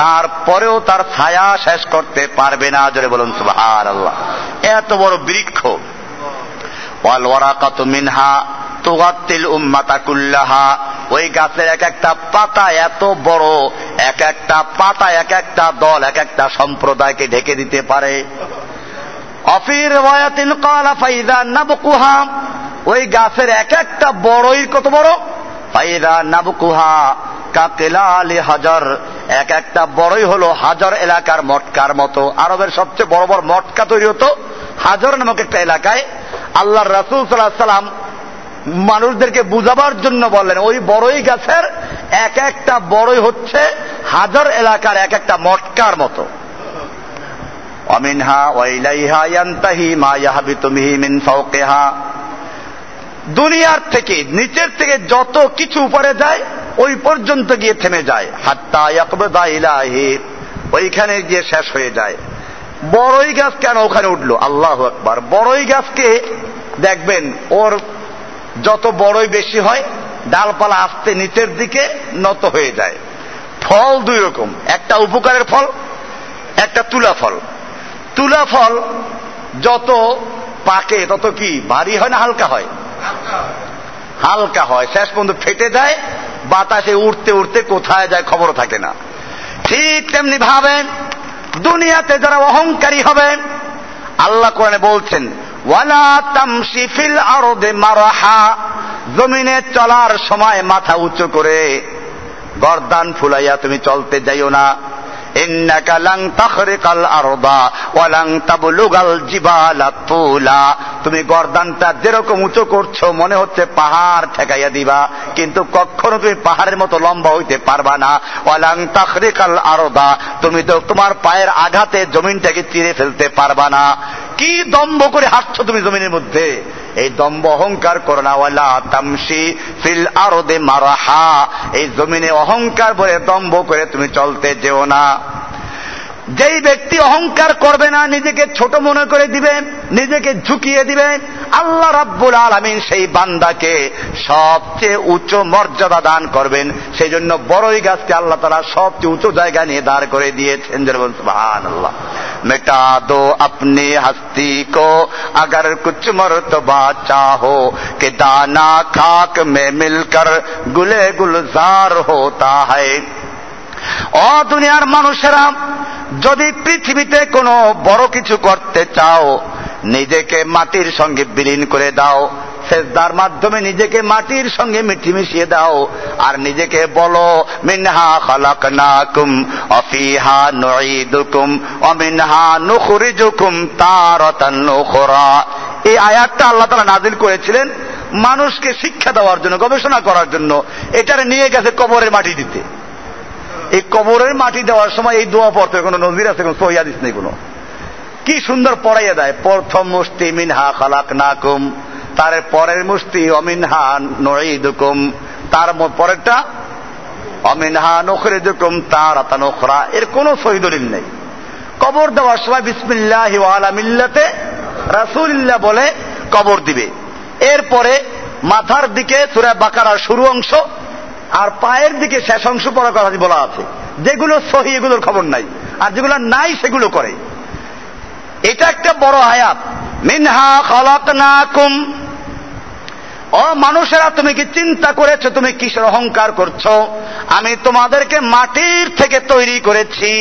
তারপরেও তার ছায়া শেষ করতে পারবে না। জোরে বলুন সুবহানাল্লাহ, এত বড় বৃক্ষ। ওয়াল ওয়ারাকাতু মিনহা তুগাতিল উম্মাতা কুল্লাহা, ওই গাছের এক একটা পাতা এত বড়, এক একটা পাতা এক একটা দল, এক একটা সম্প্রদায়কে ঢেকে দিতে পারে। অফি রিওয়ায়াতিন ক্বালা ফাইযা নাবকুহা, ওই গাছের এক একটা বড়ই কত বড়, ফাইদা নাবকুহা কাকিলাল হাজার, এক একটা বড়ই হলো হাজার এলাকার মটকার মতো। আরবের সবচেয়ে বড় বড় মটকা তৈরি হতো হাজার নামক একটা এলাকায়। আল্লাহর রাসূল সাল্লাল্লাহু আলাইহি ওয়াসাল্লাম মানুষদেরকে বুঝাবার জন্য বললেন ওই বড়ই গাছের এক একটা বড়ই হচ্ছে হাজার এলাকার এক একটা মটকার মতো। অমিনহা ওয়াইলাইহা ইয়ানতাহি মা ইয়াহবিতু মিহি মিন ফাওকিহা, দুনিয়ার থেকে নিচের থেকে যত কিছু উপরে যায় ওই পর্যন্ত গিয়ে থেমে যায়, হাত্তা ইয়াকবাদা ইলাহি, ওইখানে গিয়ে শেষ হয়ে যায়। বড়ই গাছ কেন ওখানে উঠলো? আল্লাহু আকবার। বড়ই গাছকে দেখবেন ওর যত বড়ই বেশি হয় ডালপালা আস্তে নিচের দিকে নত হয়ে যায়। ফল দুই রকম, একটা উপকারের ফল, একটা তুলা ফল। তুলা ফল যত পাকে তত কি ভারী হয় না হালকা হয়? হালকা হয়, শেষ পর্যন্ত ফেটে যায়, বাতাসে উড়তে উড়তে কোথায় যায় খবর থাকে না। ঠিক তেমনি ভাবে দুনিয়াতে যারা অহংকারী হবে, আল্লাহ কোরআনে বলছেন ওয়ালা তামশি ফিল আরদি মারহা, জমিনে চলার সময় মাথা উঁচু করে গর্দান ফুলাইয়া তুমি চলতে যাইও না। ইন্নাকা লান তাখরিকাল আরদা ওয়া লান তাবলুগাল জিবালা তুলা, তুমি গর্দানটা যেরকম উঁচু করছো মনে হচ্ছে পাহাড় ঠেকাইয়া দিবা, কিন্তু কখনো তুমি পাহাড়ের মতো লম্বা হইতে পারবা না। ওয়া লান তাখরিকাল আরদা, তুমি তো তোমার পায়ের আঘাতে জমিনটাকে চিরে ফেলতে পারবা না। কি দম্ভ করে হাঁটছো তুমি জমিনের মধ্যে, এই দম্ভ অহংকার করো না। ওয়ালা তামশি ফিল আরদি মারহা, এই জমিনে অহংকার ভরে দম্ভ করে তুমি চলতে যেও না। যেই ব্যক্তি অহংকার করবে না, নিজেকে ছোট মনে করে দিবে, নিজেকে ঝুঁকিয়ে দিবে, আল্লাহ রাব্বুল আলামিন সেই বান্দাকে সবচেয়ে উচ্চ মর্যাদা দান করবেন। সেই জন্য বড়ই গাছকে আল্লাহ তাআলা সবচেয়ে উঁচু জায়গায় নিয়ে দাঁড় করে দিয়েছেন। সুবহানাল্লাহ। মেটা দো আপনি হস্তি কো আগর কুছ মর্তবা চাহো, কে দানা খাক মে মিলকর গুলে গুলজার হোতা হ্যায়। ও দুনিয়ার মানুষেরা, যদি পৃথিবীতে কোনো বড় কিছু করতে চাও, নিজেকে মাটির সঙ্গে বিলীন করে দাও, সেজদার মাধ্যমে নিজেকে মাটির সঙ্গে মিশিয়ে দাও আর নিজেকে বলো মিনহা খালাকনাকুম ওয়া ফিহা নুঈদুকুম ওয়া মিনহা নুখরিজুকুম তারাতান উখরা। এই আয়াতটা আল্লাহ তাআলা নাযিল করেছিলেন মানুষকে শিক্ষা দেওয়ার জন্য, গবেষণা করার জন্য। এটারে নিয়ে গেছে কবরের মাটি দিতে। এই কবরের মাটি দেওয়ার সময় এই দোয়া পড়তে কোনো নজির আছে? কোনো সহিহ হাদিস নেই। কোনো কি সুন্দর পড়াইয়া দেয়। প্রথম মুষ্টি মিনহা খালাকনাকুম, তার পরের মুষ্টি অমিনহা নুঈদুকুম, তার পরেরটা অমিনহা নুখরিজুকুম তারাতান উখরা। এর কোনো সহিহ দলিল নেই। কবর দেওয়ার সময় বিসমিল্লাহি ওয়া আলা মিল্লাতে রাসূলিল্লাহ বলে কবর দিবে। এরপরে মাথার দিকে সূরা বাকারার শুরু অংশ আর পায়ের দিকে শেষ অংশ পড়ার কথা বলা আছে। যেগুলো সহি এগুলোর খবর নাই, আর যেগুলো নাই সেগুলো করে। এটা একটা বড় আয়াত। মিনহা খালাকনাকুম, ও মানুষেরা তুমি কি চিন্তা করেছো তুমি কিসের অহংকার করছো? আমি তোমাদেরকে মাটির থেকে তৈরি করেছি।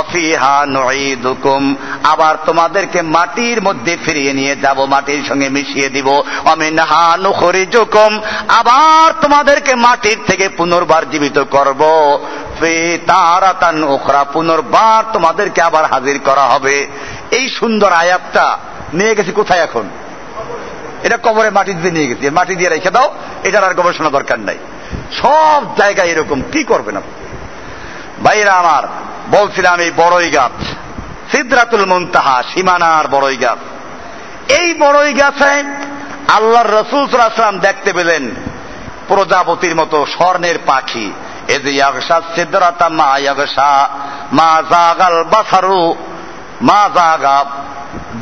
অফিহা নুঈদুকুম, আবার তোমাদেরকে মাটির মধ্যে ফিরিয়ে নিয়ে যাব, মাটির সঙ্গে মিশিয়ে দিব। অমিনহা নুখরিজুকুম, আবার তোমাদেরকে মাটির থেকে পুনর্বার জীবিত করব। ফি তারাতান উখরা, পুনর্বার তোমাদেরকে আবার হাজির করা হবে। এই সুন্দর আয়াতটা নিয়ে গেছে কোথায় এখন? এটা কবরে মাটি দিয়ে নিয়ে গেছে। মাটি দিয়ে রেখে দাও, এটার আর গবেষণা দরকার নাই। সব জায়গায় এরকম। কি করবেন আপনি? ভাইরা আমার, বলছিলাম এই বড়ই গাছ সিদরাতুল মুনতাহা, সীমানার বড়ই গাছ। এই বড়ই গাছে আল্লাহর রাসূল সাল্লাল্লাহু আলাইহি ওয়াসাল্লাম দেখতে পেলেন প্রজাপতির মতো স্বর্ণের পাখি। এযে ইয়াগশা সিদরাতা মা ইয়াগশা মা যাগাল বাসারু মা যাগা,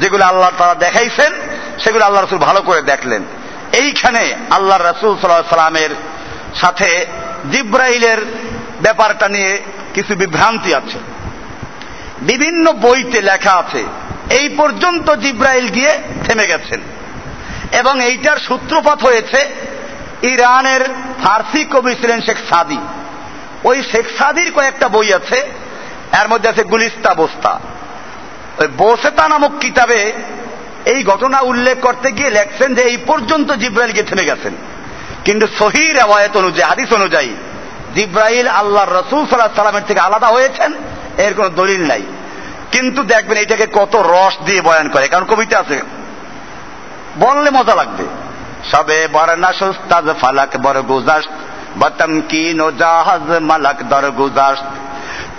যেগুলো আল্লাহ তাআলা দেখাইছেন সেগুলো আল্লাহ রাসূল ভালো করে দেখলেন। এইখানে আল্লাহ রাসূল সাল্লাল্লাহু আলাইহি সাল্লামের সাথে জিব্রাইলের ব্যাপারটা নিয়ে কিছু বিভ্রান্তি আছে। বিভিন্ন বইতে লেখা আছে এই পর্যন্ত জিব্রাইল গিয়ে থেমে গেছেন, এবং এইটার সূত্রপাত হয়েছে ইরানের ফার্সি কবি ছিলেন শেখ সাদি। ওই শেখ সাদির কয়েকটা বই আছে, এর মধ্যে আছে গুলিস্তা বস্তা। ওই বোসেতা নামক কিতাবে এই ঘটনা উল্লেখ করতে গিয়ে লেখছেন যে এই পর্যন্ত জিব্রাইল গিয়ে থেমে গেছেন, কিন্তু সহি রেওয়ায়াত অনুযায়ী, হাদিস অনুযায়ী জিব্রাইল আল্লাহর রাসূল সাল্লাল্লাহু আলাইহি সাল্লামের থেকে আলাদা হয়েছেন, এর কোনো দলিল নাই। কিন্তু দেখবেন এটাকে কত রস দিয়ে বয়ান করে, কারণ কবিতা আছে, বললে মজা লাগবে। সবে বরনাশস তাজ ফালাক বরগুজাস্ত বতমকিন ও জাহাজ মালাক দরগুজাস্ত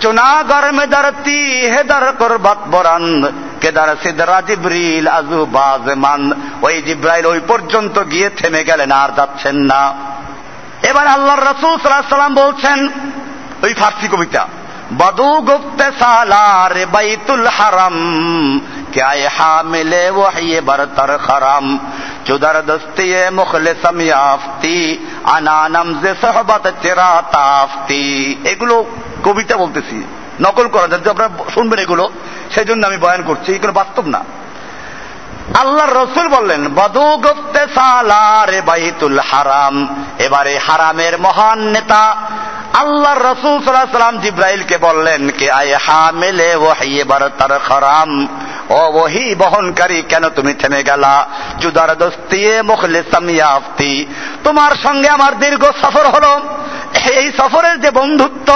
চুনাগর মে দরতি হে দর কুরবত বরন্দ কেদার সিদরা জিব্রাইল আজু বাজমান। ওই জিব্রাইল ওই পর্যন্ত গিয়ে থেমে গেলেন, আর যাচ্ছেন না। এবার আল্লাহর রাসূল সাল্লাল্লাহু আলাইহি সাল্লাম বলছেন ওই ফার্সি কবিতা বদু গুপ্তে সালার বাইতুল হারাম ক্যায় হামিলে ওয়াহিয়ে বরতর খরাম চুদার দস্তিয়ে মুখলিসম ইয়াফতি আনা নামজে সোহবত চিরা তাফতি। এগুলো কবিতা বলতেছি, নকল করা যাচ্ছে, আপনারা শুনবেন এগুলো, সেই জন্য আমি বয়ান করছি, এগুলো বাস্তব না। আল্লাহর রাসূল বললেন বদু গুপ্তে সালার বাইতুল হারাম। এবারে হারামের মহান নেতা আল্লাহর রাসূল সাল্লাল্লাহু আলাইহি সাল্লাম জিব্রাইলকে বললেন কে আয় হামিলে ওয়াহি বরতর খরাম, ও ওহী বহনকারী কেন তুমি থেমে গেলা? জুদার দস্তিয়ে মুখলিসাম ইয়াফতি, তোমার সঙ্গে আমার দীর্ঘ সফর হলো, এই সফরের যে বন্ধুত্ব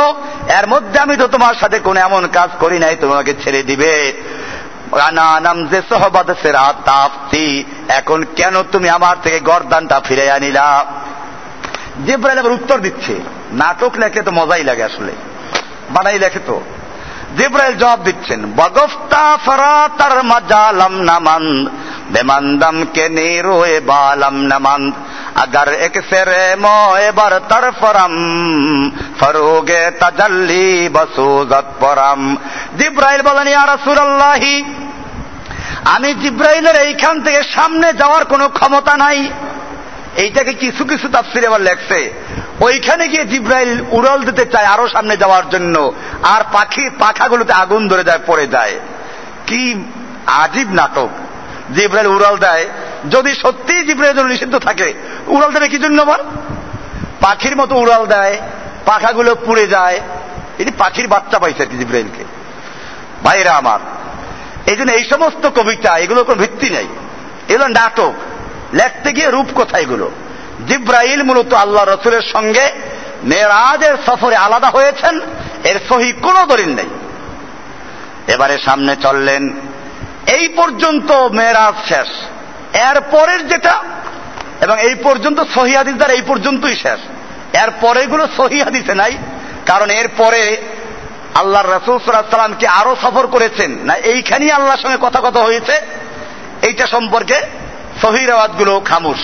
এর মধ্যে আমি তো তোমার সাথে কোনো এমন কাজ করি নাই তোমাকে ছেড়ে দিবে। এখন কেন তুমি আমার থেকে গর্দানটা ফিরে আনিলা? জিব্রাইল আবার উত্তর দিচ্ছে, নাটক লেখে তো মজাই লাগে, আসলে বানাই লেখে তো। জিব্রাইল জবাব দিচ্ছেন বগফতা ফরাতার মাজালাম নামান বেমানদম কে নিরোয়ে বালাম নামান अगर एक सेरे मोए बर तरफरम फरोगे तजल्ली बसूजत परम। জিব্রাইল বলেন ইয়া রাসূলুল্লাহ, আমি জিব্রাইলের এইখান থেকে সামনে যাওয়ার কোনো ক্ষমতা নাই। এইটাকে কিছু কিছু তাফসীরে আবার লেখছে ওইখানে গিয়ে জিব্রাইল উড়াল দিতে চায় আরো সামনে যাওয়ার জন্য, আর পাখির পাখাগুলোতে আগুন ধরে যায়, পড়ে যায়। কি আজীব নাটক! জিব্রাইল উড়াল দেয়, যদি সত্যি জিব্রাইল নিষিদ্ধ থাকে উড়াল দেবে কি জন্য? বল, পাখির মতো উড়াল দেয়, পাখাগুলো পুড়ে যায়। এটি পাখির বাচ্চা পাইছে আর কি জিব্রাইলকে। ভাইরা আমার, এই জন্য এই সমস্ত কবিতা, এগুলোর কোনো ভিত্তি নাই, এগুলো নাটক। লেখতে গিয়ে রূপকথা এগুলো। জিব্রাইল মূলত আল্লাহ রসুলের সঙ্গে মেরাজের সফরে আলাদা হয়েছেন, এর সহি কোনো দলিল নেই। এবারে সামনে চললেন, এই পর্যন্ত মেরাজ শেষ। এরপরের যেটা এবং এই পর্যন্ত সহি হাদিস দ্বারা এই পর্যন্তই শেষ, এর পরেগুলো সহি হাদিসে নাই। কারণ এরপরে আল্লাহর রাসূল সাল্লাল্লাহু আলাইহি ওয়াসাল্লামকে আরো সফর করেছেন না, এইখানেই আল্লাহর সঙ্গে কথা হয়েছে, এইটা সম্পর্কে সহি রিওয়ায়াতগুলো খামুশ।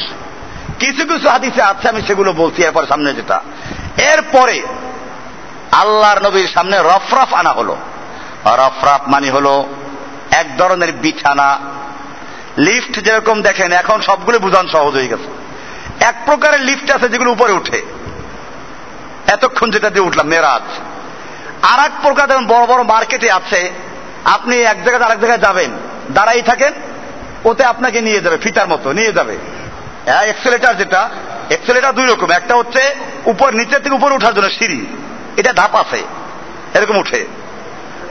কিছু কিছু হাদিসে আছে, আমি সেগুলো বলছি। এরপর সামনে যেটা, এরপরে আল্লাহর নবীর সামনে রফরাফ আনা হলো। রফরাফ মানে হলো এক ধরনের বিছানা। লিফট যেরকম দেখেন এখন সবগুলো বুঝান সহজ হয়ে গেছে। এক প্রকারের লিফট আছে যেগুলো উপরে উঠে, এতক্ষণ যেটা দিয়ে উঠলাম মেরাজ। আর এক প্রকার যেমন বড় বড় মার্কেটে আছে, আপনি এক জায়গায় আরেক জায়গায় যাবেন, দাঁড়াই থাকেন, ওতে আপনাকে নিয়ে যাবে, ফিতার মতো নিয়ে যাবে। এক্সেলেটার, যেটা এক্সেলেটার দুই রকম, একটা হচ্ছে উপর নিচের থেকে উপরে উঠার জন্য সিঁড়ি, এটা ধাপ আছে এরকম উঠে।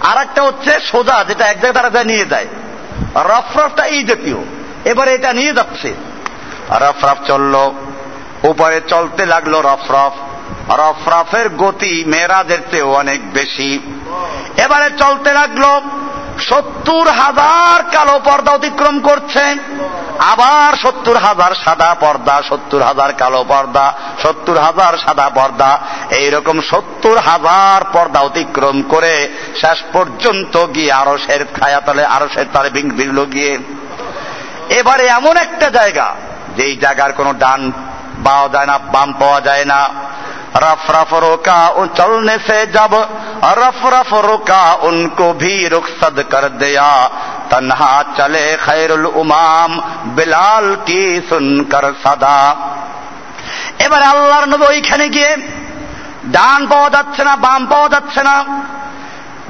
আর একটা হচ্ছে সোজা, যেটা এক জায়গায় আরেক জায়গায় নিয়ে যায়। রফরফটা এই জাতীয়। এবারে এটা নিয়ে যাচ্ছে, রফরফ চলল, উপরে চলতে লাগলো রফরফ। রফরফের গতি মেরাজের চেয়ে অনেক বেশি। এবারে চলতে লাগলো, 70,000 কালো পর্দা অতিক্রম করছে, আবার 70,000 সাদা পর্দা, 70,000 কালো পর্দা, 70,000 সাদা পর্দা, এইরকম 70,000 পর্দা অতিক্রম করে শেষ পর্যন্ত গিয়ে আরশের ছায়াতলে, আরশের তলে বিল গিয়ে এবারে এমন একটা জায়গা যেই জায়গার কোনো ডান পাওয়া যায় না, বাম পাওয়া যায় না। रफ रफ रोका उन चलने से जब रफ रफ रोका उनको भी रुखसद कर दिया। तन्हा चले खैरुल उमाम बिलाल की सुनकर सदा। এবারে আল্লাহর নবী ওইখানে গিয়ে, ডান পাওয়া যাচ্ছে না, বাম পাওয়া যাচ্ছে না,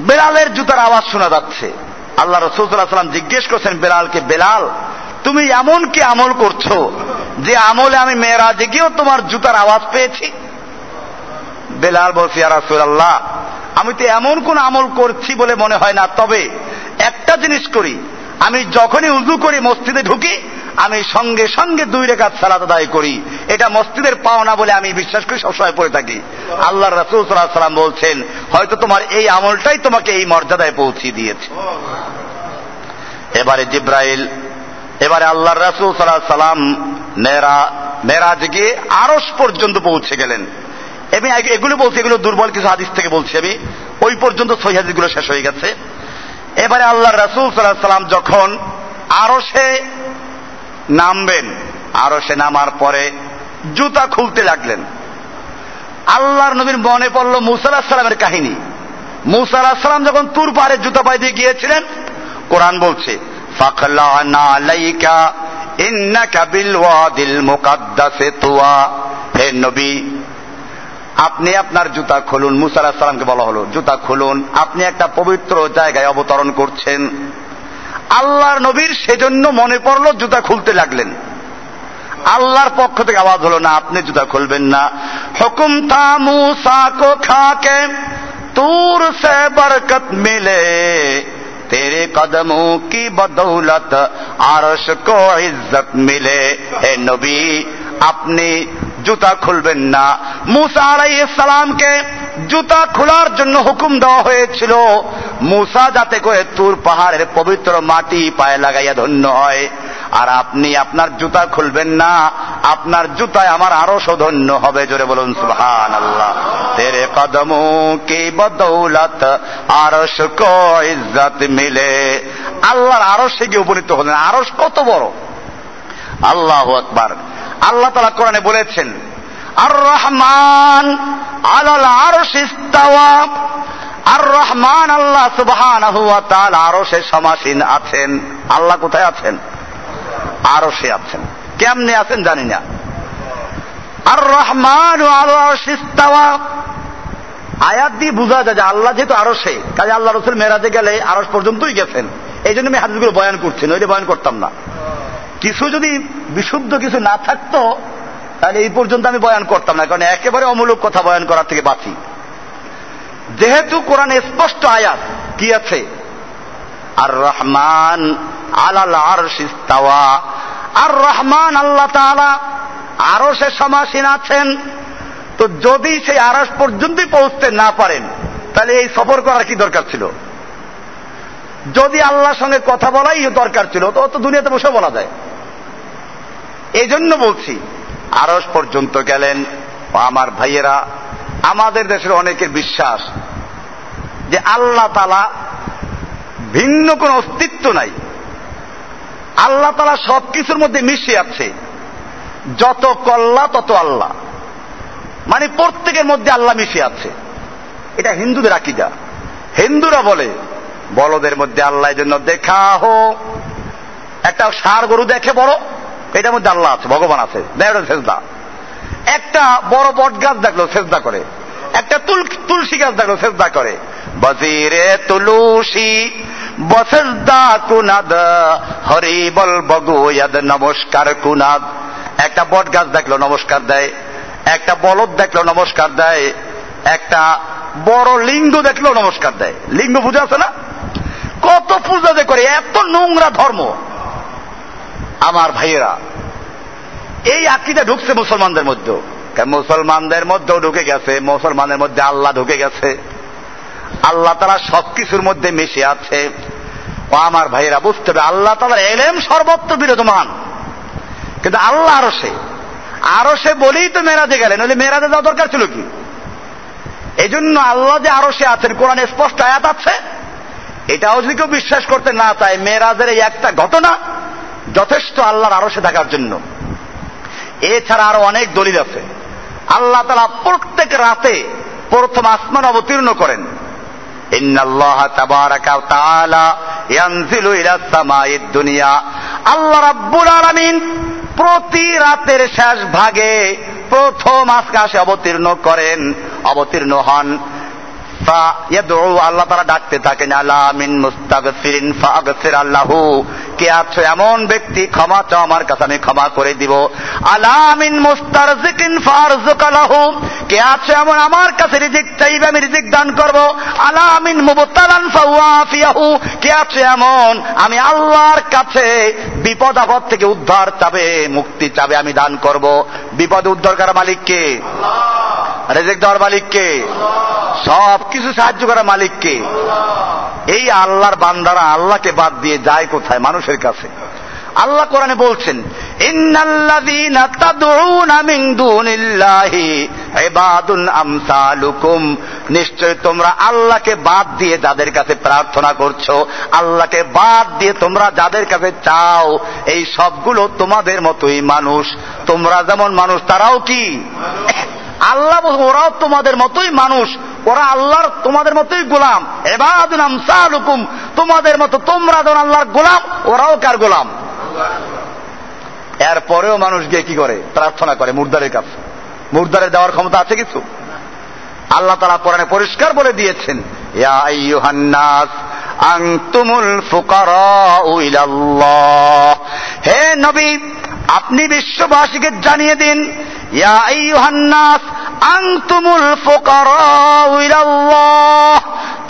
বেলালের জুতার আওয়াজ শোনা যাচ্ছে। আল্লাহ রাসূল সাল্লাল্লাহু আলাইহি ওয়াসাল্লাম জিজ্ঞেস করছেন বেলালকে, বেলাল তুমি এমন কি আমল করছো যে আমলে আমি মেরাজে গিয়েও তোমার জুতার আওয়াজ পেয়েছি? বেলাল বলছে, ইয়া রাসূলুল্লাহ আমি তো এমন কোন আমল করছি বলে মনে হয় না, তবে একটা জিনিস করি, আমি যখনই উযু করে মসজিদে ঢুকি আমি সঙ্গে সঙ্গে 2 রাকাত সালাত আদায় করি, এটা মসজিদের পাওনা বলে আমি বিশ্বাস করি, সবসময় পড়ে থাকি। আল্লাহর রাসূল সাল্লাল্লাহু আলাইহি ওয়াসাল্লাম বলছেন হয়তো তোমার এই আমলটাই তোমাকে এই মর্যাদায় পৌঁছে দিয়েছে। এবারে জিব্রাইল, এবারে আল্লাহর রাসূল সাল্লাল্লাহু আলাইহি ওয়াসাল্লাম মেরাজ গিয়ে আরশ পর্যন্ত পৌঁছে গেলেন। আমি এগুলো বলছি, এগুলো দুর্বল কিছু হাদিস থেকে বলছি আমি, ওই পর্যন্ত সহিহ হাদিসগুলো শেষ হয়ে গেছে। এবারে আল্লাহর রাসূল সাল্লাল্লাহু আলাইহি ওয়াসাল্লাম যখন আরশে নামবেন, আরশে নামার পরে জুতা খুলতে লাগলেন। আল্লাহর নবীর মনে পড়ল মূসা আলাইহিস সালামের কাহিনী। মূসা আলাইহিস সালাম যখন তুর পাহাড়ে জুতা পায়ে দিয়ে গিয়েছিলেন, কোরআন বলছে ফাখলা'না আলাইকা ইন্নাকা বিল ওয়াদিল মুকাদ্দাসে তুয়া। হে নবী আপনি আপনার জুতা খুলুন। মুসা আলাইহিস সালামকে বলা হলো জুতা খুলুন, আপনি একটা পবিত্র জায়গায় অবতরণ করছেন। আল্লাহর নবীর সেজন্য মনে পড়লো, জুতা খুলতে লাগলেন। আল্লাহর পক্ষ থেকে আওয়াজ হলো, না আপনি জুতা খুলবেন না। হুকুম থা মুসা কো খাকে তুর সে বরকত মিলে, তেরে কদমো কি বদৌলত আরশ কো ইজ্জত মিলে। হে নবী আপনি জুতা খুলবেন না। মুসা আলাইহিস সালামকে জুতা খোলার জন্য হুকুম দেওয়া হয়েছিল, মুসা যাতে করে তুর পাহাড়ের পবিত্র মাটি পায়ে লাগাইয়া ধন্য হয়, আর আপনি আপনার জুতা খুলবেন না, আপনার জুতায় আমার আরশ ধন্য হবে। জোরে বলুন সুবহানাল্লাহ। তেরে কদমো কি বদৌলত আরশ কো ইজ্জত মিলে। আল্লাহর আরশে গিয়ে উপনীত হলেন। আরশ কত বড়! আল্লাহু আকবার। আল্লাহ তাআলা কোরআনে বলেছেন আর রহমান আলাল আরশ ইস্তাওয়া। আর রহমান আল্লাহ সুবহানাহু ওয়া তাআলা আরশে সমাসীন আছেন। আল্লাহ কোথায় আছেন? আরশে আছেন। কেমনে আছেন জানি না। আর রহমান আলাল আরশ ইস্তাওয়া আয়াত দিয়ে বোঝা যায় যে আল্লাহ যেহেতু আরশে, কাজে আল্লাহ রাসূল মেরাজে গেলে আরশ পর্যন্তই গেছেন। এই জন্য আমি হাদিসগুলো বয়ান করছি, নইলে বয়ান করতাম না। কিছু যদি বিশুদ্ধ কিছু না থাকতো তাহলে এই পর্যন্ত আমি বয়ান করতাম না, কারণ একেবারে অমূলক কথা বয়ান করার থেকে বাঁচি। যেহেতু কোরআনে স্পষ্ট আয়াত কি আছে, আর রহমান আলাল আরশ ইস্তাওয়া, আর রহমান আল্লাহ তাআলা আরশে সমাসীন আছেন। তো যদি সেই আরশ পর্যন্তই পৌঁছতে না পারেন তাহলে এই সফর করার কি দরকার ছিল? যদি আল্লাহর সঙ্গে কথা বলাই দরকার ছিল তো অত দুনিয়াতে বসে বলা যায়। এই জন্য বলছি আরশ পর্যন্ত গেলেন। আমার ভাইয়েরা, আমাদের দেশের অনেকের বিশ্বাস যে আল্লাহ তাআলা ভিন্ন কোনো অস্তিত্ব নাই, আল্লাহ তাআলা সবকিছুর মধ্যে মিশে আছে, যত কল্লা তত আল্লাহ, মানে প্রত্যেকের মধ্যে আল্লাহ মিশে আছে। এটা হিন্দুদের আকীদা। হিন্দুরা বলে বলদের মধ্যে আল্লাহর জন্য দেখা হো, একটা ষাঁড় গরু দেখে বড়, এটার মধ্যে আল্লাহ আছে, ভগবান আছে, সেজদা। একটা বড় বট গাছ দেখলো, সেজদা করে। একটা তুলসী গাছ দেখলো, সেজদা করে। বজিরে তুলসী বসেজদা কুনাদ হরি বল বগুয়াদ নমস্কার কুনাদ। একটা বট গাছ দেখলো, নমস্কার দেয়। একটা বলদ দেখলো, নমস্কার দেয়। একটা বড় লিঙ্গ দেখলো, নমস্কার দেয়। লিঙ্গ পূজা আছে না, কত পূজা যে করে, এত নোংরা ধর্ম। আমার ভাইয়েরা, এই আকীদা ঢুকছে মুসলমানদের মধ্যে। মুসলমানদের মধ্যেও ঢুকে গেছে, মুসলমানের মধ্যে আল্লাহ ঢুকে গেছে, আল্লাহ তাআলা সবকিছুর মধ্যে মিশে আছে। ও আমার ভাইয়েরা, বুঝতে হবে আল্লাহ তাআলার ইলম সর্বত্র বিরাজমান, কিন্তু আল্লাহ আরশে। আরশে বলেই তো মেরাজে গেলেন, নইলে মেরাজে যাওয়া দরকার ছিল কি? এজন্য আল্লাহ যে আরশে আছেন, কোরআনে স্পষ্ট আয়াত আছে। এটাও যদি কেউ বিশ্বাস করতে না চায়, মেরাজের এই একটা ঘটনা যথেষ্ট আল্লাহর আরশে থাকার জন্য। এছাড়া আরো অনেক দলিল আছে। আল্লাহ তাআলা প্রত্যেক রাতে প্রথম আসমান অবতীর্ণ করেন। ইন্নাল্লাহা তাবারাকা ওয়া তাআলা ইয়ানজিলু ইলাস সামাইদ দুনিয়া। আল্লাহ রাব্বুল আলামিন প্রতি রাতের শেষ ভাগে প্রথম আকাশে অবতীর্ণ করেন, অবতীর্ণ হন। আল্লাহ তাআলা ডাকতে থাকেন, আলা মিন মুস্তাগফিরিন ফাগফির লাহু, কে আছে এমন ব্যক্তি, ক্ষমা চাও আমার কাছে, আমি ক্ষমা করে দিব। আলা মিন মুস্তারজিকিন ফারজুক লাহু, কে আছে এমন আমার কাছে রিজিক চাইবে, আমি রিজিক দান করব। আলা মিন মুবতালান ফাওয়াফিয়াহু, কে আছে এমন আমি আল্লাহর কাছে বিপদ আপদ থেকে উদ্ধার চাবে, মুক্তি চাবে, আমি দান করব। বিপদ উদ্ধার করার মালিক কে? আল্লাহ। রিজিক দেওয়ার মালিক কে? সব কিছু সাহায্য করার মালিককে। এই আল্লাহর বান্দারা আল্লাহকে বাদ দিয়ে যায় কোথায়? মানুষের কাছে। আল্লাহ কোরআনে বলছেন, ইন্নাল্লাযীনা তাদউনা মিন দুনিল্লাহি ইবাদুন আমসালুকুম, নিশ্চয় তোমরা আল্লাহকে বাদ দিয়ে যাদের কাছে প্রার্থনা করছো, আল্লাহকে বাদ দিয়ে তোমরা যাদের কাছে চাও, এই সবগুলো তোমাদের মতোই মানুষ। তোমরা যেমন মানুষ, তারাও কি? আল্লাহ বলছে ওরাও তোমাদের মতোই মানুষ, ওরা আল্লাহর তোমাদের মতোই গোলাম। ইবাদুন আমসালুকুম, তোমাদের মতো তোমরা যেমন আল্লাহর গোলাম, ওরাও কার গোলাম? এরপরেও মানুষ গিয়ে কি করে? প্রার্থনা করে মুর্দারের কাছে। মুর্দারের দেওয়ার ক্ষমতা আছে কিছু? আল্লাহ তাআলা কোরআনে পরিষ্কার বলে দিয়েছেন, ইয়া আইয়ুহান নাস আনতুমুল ফুকারাউ ইলাল্লাহ, হে নবী আপনি বিশ্ববাসীকে জানিয়ে দিন, ইয়া আইয়ুহান নাস আনতুমুল ফুকারাউ ইলাল্লাহ,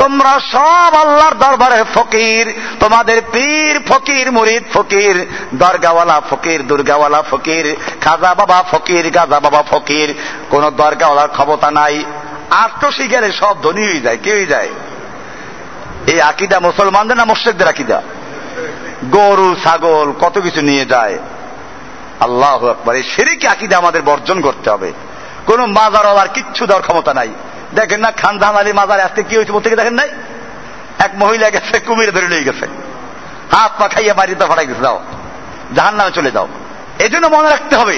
তোমরা সব আল্লাহর দরবারে ফকির। তোমাদের পীর ফকির, মুরিদ ফকির, দরগাওয়ালা ফকির, দুর্গাওয়ালা ফকির, খাজা বাবা ফকির, গাজা বাবা ফকির। কোন দরগাওয়ালার ক্ষমতা নাই, আত্মশিকারে সব ধনী হয়ে যায়, কেউই যায়। এই আকীদা মুসলমানদের না মুশরিকদের আকীদা? গরু ছাগল কত কিছু নিয়ে যায়। আল্লাহু আকবার। এই শিরকি আকীদা আমাদের বর্জন করতে হবে। কোন মাজার আবার কিচ্ছু দেওয়ার ক্ষমতা নাই। দেখেন না খানদান আলী মাজারে আজকে কি হয়েছে, প্রত্যেকে দেখেন নাই? এক মহিলা গেছে, কুমির ধরে নিয়ে গেছে, হাত পা খাইয়া বাড়িতে ফাটাই গেছে, যাও জাহান্নামে চলে যাও। এই জন্য মনে রাখতে হবে,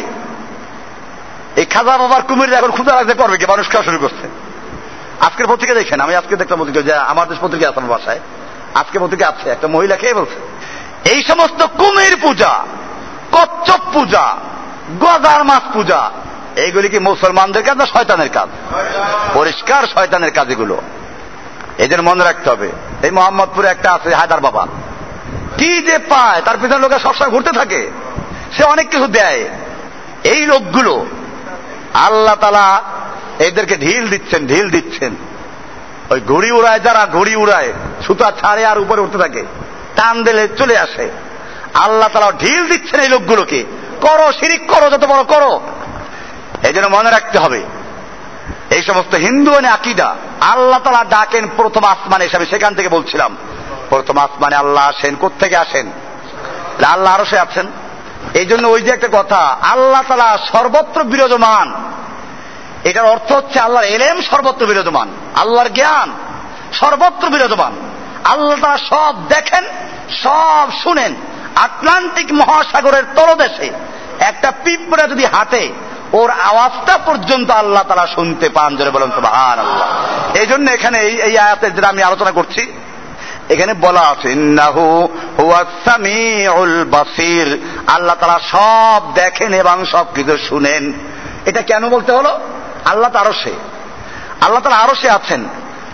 এই খাজা বাবার কুমির এখন খুঁজা রাখতে পারবে কি? মানুষ খাওয়া শুরু করছে। আজকের পত্রিকা দেখেন, আমি আজকে দেখলাম পত্রিকা, যে আমার দেশ পত্রিকা আছে আমার বাসায়, আজকে পত্রিকা আছে, একটা মহিলা খেয়ে বলছে এই সমস্ত কুমির পূজা, কচ্ছপ পূজা, গজার মাছ পূজা, এইগুলি কি মুসলমানদের কাজ না শয়তানের কাজ? পরিষ্কার শয়তানের কাজ এগুলো। এদের মনে রাখতে হবে। এই মোহাম্মদপুরে একটা আছে হায়দার বাবা, কি যে পায় তার পিছনে লোকের সবসময় ঘুরতে থাকে, সে অনেক কিছু দেয়। এই লোকগুলো আল্লাহ তাআলা এদেরকে ঢিল দিচ্ছেন, ঢিল দিচ্ছেন। ওই ঘুড়ি উড়ায় যারা, ঘুড়ি উড়ায়, সুতা ছাড়ে আর উপরে উঠতে থাকে, টান দিলে চলে আসে। আল্লাহ তাআলা ঢিল দিচ্ছেন এই লোকগুলোকে, করো শিরিক করো, যত বড় করো। এই জন্য মনে রাখতে হবে এই সমস্ত হিন্দু মানে আকীদা। আল্লাহ তাআলা ডাকেন প্রথম আসমানে, আমি সেখান থেকে বলছিলাম প্রথম আসমানে আল্লাহ আসেন। কোত্থেকে আসেন? আল্লাহ আরশে আছেন। এই জন্য ওই যে একটা কথা, আল্লাহ তাআলা সর্বত্র বিরাজমান, এটার অর্থ হচ্ছে আল্লাহর ইলম সর্বত্র বিরাজমান, আল্লাহর জ্ঞান সর্বত্র বিরাজমান। আল্লাহ তাআলা সব দেখেন, সব শুনেন। আটলান্টিক মহাসাগরের তলদেশে একটা পিঁপড়া যদি হাঁটে, ওর আওয়াজটা পর্যন্ত আল্লাহ তাআলা শুনতে পান। জোরে বলেন সুবহানাল্লাহ। এই জন্য এখানে এই আয়াতে যেটা আমি আলোচনা করছি, এখানে বলা আছে ইন্নাহু হুয়াস সামিউল বাসীর, আল্লাহ তাআলা সব দেখেন এবং সবকিছু শুনেন। এটা কেন বলতে হলো? আল্লাহ তাআলা আরশে, আল্লাহ তাআলা আরশে আছেন।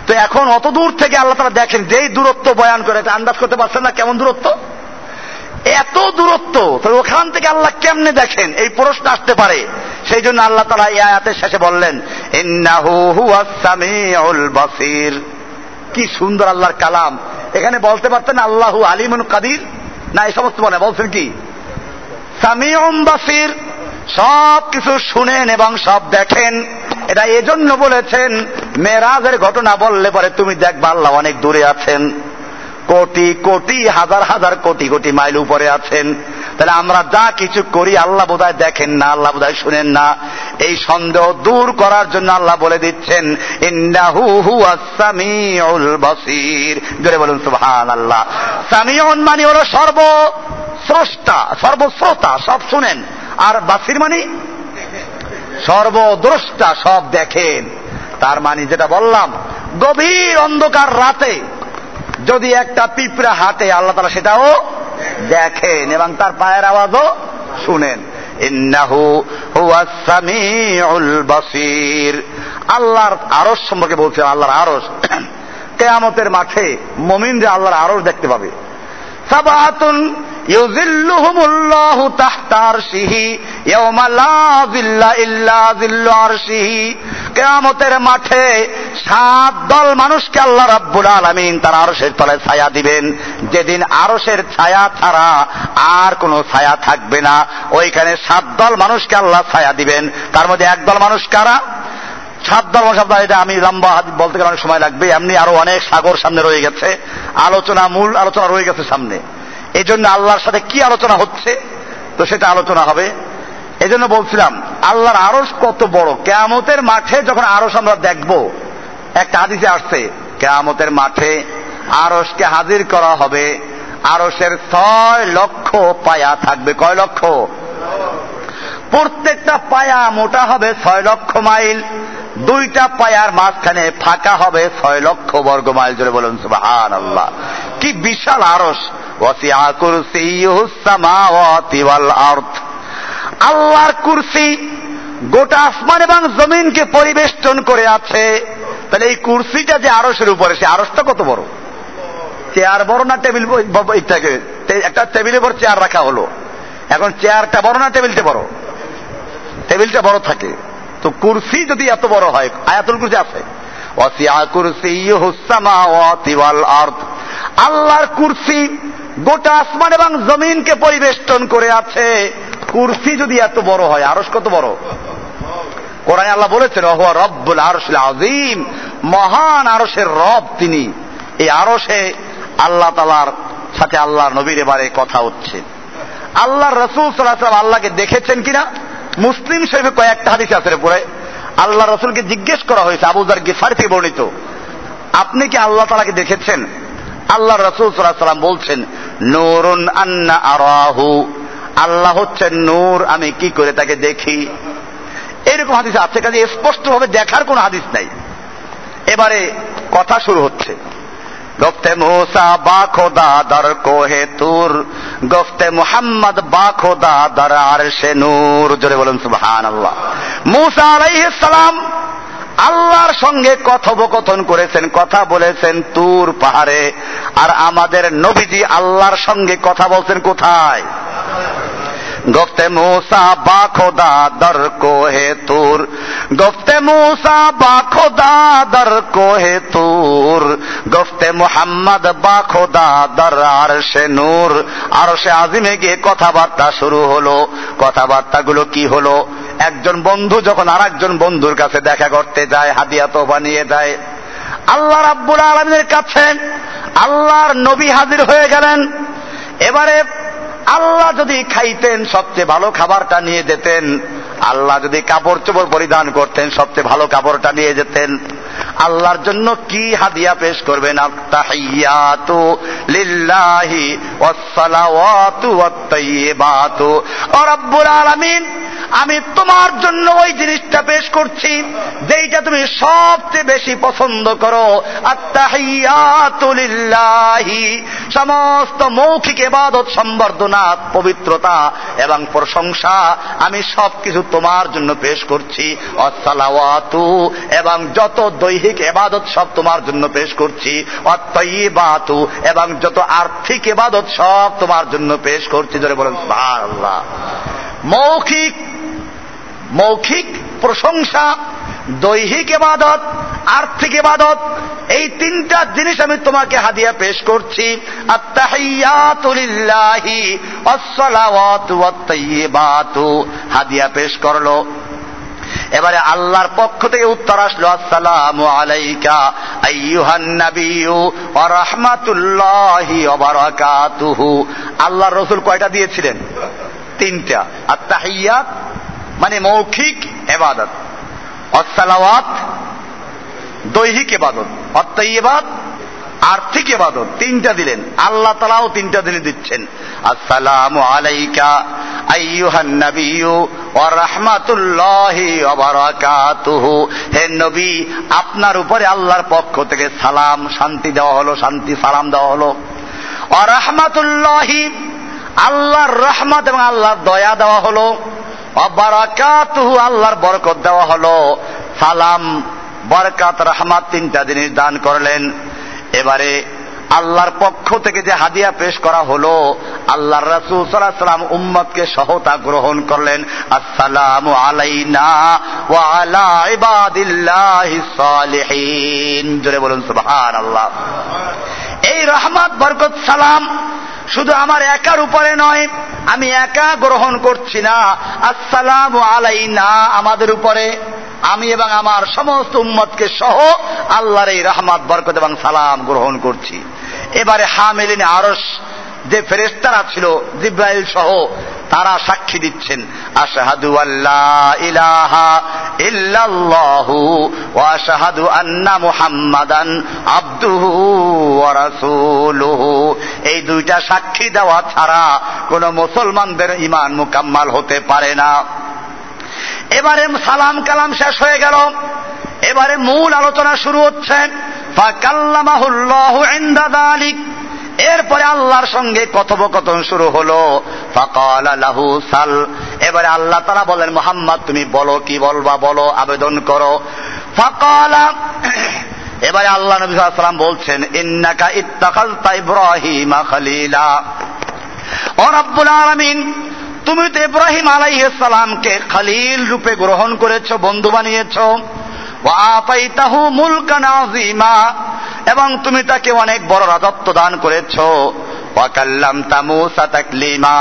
তো এখন অত দূর থেকে আল্লাহ তাআলা দেখেন, যেই দূরত্ব বয়ান করে, এটা আন্দাজ করতে পারছেন না কেমন দূরত্ব, এত দূরত্ব। তাহলে ওখান থেকে আল্লাহ কেমনে দেখেন, এই প্রশ্ন আসতে পারে। সেই জন্য আল্লাহ তাআলা এই আয়াতের শেষে বললেন ইন্নাহু হুয়াস সামিউল বাসীর। কি সুন্দর আল্লাহর কালাম! এখানে বলতে পারতেন আল্লাহু আলিমুন কাদির, না এই সমস্ত মনে বলছেন কি সামিউম বাসীর, সব কিছু শুনেন এবং সব দেখেন। এটা এজন্য বলেছেন, মেরাজের ঘটনা বললে পরে তুমি দেখবা আল্লাহ অনেক দূরে আছেন, কোটি কোটি হাজার হাজার কোটি কোটি মাইল উপরে আছেন। তাহলে আমরা যা কিছু করি আল্লাহ বোধহয় দেখেন না, আল্লাহ বোধহয় শুনেন না, এই সন্দেহ দূর করার জন্য আল্লাহ বলে দিচ্ছেন ইন্নাহু হুয়াস সামিউল বাসীর। জোরে বলুন সুবহানাল্লাহ। সামিউন মানে হলো সর্বস্রষ্টা, সর্বশ্রোতা, সব শুনেন। আর বাসীর মানে সর্বদ্রষ্টা, সব দেখেন। তার মানে যেটা বললাম, গভীর অন্ধকার রাতে যদি একটা পিঁপড়া হাতে, আল্লাহ তাআলা সেটাও দেখেন এবং তার পায়ের আওয়াজও শুনেন। ইন্নাহু হুয়াস সামিউল বাসীর। আল্লাহর আরশ সম্পর্কে বলছেন, আল্লাহর আরশ কিয়ামতের মাঠে মুমিনরা আল্লাহর আরশ দেখতে পাবে। সাবাতুন ইউযিল্লুহুমুল্লাহু তাহতা আরশিহি ইয়াওমা লা যিল্লা ইল্লা যিল্লু আরশিহি। কিয়ামতের মাঠে সাত দল মানুষকে আল্লাহ রাব্বুল আলামিন তার আরশের তলায় ছায়া দিবেন, যেদিন আরশের ছায়া ছাড়া আর কোনো ছায়া থাকবে না। ওইখানে সাত দল মানুষকে আল্লাহ ছায়া দিবেন। তার মধ্যে একদল মানুষ কারা? সাত দল শব্দ এটা আমি লম্বা বলতে গেলে অনেক সময় লাগবে, এমনি আরো অনেক সাগর সামনে রয়ে গেছে, আলোচনা মূল আলোচনা রয়ে গেছে সামনে। এই জন্য আল্লাহর সাথে কি আলোচনা হচ্ছে, তো সেটা আলোচনা হবে। এই জন্য বলছিলাম আল্লাহর আরশ কত বড়। কিয়ামতের মাঠে যখন আরশ আমরা দেখব, একটা হাদিসে আসছে কিয়ামতের মাঠে আরশকে হাজির করা হবে, আরশের 6 লক্ষ পায়া থাকবে। কয় লক্ষ? প্রত্যেকটা পায়া মোটা হবে 6 লক্ষ মাইল, দুইটা পায়ার মাঝখানে ফাঁকা হবে 6 লক্ষ বর্গ মাইল। জোরে বলুন সুবহানাল্লাহ। কি বিশাল আরশ! ওয়াসিআ কুরসিয়ুস সামাওয়াতি ওয়াল আরদ। আল্লাহর কুরসি গোটা আসমান এবং জমিনকে পরিবেষ্টন করে আছে। তাহলে এই কুরসিটা যে আরশের উপরে, সে আরশটা কত বড়! চেয়ার বড় না টেবিল? একটা টেবিলের উপর চেয়ার রাখা হলো, এখন চেয়ারটা বড় না টেবিলটা বড়? টেবিলটা বড় থাকে। তো কুরসি যদি এত বড় হয়, আয়াতুল কুরসি আছে ওয়াসিআ কুরসিয়ুস সামাওয়াতি ওয়াল আরদ। আল্লাহর কুরসি গোটা আসমান এবং জমিনকে পরিবেষ্টন করে আছে। কুরসি যদি এত বড় হয়, আরশ কত বড়! কোরআনে আল্লাহ বলেছেন ওয়া রব্বুল আরশিল আযীম, মহান আরশের রব তিনি। এই আরশে আল্লাহ তাআলার সাথে আল্লাহর নবীর এবারে কথা হচ্ছে। আল্লাহর রাসূল সাল্লাল্লাহু আলাইহি ওয়াসাল্লাম আল্লাহকে দেখেছেন কিনা, মুসলিম শরীফে কয়েকটা হাদিস আছে। পরে আল্লাহ রাসূলকে জিজ্ঞেস করা হয়েছে, আবু যার গিফারি থেকে বর্ণিত, আপনি কি আল্লাহ তাআলাকে দেখেছেন? আল্লাহ রাসূল সাল্লাল্লাহু আলাইহি ওয়াসাল্লাম বলছেন নূরুন আন্না আরাহু, আল্লাহ হচ্ছেন নূর, আমি কি করে তাকে দেখি? এরকম হাদিস আছে। কাজে স্পষ্টভাবে দেখার কোন হাদিস নাই। এবারে কথা শুরু হচ্ছে গফতে মুসা বা খোদা দর কোহে তুর, গফতে মুহাম্মদ বা খোদা দর আরশে নূর। জোরে বলুন সুবহানাল্লাহ। মুসা আলাইহিস সালাম আল্লাহর সঙ্গে কথোপকথন করেছেন, কথা বলেছেন তুর পাহাড়ে। আর আমাদের নবীজি আল্লাহর সঙ্গে কথা বলছেন কোথায়? گفت موسیٰ با خدا در کوہ طور، گفت موسیٰ با خدا در کوہ طور، گفت محمد با خدا در عرش نور। আরশ আযিমে গিয়ে কথাবার্তা শুরু হলো। কথাবার্তাগুলো কি হলো? একজন বন্ধু যখন আরেকজন বন্ধুর কাছে দেখা করতে যায়, হাদিয়া তোবা নিয়ে যায়, আল্লাহ রাব্বুল আলামিনের কাছে আল্লাহর নবী হাজির হয়ে গেলেন। এবারে আল্লাহ যদি খাইতেন সবচেয়ে ভালো খাবারটা নিয়ে যেতেন, আল্লাহ যদি কাপড় চোপড় পরিধান করতেন সবচেয়ে ভালো কাপড়টা নিয়ে যেতেন। আল্লাহর জন্য কি হাদিয়া পেশ করবেন? আত-তাহিয়াতু লিল্লাহি ওয়াস-সালাওয়াতু ওয়াত-তাইয়্যিবাতু। ও রব্বুল আলামিন, আমি তোমার জন্য ওই জিনিসটা পেশ করছি যেইটা তুমি সবচেয়ে বেশি পছন্দ করো। আত-তাহিয়াতু লিল্লাহি, সমস্ত মৌখিক ইবাদত, সম্বর্ধনা, পবিত্রতা এবং প্রশংসা আমি সবকিছু তোমার জন্য পেশ করছি। ওয়াস-সালাওয়াতু, এবং যত দৈহিক ইবাদত সব তোমার জন্য পেশ করছি। ওয়াত-তাইয়্যিবাতু, এবং যত আর্থিক ইবাদত সব তোমার জন্য পেশ করছি। যারা বলেন সুবহানাল্লাহ। মৌখিক মৌখিক প্রশংসা, দৈহিক ইবাদত, আর্থিক ইবাদত, এই তিনটা জিনিস আমি তোমাকে হাদিয়া পেশ করছি। আত-তাহিয়াতু লিল্লাহি ওয়াস-সালাওয়াতু ওয়াত-তাইয়্যিবাতু। হাদিয়া পেশ করলো। এবারে আল্লাহর পক্ষ থেকে উত্তর আসলো, আসসালামু আলাইকা আইয়ুহান নাবিয়্যু ওয়া রাহমাতুল্লাহি ওয়া বারাকাতুহু। আল্লাহর রাসূল কয়টা দিয়েছিলেন? তিনটা। আত-তাহিয়াত মানে মৌখিক ইবাদত, আস-সালাওয়াত দৈহিক ইবাদত, আত-তাইয়্যিবাত আর্থিক ইবাদত, তিনটা দিলেন। আল্লাহ তাআলাও তিনটা দিনে দিচ্ছেন। আসসালামু আলাইকা আইয়ুহান নাবিয়্যু ওয়া রাহমাতুল্লাহি ওয়া বারাকাতুহু। হে নবী, আপনার উপরে আল্লাহর পক্ষ থেকে সালাম, শান্তি দেওয়া হলো, শান্তি সালাম দেওয়া হলো। ওয়া রাহমাতুল্লাহি, আল্লাহর রহমত এবং আল্লাহর দয়া দেওয়া হলো। ওয়া বারাকাতুহু, আল্লাহর বরকত দেওয়া হলো। সালাম, বরকত, রহমত, তিনটা জিনিস দান করলেন। এবারে আল্লাহর পক্ষ থেকে যে হাদিয়া পেশ করা হলো, আল্লাহর রাসূল সাল্লাল্লাহু আলাইহি ওয়াসাল্লাম উম্মতকে সহতা গ্রহণ করলেন। আসসালামু আলাইনা ওয়া আলা ইবাদিল্লাহিস সালিহিন। জোরে বলুন সুবহানাল্লাহ। এই রহমত, বরকত, সালাম শুধু আমার একার উপরে নয়, আমি একা গ্রহণ করছি না। আসসালামু আলাইনা আমাদের উপরে, আমি এবং আমার সমস্ত উম্মতকে সহ আল্লাহর এই রহমত, বরকত এবং সালাম গ্রহণ করছি। এবারে হামিলিন আরশ যে ফেরেশতারা ছিল জিবরাইল সহ, তারা সাক্ষী দিচ্ছেন, আশহাদু আল্লা ইলাহা ইল্লাল্লাহু ওয়া আশহাদু আন্না মুহাম্মাদান আবদুহু ওয়া রাসূলুহু। এই দুইটা সাক্ষী দেওয়া ছাড়া কোন মুসলমানদের ঈমান মুকাম্মাল হতে পারে না। এবারে সালাম কালাম শেষ হয়ে গেল। এবারে মূল আলোচনা শুরু হচ্ছে। ফাকাল্লামাহুল্লাহু ইনদা যালিক, এরপরে আল্লাহর সঙ্গে কথোপকথন শুরু হলো। ফাকালা লাহু সাল, এবারে আল্লাহ তাআলা বলেন, মুহাম্মদ তুমি বলো, কি বলবা বলো, আবেদন করো। ফাকালা, এবারে আল্লাহ নবী সাল্লাল্লাহু আলাইহি ওয়াসাল্লাম বলছেন, ইন্নাকা ইত্তাখাযতা ইব্রাহিমা খলিলা। ও রব্বুল আলামিন, তুমি তো ইব্রাহিম আলাইহিস সালামকে খলিল রূপে গ্রহণ করেছো, বন্ধু বানিয়েছো। ওয়া আতাইতাহু মুলকান আযীমা, এবং তুমি তাকে অনেক বড় রাজত্ব দান করেছো। ওয়া কাল্লামতা মূসা তাকলিমা,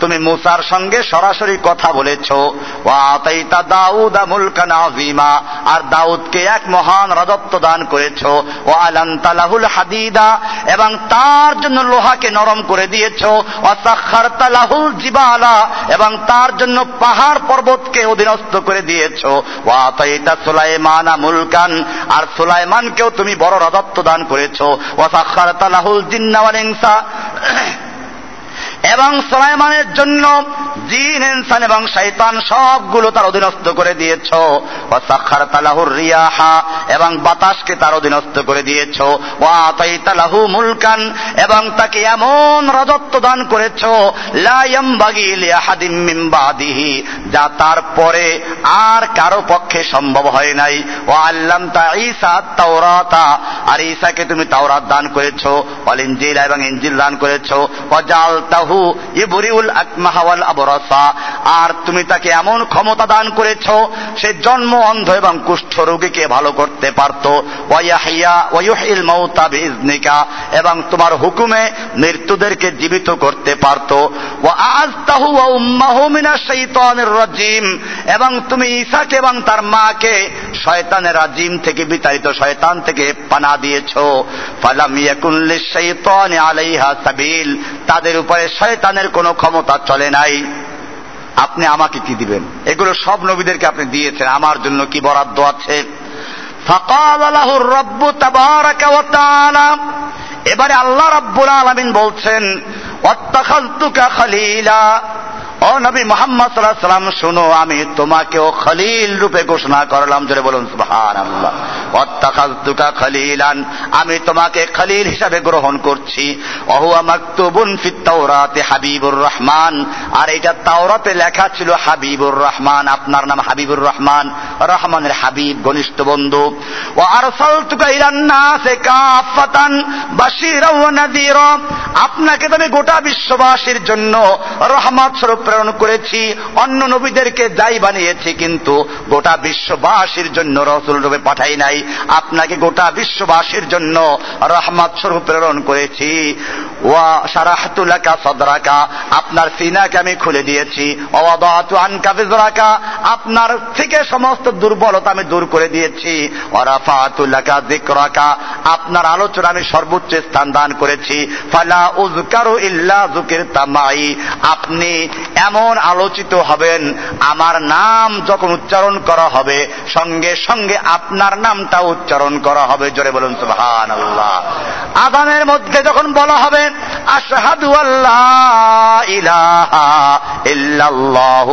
তুমি মূসার সঙ্গে সরাসরি কথা বলেছো। ওয়া আতাইতা দাউদা মুলকান আযীমা, আর দাউদকে এক মহান রাজত্ব দান করেছো। ওয়া আলানতা লাহুল হাদিদা, এবং তার জন্য লোহাকে নরম করে দিয়েছো। ওয়া সাখখারতা লাহুল জিবালা, এবং তার জন্য পাহাড় পর্বতকে অধীনস্থ করে দিয়েছো। ওয়া আতাইতা সুলাইমানা মুলকান, আর সুলাইমানকেও তুমি বড় রাজত্ব দান করেছো। ওয়া সাখখারতা লাহুল জিন্না ওয়াল ইনসা, এবং সুলাইমানের জন্য জিন, ইনসান এবং শয়তান সবগুলো তার অধীনস্থ করে দিয়েছো। ওয়া সাখখারতা লাহুর রিয়াহা, এবং বাতাসকে তার অধীনস্থ করে দিয়েছো। ওয়া আতাইতা লাহু মুলকান, এবং তাকে এমন রাজত্ব দান করেছো, লা ইয়ামবাগি লিআহাদিম মিন বাদিহি, যা তারপরে আর কারো পক্ষে সম্ভব হয় নাই। ওয়া আল্লামতা ঈসা আত-তাওরাতা, আর ঈসাকে তুমি তাওরাত দান করেছো। ওয়াল ইনজিল, এবং ইনজিল দান করেছো। ওয়া জাআলতাহু ইবরিউল আকমাহ ওয়াল আবরা, আর তুমি তাকে এমন ক্ষমতা দান করেছ সে জন্ম অন্ধ এবং কুষ্ঠ রোগীকে ভালো করতে পারত, এবং তোমার হুকুমে মৃত্যুদেরকে জীবিত করতে পারত, এবং তুমি ঈসাকে এবং তার মাকে শয়তানের রাজিম থেকে বিতাড়িত শয়তান থেকে পানা দিয়েছ। তাদের উপরে শয়তানের কোনো ক্ষমতা চলে নাই। আপনি আমাকে কি দিবেন? এগুলো সব নবীদেরকে আপনি দিয়েছেন, আমার জন্য কি বরাদ্দ আছে? এবারে আল্লাহ রাব্বুল আলামিন বলছেন, ওয়াত্তাখাযতুকা খলীলা, ও নবী মুহাম্মদ সাল্লাল্লাহু আলাইহি ওয়াসাল্লাম শুনো, আমি তোমাকেও খলিল রূপে ঘোষণা করলাম। জোরে বলুন সুবহানাল্লাহ। ওয়াত্তাখাযতুকা খলীলান, আমি তোমাকে খলিল হিসাবে গ্রহণ করছি। ওয়া হুয়া মাকতুবুন ফিত তাওরাতে হাবিবুর রহমান, আর এটা তাওরাতে লেখা ছিল হাবিবুর রহমান, আপনার নাম হাবিবুর রহমান, রহমানের হাবিব, ঘনিষ্ঠ বন্ধু। ওয়া আরসালতুকা ইলান নাসি কাফাতান বাশীরাও ওয়া নাযীরা, আপনাকে তো আমি গোটা বিশ্ববাসীর জন্য রহমত স্বরূপ প্রেরণ করেছি। অন্য নবীদেরকে যাই বানিয়েছি, কিন্তু গোটা বিশ্ববাসীর জন্য রাসূল রূপে পাঠাই নাই, আপনাকে গোটা বিশ্ববাসীর জন্য রহমত স্বরূপ প্রেরণ করেছি। ওয়া শারাহতু লাকা সাদরাকা, আপনার সিনাকে আমি খুলে দিয়েছি। ওয়াদাতু আনকা বিজরাকা, আপনার থেকে সমস্ত দুর্বলতা আমি দূর করে দিয়েছি। ওয়া রাফাতু লাকা যিকরাকা, আপনার আলোচনা আমি সর্বোচ্চ স্থান দান করেছি। ফালা উযকারু ইল্লা যুকিরতা মাই, আপনি এমন আলোচিত হবেন, আমার নাম যখন উচ্চারণ করা হবে সঙ্গে সঙ্গে আপনার নামটা উচ্চারণ করা হবে। জোরে বলুন সুবহানাল্লাহ। আযানের মধ্যে যখন বলা হবে আশহাদু আল্লা ইলাহা ইল্লাল্লাহ,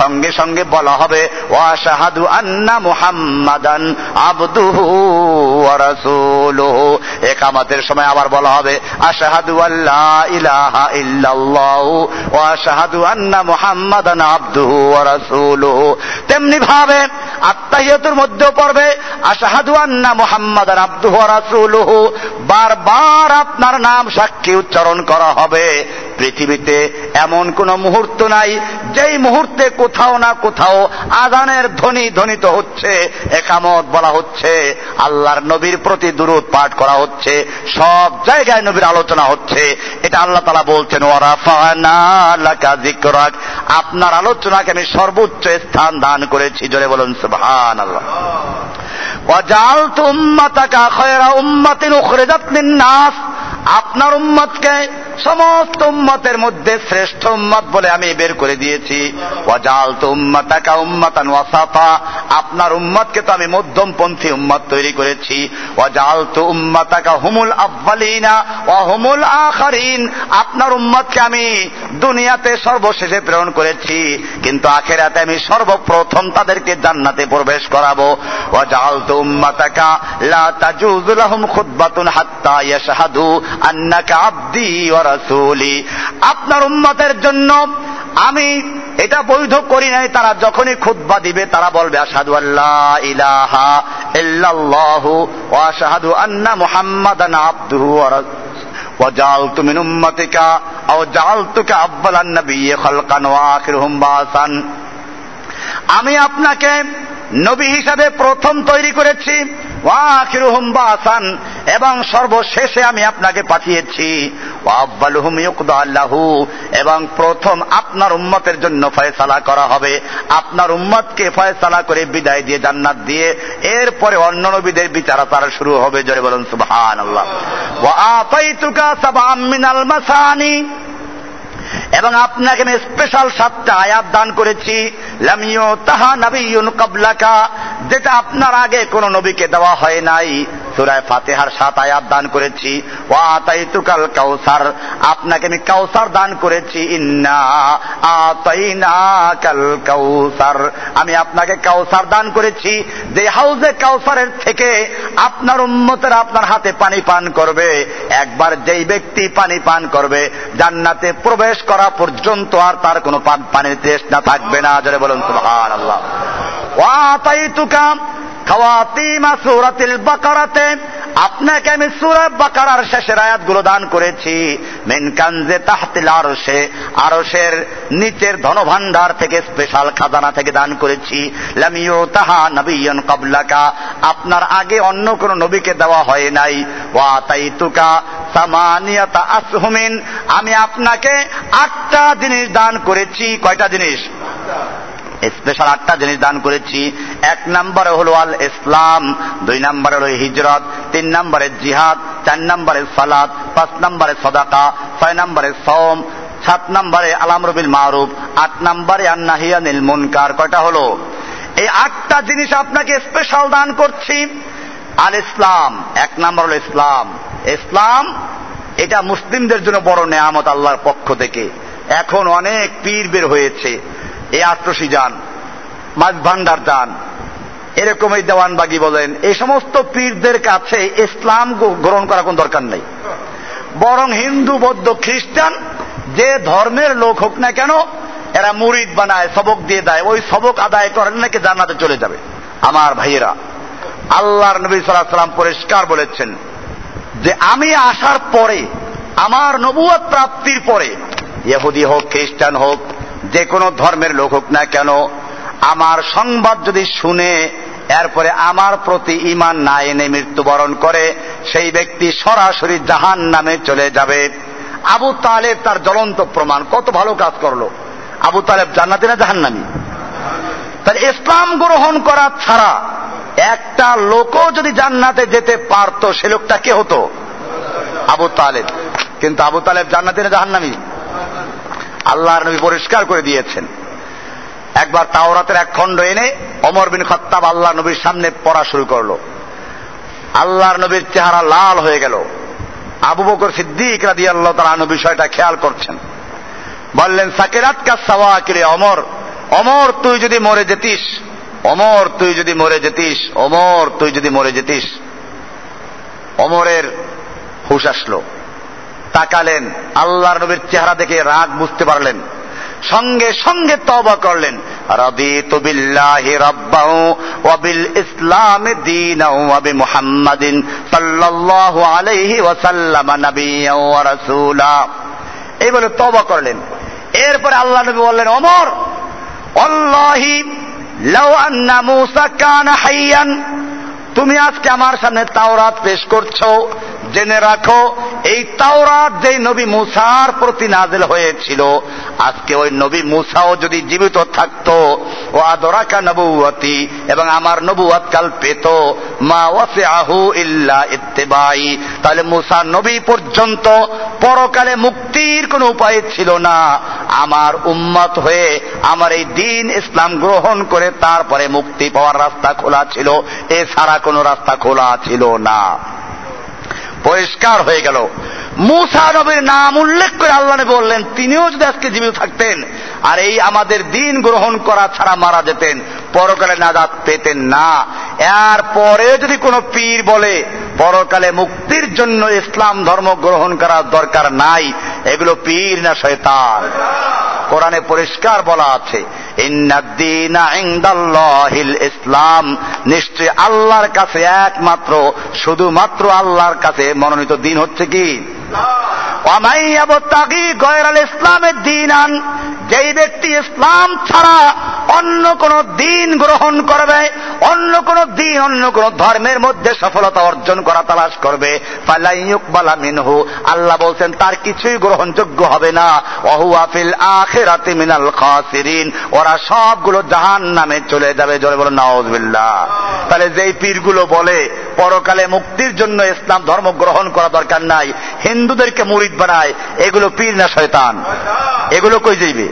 সঙ্গে সঙ্গে বলা হবে ওয়া আশহাদু আন্না মুহাম্মাদান আবদুহু ওয়া রাসূলুহু। ইকামাতের সময় আবার বলা হবে আশহাদু আল্লা ইলাহা ইল্লাল্লাহ ওয়া আশহাদু আন্না মুহাম্মাদান আবদুহু ওয়া রাসূলুহু। তেমনি ভাবে আত্তাহিয়াতুর মধ্যেও পড়বে আশহাদু আন্না মুহাম্মাদান আবদুহু ওয়া রাসূলুহু। বারবার আপনার নাম সাক্ষী উচ্চারণ করা হবে। পৃথিবীতে এমন কোন মুহূর্ত নাই যেই মুহূর্তে কোথাও না কোথাও আযানের ধ্বনি ধ্বনিত হচ্ছে, ইকামত বলা হচ্ছে, আল্লাহর নবীর প্রতি দুরূদ পাঠ করা হচ্ছে, সব জায়গায় নবীর আলোচনা হচ্ছে। এটা আল্লাহ তাআলা বলছেন ওয়া রাফা'না লাকা যিকরাক, আপনার আলোচনাকে আমি সর্বোচ্চ স্থান দান করেছি। জোরে বলুন সুবহানাল্লাহ। ওয়া জাআলতু উম্মাতাকা খায়রা উম্মাতিন উখরিজাত লিন-নাস, আপনার উম্মতকে সমস্ত উম্মতের মধ্যে শ্রেষ্ঠ উম্মত বলে আমি বের করে দিয়েছি। ওয়াজালতু উম্মাতাকা উম্মাতান ওয়াসাতা, আপনার উম্মতকে তো আমি মধ্যমপন্থী উম্মত তৈরি করেছি। ওয়াজালতু উম্মাতাকা হুমুল আউয়ালিনা ওয়া হুমুল আখিরিন, আপনার উম্মতকে আমি দুনিয়াতে সর্বশেষে প্রেরণ করেছি, কিন্তু আখিরাতে আমি সর্বপ্রথম তাদেরকে জান্নাতে প্রবেশ করাবো। ওয়াজালতু উম্মাতাকা লা তাজুযু লাহুম খুতবাতুন হাত্তা ইয়াশহাদু আন্নাকা আবদি ওয়া রাসূলি, আপনার উম্মতের জন্য আমি এটা বৈধ করি নাই, তারা যখনই খুতবা দিবে তারা বলবে আশহাদু আল্লা ইলাহা ইল্লাল্লাহ ওয়া আশহাদু আন্না মুহাম্মাদান আবদুহু ওয়া ওয়া জাআলতু মিন উম্মাতিকা আও জাআলতুকা আউয়ালান নাবিয়্যি খালকান ওয়া আখিরুহুম বাসান, আমি আপনাকে নবী হিসাবে প্রথম তৈরি করেছি, ওয়া আখিরুহুম বাসান, এবং সর্বশেষে আমি আপনাকে পাঠিয়েছি। ওয়া আউয়ালুহুম ইউকদা লাহু, এবং প্রথম আপনার উম্মতের জন্য ফয়সালা করা হবে, আপনার উম্মতকে ফয়সালা করে বিদায় দিয়ে জান্নাত দিয়ে, এরপরে অন্য নবীদের বিচারাচার শুরু হবে। জোরে বলুন সুবহানাল্লাহ। ওয়া আতাইতুকা সাবআম মিনাল মাসানি, এবং আপনাকে আমি স্পেশাল 7টা আয়াত দান করেছি। লাম ইউতাহা নাবিয়ুন ক্বাবলাকা, যেটা আপনার আগে কোন নবীকে দেওয়া হয় নাই। সূরা ফাতিহার 7 আয়াত দান করেছি। ওয়া আতাইতুকাল কাউসার, আপনাকে আমি কাউসার দান করেছি। ইন্না আতাইনাকাল কাউসার, আমি আপনাকে কাউসার দান করেছি, যে হাউজে কাউসারের থেকে আপনার উম্মতেরা আপনার হাতে পানি পান করবে। একবার যেই ব্যক্তি পানি পান করবে জান্নাতে প্রবেশ করা পর্যন্ত আর তার কোনো পানির তৃষ্ণা থাকবে না। জোরে বলুন সুবহানাল্লাহ। ওয়া আতাইতুকা খাওয়াতিমা সূরাতিল বাকারাতে, আপনাকে আমি সূরা বাকারার শেষের আয়াতগুলো দান করেছি। মিন কানজে তাহতিল আরশে, আরশের নিচের ধনভান্ডার থেকে, স্পেশাল খাজানা থেকে দান করেছি। লাম ইউতাহা নাবিয়্যুন ক্বাবলাকা, আপনার আগে অন্য কোন নবীকে দেওয়া হয় নাই। ওয়া তাইতুকা সামানিয়াতা আসহুমিন, আমি আপনাকে ৮টা জিনিস দান করেছি। কয়টা জিনিস? স্পেশাল 8টা জিনিস দান করেছি। 1 নম্বরে হলো আল ইসলাম, 2 নম্বরে হলো হিজরত, 3 নম্বরে জিহাদ, 4 নম্বরে সালাত, 5 নম্বরে সাদাকা, 6 নম্বরে সাওম, 7 নম্বরে আল আমরু বিল মারুফ, 8 নম্বরে আন নাহি আনিল মুনকার। কয়টা হলো? এই 8টা জিনিস আপনাকে স্পেশাল দান করছি। আল ইসলাম, 1 নম্বর হলো ইসলাম। ইসলাম এটা মুসলিমদের জন্য বড় নিয়ামত আল্লাহর পক্ষ থেকে। এখন অনেক পীর বের হয়েছে, এই আট্রসি যান, মাছ ভান্ডার যান, এরকম এই দেওয়ানবাগি বলেন, এই সমস্ত পীরদের কাছে ইসলাম গ্রহণ করার কোন দরকার নেই। বরং হিন্দু, বৌদ্ধ, খ্রিস্টান যে ধর্মের লোক হোক না কেন, এরা মুরিদ বানায়, সবক দিয়ে দেয়, ওই সবক আদায় করেন নাকি জান্নাতে চলে যাবে। আমার ভাইয়েরা, আল্লাহর নবী সাল্লাল্লাহু আলাইহি ওয়াসাল্লাম পরিষ্কার বলেছেন যে আমি আসার পরে, আমার নবুয়ত প্রাপ্তির পরে, ইহুদি হোক, খ্রিস্টান হোক, যে কোনো ধর্মের লোক হোক না কেন, আমার সংবাদ যদি শুনে এরপরে আমার প্রতি ঈমান না এনে মৃত্যুবরণ করে, সেই ব্যক্তি সরাসরি জাহান্নামে চলে যাবে। আবু তালেব তার জ্বলন্ত প্রমাণ, কত ভালো কাজ করলো। আবু তালেব জান্নাতি না জাহান্নামী? তাহলে ইসলাম গ্রহণ করা ছাড়া একটা লোকও যদি জান্নাতে যেতে পারতো, সে লোকটা কে হতো? আবু তালেব। কিন্তু আবু তালেব জান্নাতি না জাহান্নামী? আল্লাহর নবী পরিষ্কার করে দিয়েছেন। একবার তাওরাতের এক খণ্ড এনে ওমর বিন খাত্তাব আল্লাহর নবীর সামনে পড়া শুরু করলো। আল্লাহর নবীর চেহারা লাল হয়ে গেল। আবু বকর সিদ্দিক রাদিয়াল্লাহু তাআলা আনহু বিষয়টা খেয়াল করছেন, বললেন, সাকিরাতকা সাওয়াকিরে ওমর, ওমর তুই যদি মরে যেতিস, ওমর তুই যদি মরে যেতিস, ওমর তুই যদি মরে যেতিস। ওমরের হুঁশ আসলো, তাকালেন, আল্লাহর নবীর চেহারা দেখে রাগ বুঝতে পারলেন, সঙ্গে সঙ্গে তওবা করলেন। রাদিতু বিল্লাহি রাব্বাহু ওয়া বিল ইসলামি দীনাহু ওয়া বিমুহাম্মাদিন সাল্লাল্লাহু আলাইহি ওয়া সাল্লাম নাবিয়্যাও ওয়া রাসূলা। এই বলে তওবা করলেন। এরপরে আল্লাহর নবী বললেন, ওমর, আল্লাহি লাউ আন্না মূসা কানা হাইয়ান, তুমি আজকে আমার সামনে তাওরাত পেশ করছো, জেনে রাখো এই তাওরাত যে নবী মুসার প্রতি নাযিল হয়েছিল, আজকে ওই নবী মুসাও যদি জীবিত থাকতো, ও আদরাকা নবুওয়াতি, এবং আমার নবুওয়াত কাল পেত, মা ওয়াসিআহু ইল্লা ইত্তিবাই, তাহলে মুসা নবী পর্যন্ত পরকালে মুক্তির কোনো উপায় ছিল না। আমার উম্মত হয়ে আমার এই দ্বীন ইসলাম গ্রহণ করে তারপরে মুক্তি পাওয়ার রাস্তা খোলা ছিল, এছাড়া কোনো রাস্তা খোলা ছিল না। পরিষ্কার হয়ে গেল। মুসা নবীর নাম উল্লেখ করে আল্লাহ নবী বললেন, তিনিও যদি আজকে জীবিত থাকতেন আর এই আমাদের দ্বীন গ্রহণ করা ছাড়া মারা যেতেন, পরকালে নাজাত পেতেন না। এরপরে যদি কোনো পীর বলে পরকালে মুক্তির জন্য ইসলাম ধর্ম গ্রহণ করার দরকার নাই, এগুলো পীর না শয়তান। কোরআনে পরিষ্কার বলা আছে, ইন্নাদ্দীনা ইনদাল্লাহিল ইসলাম, নিশ্চয় আল্লাহর কাছে একমাত্র, শুধুমাত্র আল্লাহর কাছে মনোনীত দিন হচ্ছে কি ইসলাম, ছাড়া অন্য কোন দিন গ্রহণ করবে, অন্য কোন দিন, অন্য কোন ধর্মের মধ্যে সফলতা অর্জন করা তালাশ করবে, আল্লাহ বলছেন তার কিছুই গ্রহণযোগ্য হবে না। ওয়া ফিল আখিরাতি মিনাল খাসিরিন, ওরা সবগুলো জাহান্নামে চলে যাবে। জোরে বলো নাউযুবিল্লাহ। তাহলে যেই পীরগুলো বলে পরকালে মুক্তির জন্য ইসলাম ধর্ম গ্রহণ করা দরকার নাই, হিন্দুদেরকে মুরিদ বানায়, এগুলো পীর না শয়তান? এগুলো কই যাইবে?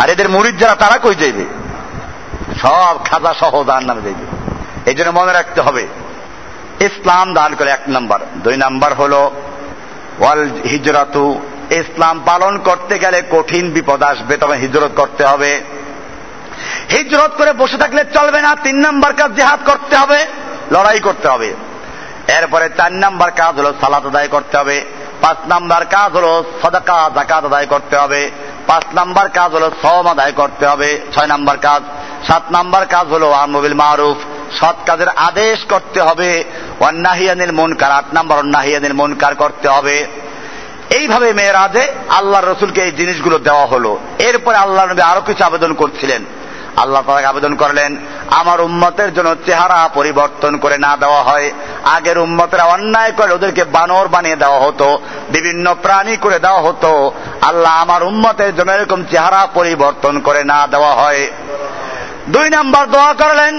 আর এদের মুরিদ যারা, তারা কই যাইবে? সব খাজা সহ জাহান্নামে যাইবে। এই জন্য মনে রাখতে হবে, ইসলাম দান করে 1 নম্বর। 2 নম্বর হলো ওয়াল হিজরাতু, ইসলাম পালন করতে গেলে কঠিন বিপদ আসবে, তবে হিজরত করতে হবে। হিজরত করে বসে থাকলে চলবে না। 3 নম্বর কাজ জিহাদ করতে হবে, লড়াই করতে হবে। এরপরে 4 নম্বর কাজ হলো সালাত আদায় করতে হবে। 5 নম্বর কাজ হলো সাদাকা যাকাত আদায় করতে হবে। 5 নম্বর কাজ হলো সাওম আদায় করতে হবে। 6 নম্বর কাজ। 7 নম্বর কাজ হলো আমর বিল মারুফ, সৎ কাজের আদেশ করতে হবে, ওয়ান্নাহিয়ানিল মুনকার ৮ নম্বর ওয়ান্নাহিয়ানিল মুনকার করতে হবে। এইভাবে মেরাজে আল্লাহর রাসূলকে এই জিনিসগুলো দেওয়া হলো। এরপরে আল্লাহর নবী আরো কিছু আবেদন করছিলেন। আল্লাহ তাআলা আবেদন করলেন, আমার উম্মতের জন্য চেহারা পরিবর্তন করে না দেওয়া হয়। আগের উম্মতেরা অন্যায় করে ওদেরকে বানর বানিয়ে দেওয়া হতো, বিভিন্ন প্রাণী করে দেওয়া হতো। আল্লাহ আমার উম্মতের জন্য এরকম চেহারা পরিবর্তন করে না দেওয়া হয়। ২ নম্বর দোয়া করলেন,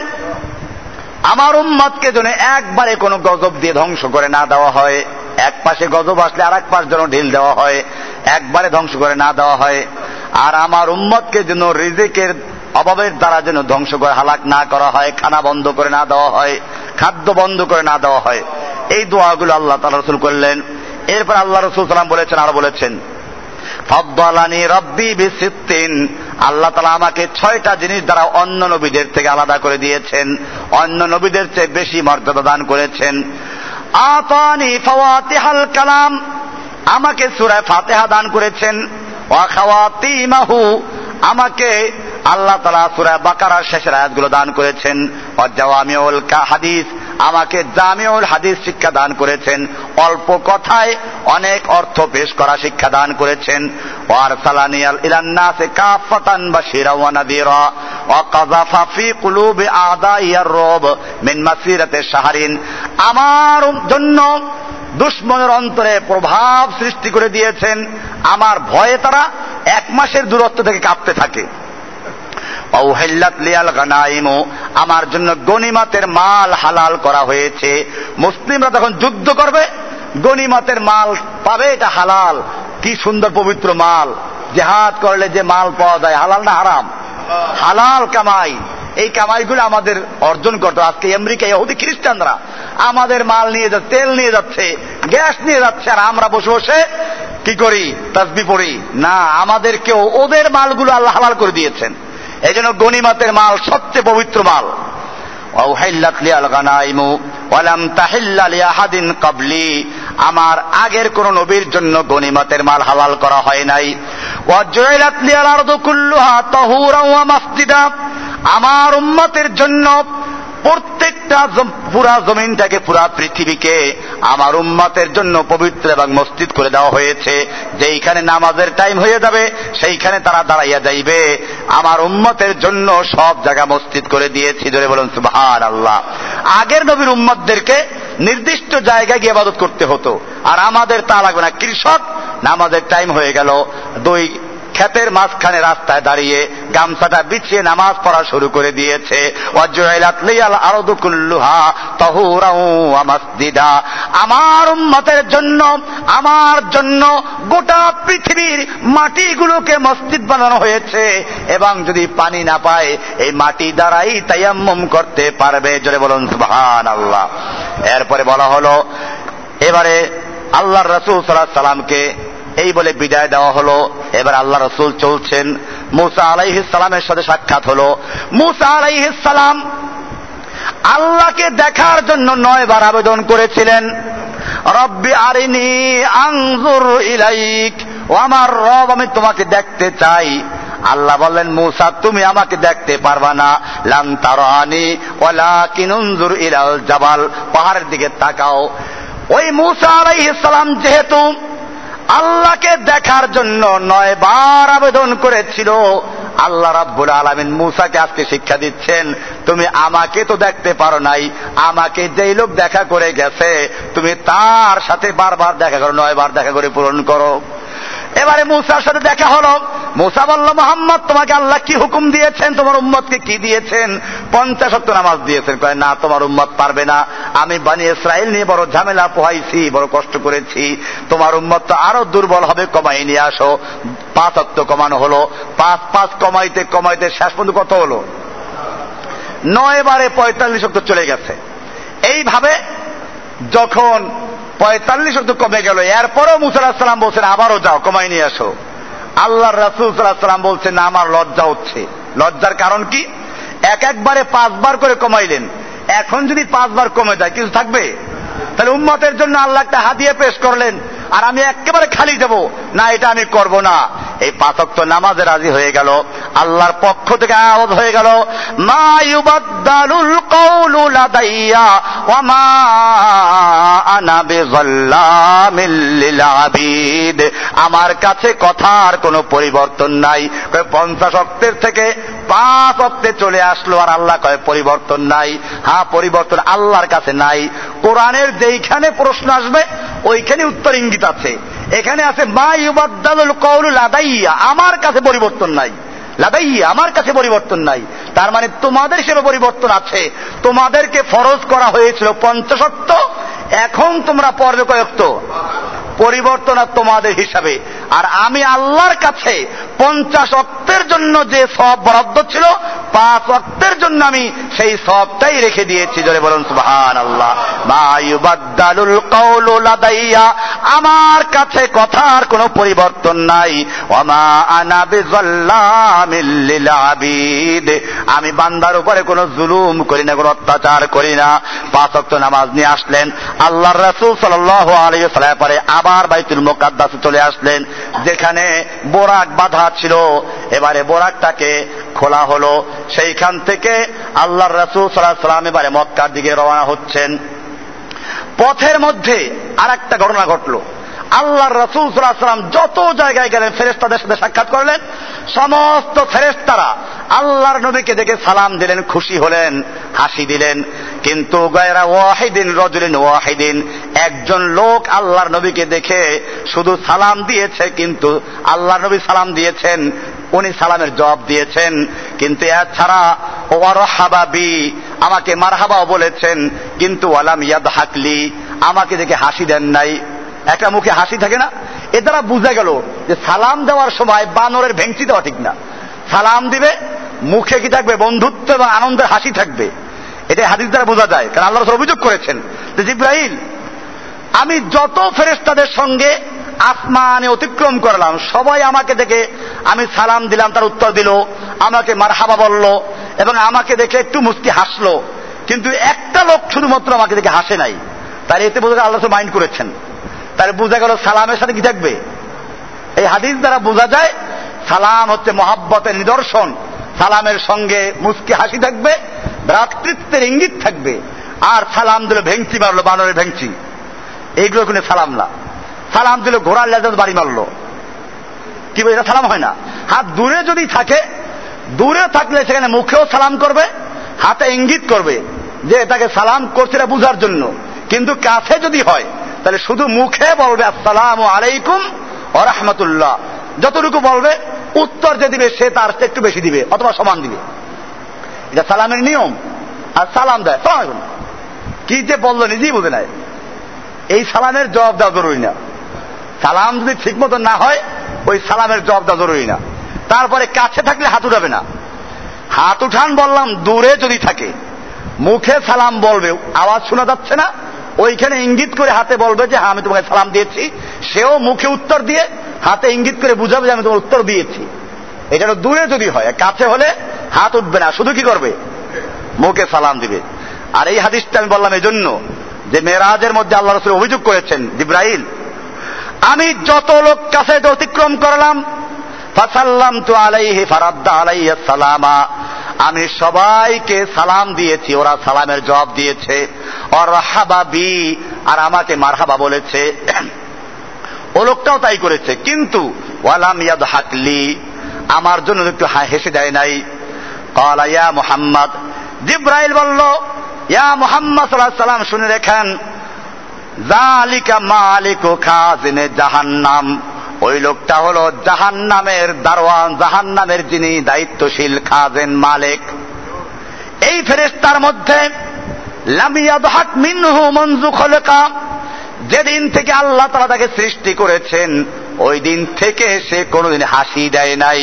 আমার উম্মতকে যেন একবারে কোনো গজব দিয়ে ধ্বংস করে না দেওয়া হয়। এক পাশে গজব আসলে আর এক পাশ যেন ঢিল দেওয়া হয়, একবারে ধ্বংস করে না দেওয়া হয়। আর আমার উম্মতকে যেন রিজিকের অভাবের দ্বারা যেন ধ্বংস করে হালাক না করা হয়, খানা বন্ধ করে না দেওয়া হয়, খাদ্য বন্ধ করে না দেওয়া হয়। এই দোয়াগুলো আল্লাহ তাআলা রাসূল করলেন। এরপর আল্লাহ রাসূল সাল্লাল্লাহু আলাইহি ওয়াসাল্লাম বলেছেন, আরো বলেছেন, ফাদদালানি রাব্বি বিসিত্তিন, আল্লাহ তাআলা আমাকে 6টা জিনিস দ্বারা অন্য নবীদের থেকে আলাদা করে দিয়েছেন, অন্য নবীদের চেয়ে বেশি মর্যাদা দান করেছেন। আতানি ফাওয়াতিহাল কালাম, আমাকে সূরা ফাতিহা দান করেছেন। ওয়া খাওয়াতিমাহু, আমাকে আল্লাহ তাআলা সূরা বাকারার শেষের আয়াতগুলো দান করেছেন। ওয়া জাওয়ামিউল হাদিস, আমাকে জামিউল হাদিস শিক্ষা দান করেছেন, অল্প কথায় অনেক অর্থ পেশ করা শিক্ষা দান করেছেন। ওয়া আরসালানি ইলান নাসি কাফাতান বাশীরা ওয়া নাযীরা ওয়া কাযাফা ফি কুলুবি আদাইয়ার রুব মিন মাসিরাতি শাহরিন, আমার জন্য দুশ্মনের অন্তরে প্রভাব সৃষ্টি করে দিয়েছেন, আমার ভয়ে তারা 1 মাসের দূরত্ব থেকে কাঁপতে থাকে। আউহিল্লাত লিয়াল গানাইম, আমার জন্য গনিমতের মাল হালাল করা হয়েছে। মুসলিমরা যখন যুদ্ধ করবে গনিমতের মাল পাবে, এটা হালাল, কি সুন্দর পবিত্র মাল। জিহাদ করলে যে মাল পাওয়া যায়, হালাল না হারাম? হালাল কামাই। এই কামাইগুলো আমাদের অর্জন করতে। আজকে আমেরিকা ইহুদি খ্রিস্টানরা আমাদের মাল নিয়ে যাচ্ছে, তেল নিয়ে যাচ্ছে, গ্যাস নিয়ে যাচ্ছে, আর আমরা বসে বসে কি করি, তাসবিহ পড়ি। না, আমাদেরকেও ওদের মালগুলো আল্লাহ হালাল করে দিয়েছেন। এই জন্য গনিমতের মাল সবচেয়ে পবিত্র মাল। ওয়াহিল্লাত লিয়াল গানাইমু ওয়া লাম তাহিল্লা লিআহাদিন ক্বাবলি, আমার আগের কোন নবীর জন্য গনিমতের মাল হালাল করা হয় নাই। ওয়া জুইলাত লিয়াল আরদু কুল্লুহা তাহুরা ওয়া মাসজিদা, আমার উম্মতের জন্য প্রত্যেকটা পুরা জমিনটাকে, পুরা পৃথিবীকে আমার উম্মতের জন্য পবিত্র এবং মসজিদ করে দেওয়া হয়েছে। যেইখানে নামাজের টাইম হয়ে যাবে সেইখানে তারা দাঁড়াইয়া যাইবে। আমার উম্মতের জন্য সব জায়গা মসজিদ করে দিয়েছি। ধরে বলুন সুবহানাল্লাহ। আগের নবীর উম্মতদেরকে নির্দিষ্ট জায়গায় গিয়ে ইবাদত করতে হতো, আর আমাদের তা লাগবে না। কৃষক নামাজের টাইম হয়ে গেল, 2 খেতের মাঝখানে রাস্তায় দাঁড়িয়ে গামছাটা বিছিয়ে নামাজ পড়া শুরু করে দিয়েছে। আমার উম্মতের জন্য, আমার জন্য গোটা পৃথিবীর মাটিগুলোকে মসজিদ বানানো হয়েছে, এবং যদি পানি না পায় এই মাটি দ্বারাই তায়াম্মুম করতে পারবে। জোরে বলুন সুবহানাল্লাহ। এরপরে বলা হলো, এবারে আল্লাহর রাসূল সাল্লাল্লাহু আলাইহি সাল্লামকে এই বলে বিদায় দেওয়া হলো। এবার আল্লাহ রাসূল চলছেন, মুসা আলাইহিস সালামের সাথে সাক্ষাৎ হলো। মুসা আলাইহিস সালাম আল্লাহকে দেখার জন্য 9 বার আবেদন করেছিলেন। রব্বি আরিনি আনজুর ইলাইক, ও আমার রব আমি তোমাকে দেখতে চাই। আল্লাহ বললেন, মুসা তুমি আমাকে দেখতে পারবা না, লান তারানি ওয়ালাকিন আনজুর ইলাল জাবাল, পাহাড়ের দিকে তাকাও। ওই মুসা আলাইহিস সালাম যেহেতু আল্লাহকে দেখার জন্য 9 বার আবেদন করেছিল, আল্লাহ রাব্বুল আলামিন মুসাকে আজকে শিক্ষা দিচ্ছেন, তুমি আমাকে তো দেখতে পারো নাই, আমাকে যেই লোক দেখা করে গেছে তুমি তার সাথে বারবার দেখা করো, 9 বার দেখা করে পূরণ করো। এবারে মুসার সাথে দেখা হলো। মুসা বলল, মুহাম্মদ তোমাকে আল্লাহ কি হুকুম দিয়েছেন, তোমার উম্মতকে কি দিয়েছেন? 50 ওয়াক্ত নামাজ দিয়েছেন। কয় না, তোমার উম্মত পারবে না, আমি বনি ইসরাইল নিয়ে বড় ঝামেলা পোহাইছি, বড় কষ্ট করেছি, তোমার উম্মত তো আরো দুর্বল হবে, কমাই নিয়ে আসো। 5 ওয়াক্ত কমানো হলো। 5 কমাইতে কমাইতে শেষ পর্যন্ত কত হলো? 9 বারে 45 ওয়াক্ত চলে গেছে। এইভাবে যখন 45 ওয়াক্ত কমে গেল, এরপরও মুসা আলাইহিস সালাম বলছেন আবারও যাও, কমাই নিয়ে আসো। আল্লাহর রাসূল সাল্লাল্লাহু আলাইহি সাল্লাম বলছেন, আমার লজ্জা হচ্ছে। লজ্জার কারণ কি? একবারে 5 বার করে কমাইলেন, এখন যদি 5 বার কমে যায় কিছু থাকবে? তাহলে উম্মতের জন্য আল্লাহ একটা হাদিয়া পেশ করলেন, আর আমি একেবারে খালি যাব না, এটা আমি করব না। এই পাঁচ ওয়াক্ত নামাজে রাজি হয়ে গেল, আল্লাহর পক্ষ থেকে আওয়াজ হয়ে গেল, মা ইউবাদদালুল কওলু লাদাইয়া ওয়া মা আনা বিযাল্লামিল লিল আবিদ, আমার কাছে কথার কোনো পরিবর্তন নাই। কয় 50 ওয়াক্তের থেকে ৫ ওয়াক্তে চলে আসলো, আর আল্লাহ কয় পরিবর্তন নাই। হ্যাঁ, পরিবর্তন আল্লাহর কাছে নাই। কোরআনের যেইখানে প্রশ্ন আসবে ওইখানে উত্তর ইঙ্গিত আছে। এখানে আছে মা ইউবাদদালুল কওলু লাদাইয়া, আমার কাছে পরিবর্তন নাই। লাদাইয়া আমার কাছে পরিবর্তন নাই, তার মানে তোমাদের সেবা পরিবর্তন আছে। তোমাদেরকে ফরজ করা হয়েছিল ৫০ ওয়াক্ত, এখন তোমরা পড়বে কয়েকত পরিবর্তন আর তোমাদের হিসাবে। আর আমি আল্লাহর কাছে ৫০ ওয়াক্তের জন্য যে সওয়াব বরাদ্দ ছিল, ৫ ওয়াক্তের জন্য আমি সেই সওয়াবটাই রেখে দিয়েছি। জোরে বলুন সুবহানাল্লাহ। মা ইউবাদদালুল কওলু লাদাইয়া, আমার কাছে কথার কোনো পরিবর্তন নাই। ওয়া মা আনা বিযাল্লামিল লিল আবিদ, আমি বান্দার উপরে কোনো জুলুম করি না, কোনো অত্যাচার করি না। ৫ ওয়াক্ত নামাজ নিয়ে আসলেন আল্লাহর রাসূল সাল্লাল্লাহু আলাইহি ওয়াসাল্লাম, পরে আবার বাইতুল মুকাদ্দাসে চলে আসলেন, যেখানে বোরাক বাধা ছিল। এবারে বোরাকটাকে খোলা হলো, সেইখান থেকে আল্লাহর রাসূল সাল্লাল্লাহু আলাইহি ওয়াসাল্লাম এবারে মক্কার দিকে রওনা হচ্ছেন। পথের মধ্যে আরেকটা ঘটনা ঘটলো। আল্লাহর রাসূল সাল্লাল্লাহু আলাইহি ওয়াসাল্লাম যত জায়গায় গেলেন ফেরেশতাদের সাথে সাক্ষাৎ করলেন, সমস্ত ফেরেশতারা আল্লাহর নবীকে দেখে সালাম দিলেন, খুশি হলেন, হাসি দিলেন। কিন্তু গায়রা ওয়াহিদিন রাজুলিন ওয়াহিদিন, একজন লোক আল্লাহর নবীকে দেখে শুধু সালাম দিয়েছে, কিন্তু আল্লাহর নবী সালাম দিয়েছেন, উনি সালামের জবাব দিয়েছেন, কিন্তু এছাড়া ওয়া রাহাবা বি, আমাকে মারহাবাও বলেছেন, কিন্তু ওয়ালাম ইয়াদহাকলি, আমাকে দেখে হাসি দেন নাই। একটা মুখে হাসি থাকে না, এ দ্বারা বুঝা গেল যে সালাম দেওয়ার সময় বানরের ভেঙচি দেওয়া ঠিক না। সালাম দিবে, মুখে কি থাকবে, বন্ধুত্ব এবং আনন্দের হাসি থাকবে। এটা হাদিস দ্বারা বোঝা যায়, কারণ আল্লাহ রাসূল অভিযোগ করেছেন যে জিবরাইল, আমি যত ফেরেশতাদের সঙ্গে আসমানে অতিক্রম করলাম, সবাই আমাকে দেখে, আমি সালাম দিলাম তার উত্তর দিল, আমাকে মারহাবা বলল এবং আমাকে দেখে একটু মুস্কি হাসলো, কিন্তু একটা লোক শুধুমাত্র আমাকে দেখে হাসে নাই। তাই এতে বোঝা গেল আল্লাহ রাসূল মাইন্ড করেছেন। তাহলে বোঝা গেল সালামের সাথে কি থাকবে। এই হাদিস দ্বারা বোঝা যায় সালাম হচ্ছে মহাব্বতের নিদর্শন, সালামের সঙ্গে মুস্কি হাসি থাকবে, ভ্রাতৃত্বের ইঙ্গিত থাকবে। আর সালাম দিল ভেঙচি মারলো, বানরের ভেঙচি, এইগুলো কোনো সালাম না। সালাম দিল ঘোড়ার লেজ বাড়ি মারলো, কি বলে, এটা সালাম হয় না। হাত দূরে যদি থাকে, দূরে থাকলে সেখানে মুখেও সালাম করবে, হাতে ইঙ্গিত করবে যে এটাকে সালাম করছে, এটা বোঝার জন্য। কিন্তু কাছে যদি হয় তাহলে শুধু মুখে বলবে আসসালামু আলাইকুম ওয়া রাহমাতুল্লাহ, যতটুকু বলবে উত্তর যে দিবে সে তার চেয়ে একটু বেশি দিবে অথবা সমান দিবে। এটা সালামের নিয়ম। আর সালাম দেয় সালাম কি যে বললো নিজেই বুঝে নেয়, এই সালামের জবাব দেওয়া জরুরি না। সালাম যদি ঠিক মতো না হয়, ওই সালামের জবাব দেওয়া জরুরি না। তারপরে কাছে থাকলে হাত উঠাবে না। হাত উঠান বললাম দূরে যদি থাকে, মুখে সালাম বলবে, আওয়াজ শোনা যাচ্ছে না, ওইখানে ইঙ্গিত করে হাতে বলবে যে হ্যাঁ আমি তোমাকে সালাম দিয়েছি, সেও মুখে উত্তর দিয়ে হাতে ইঙ্গিত করে বুঝাবে যে আমি তোমার উত্তর দিয়েছি। এটা দূরে যদি হয়, কাছে হলে হাত উঠবে না, শুধু কি করবে, মুখে সালাম দিবে। আর এই হাদিসটা আমি বললাম এই জন্য যে মেরাজের মধ্যে আল্লাহ রাসূল অভিযোগ করেছেন, জিবরাইল, আমি যত লোক কাছে অতিক্রম করলাম, ফাসাল্লামতু আলাইহি ফারাদ্দা আলাইয়া সালামা, আমি সবাইকে সালাম দিয়েছি, ওরা সালামের জবাব দিয়েছে, আর রাহাবা বি, আর আমাকে মারহাবা বলেছে, ও লোকটাও তাই করেছে, কিন্তু ওয়ালাম ইয়াদহাকলি, আমার জন্য একটু হেসে দেয় নাই। ক্বালা ইয়া মুহাম্মদ, জিবরাইল বলল, ইয়া মুহাম্মদ সাল্লাল্লাহু আলাইহি সাল্লাম, শুনে রাখেন, যালিকা মালিকু খাজিনে জাহান্নাম, ওই লোকটা হলো জাহান্নামের দারোয়ান, জাহান্নামের যিনি দায়িত্বশীল, খাজেন, মালিক। এই ফেরেশতার মধ্যে লাম ইয়াদহাক মিনহু মুনযু খলাকা, যেদিন থেকে আল্লাহ তাআলা তাকে সৃষ্টি করেছেন ওই দিন থেকে সে কোনোদিন হাসি দেয় নাই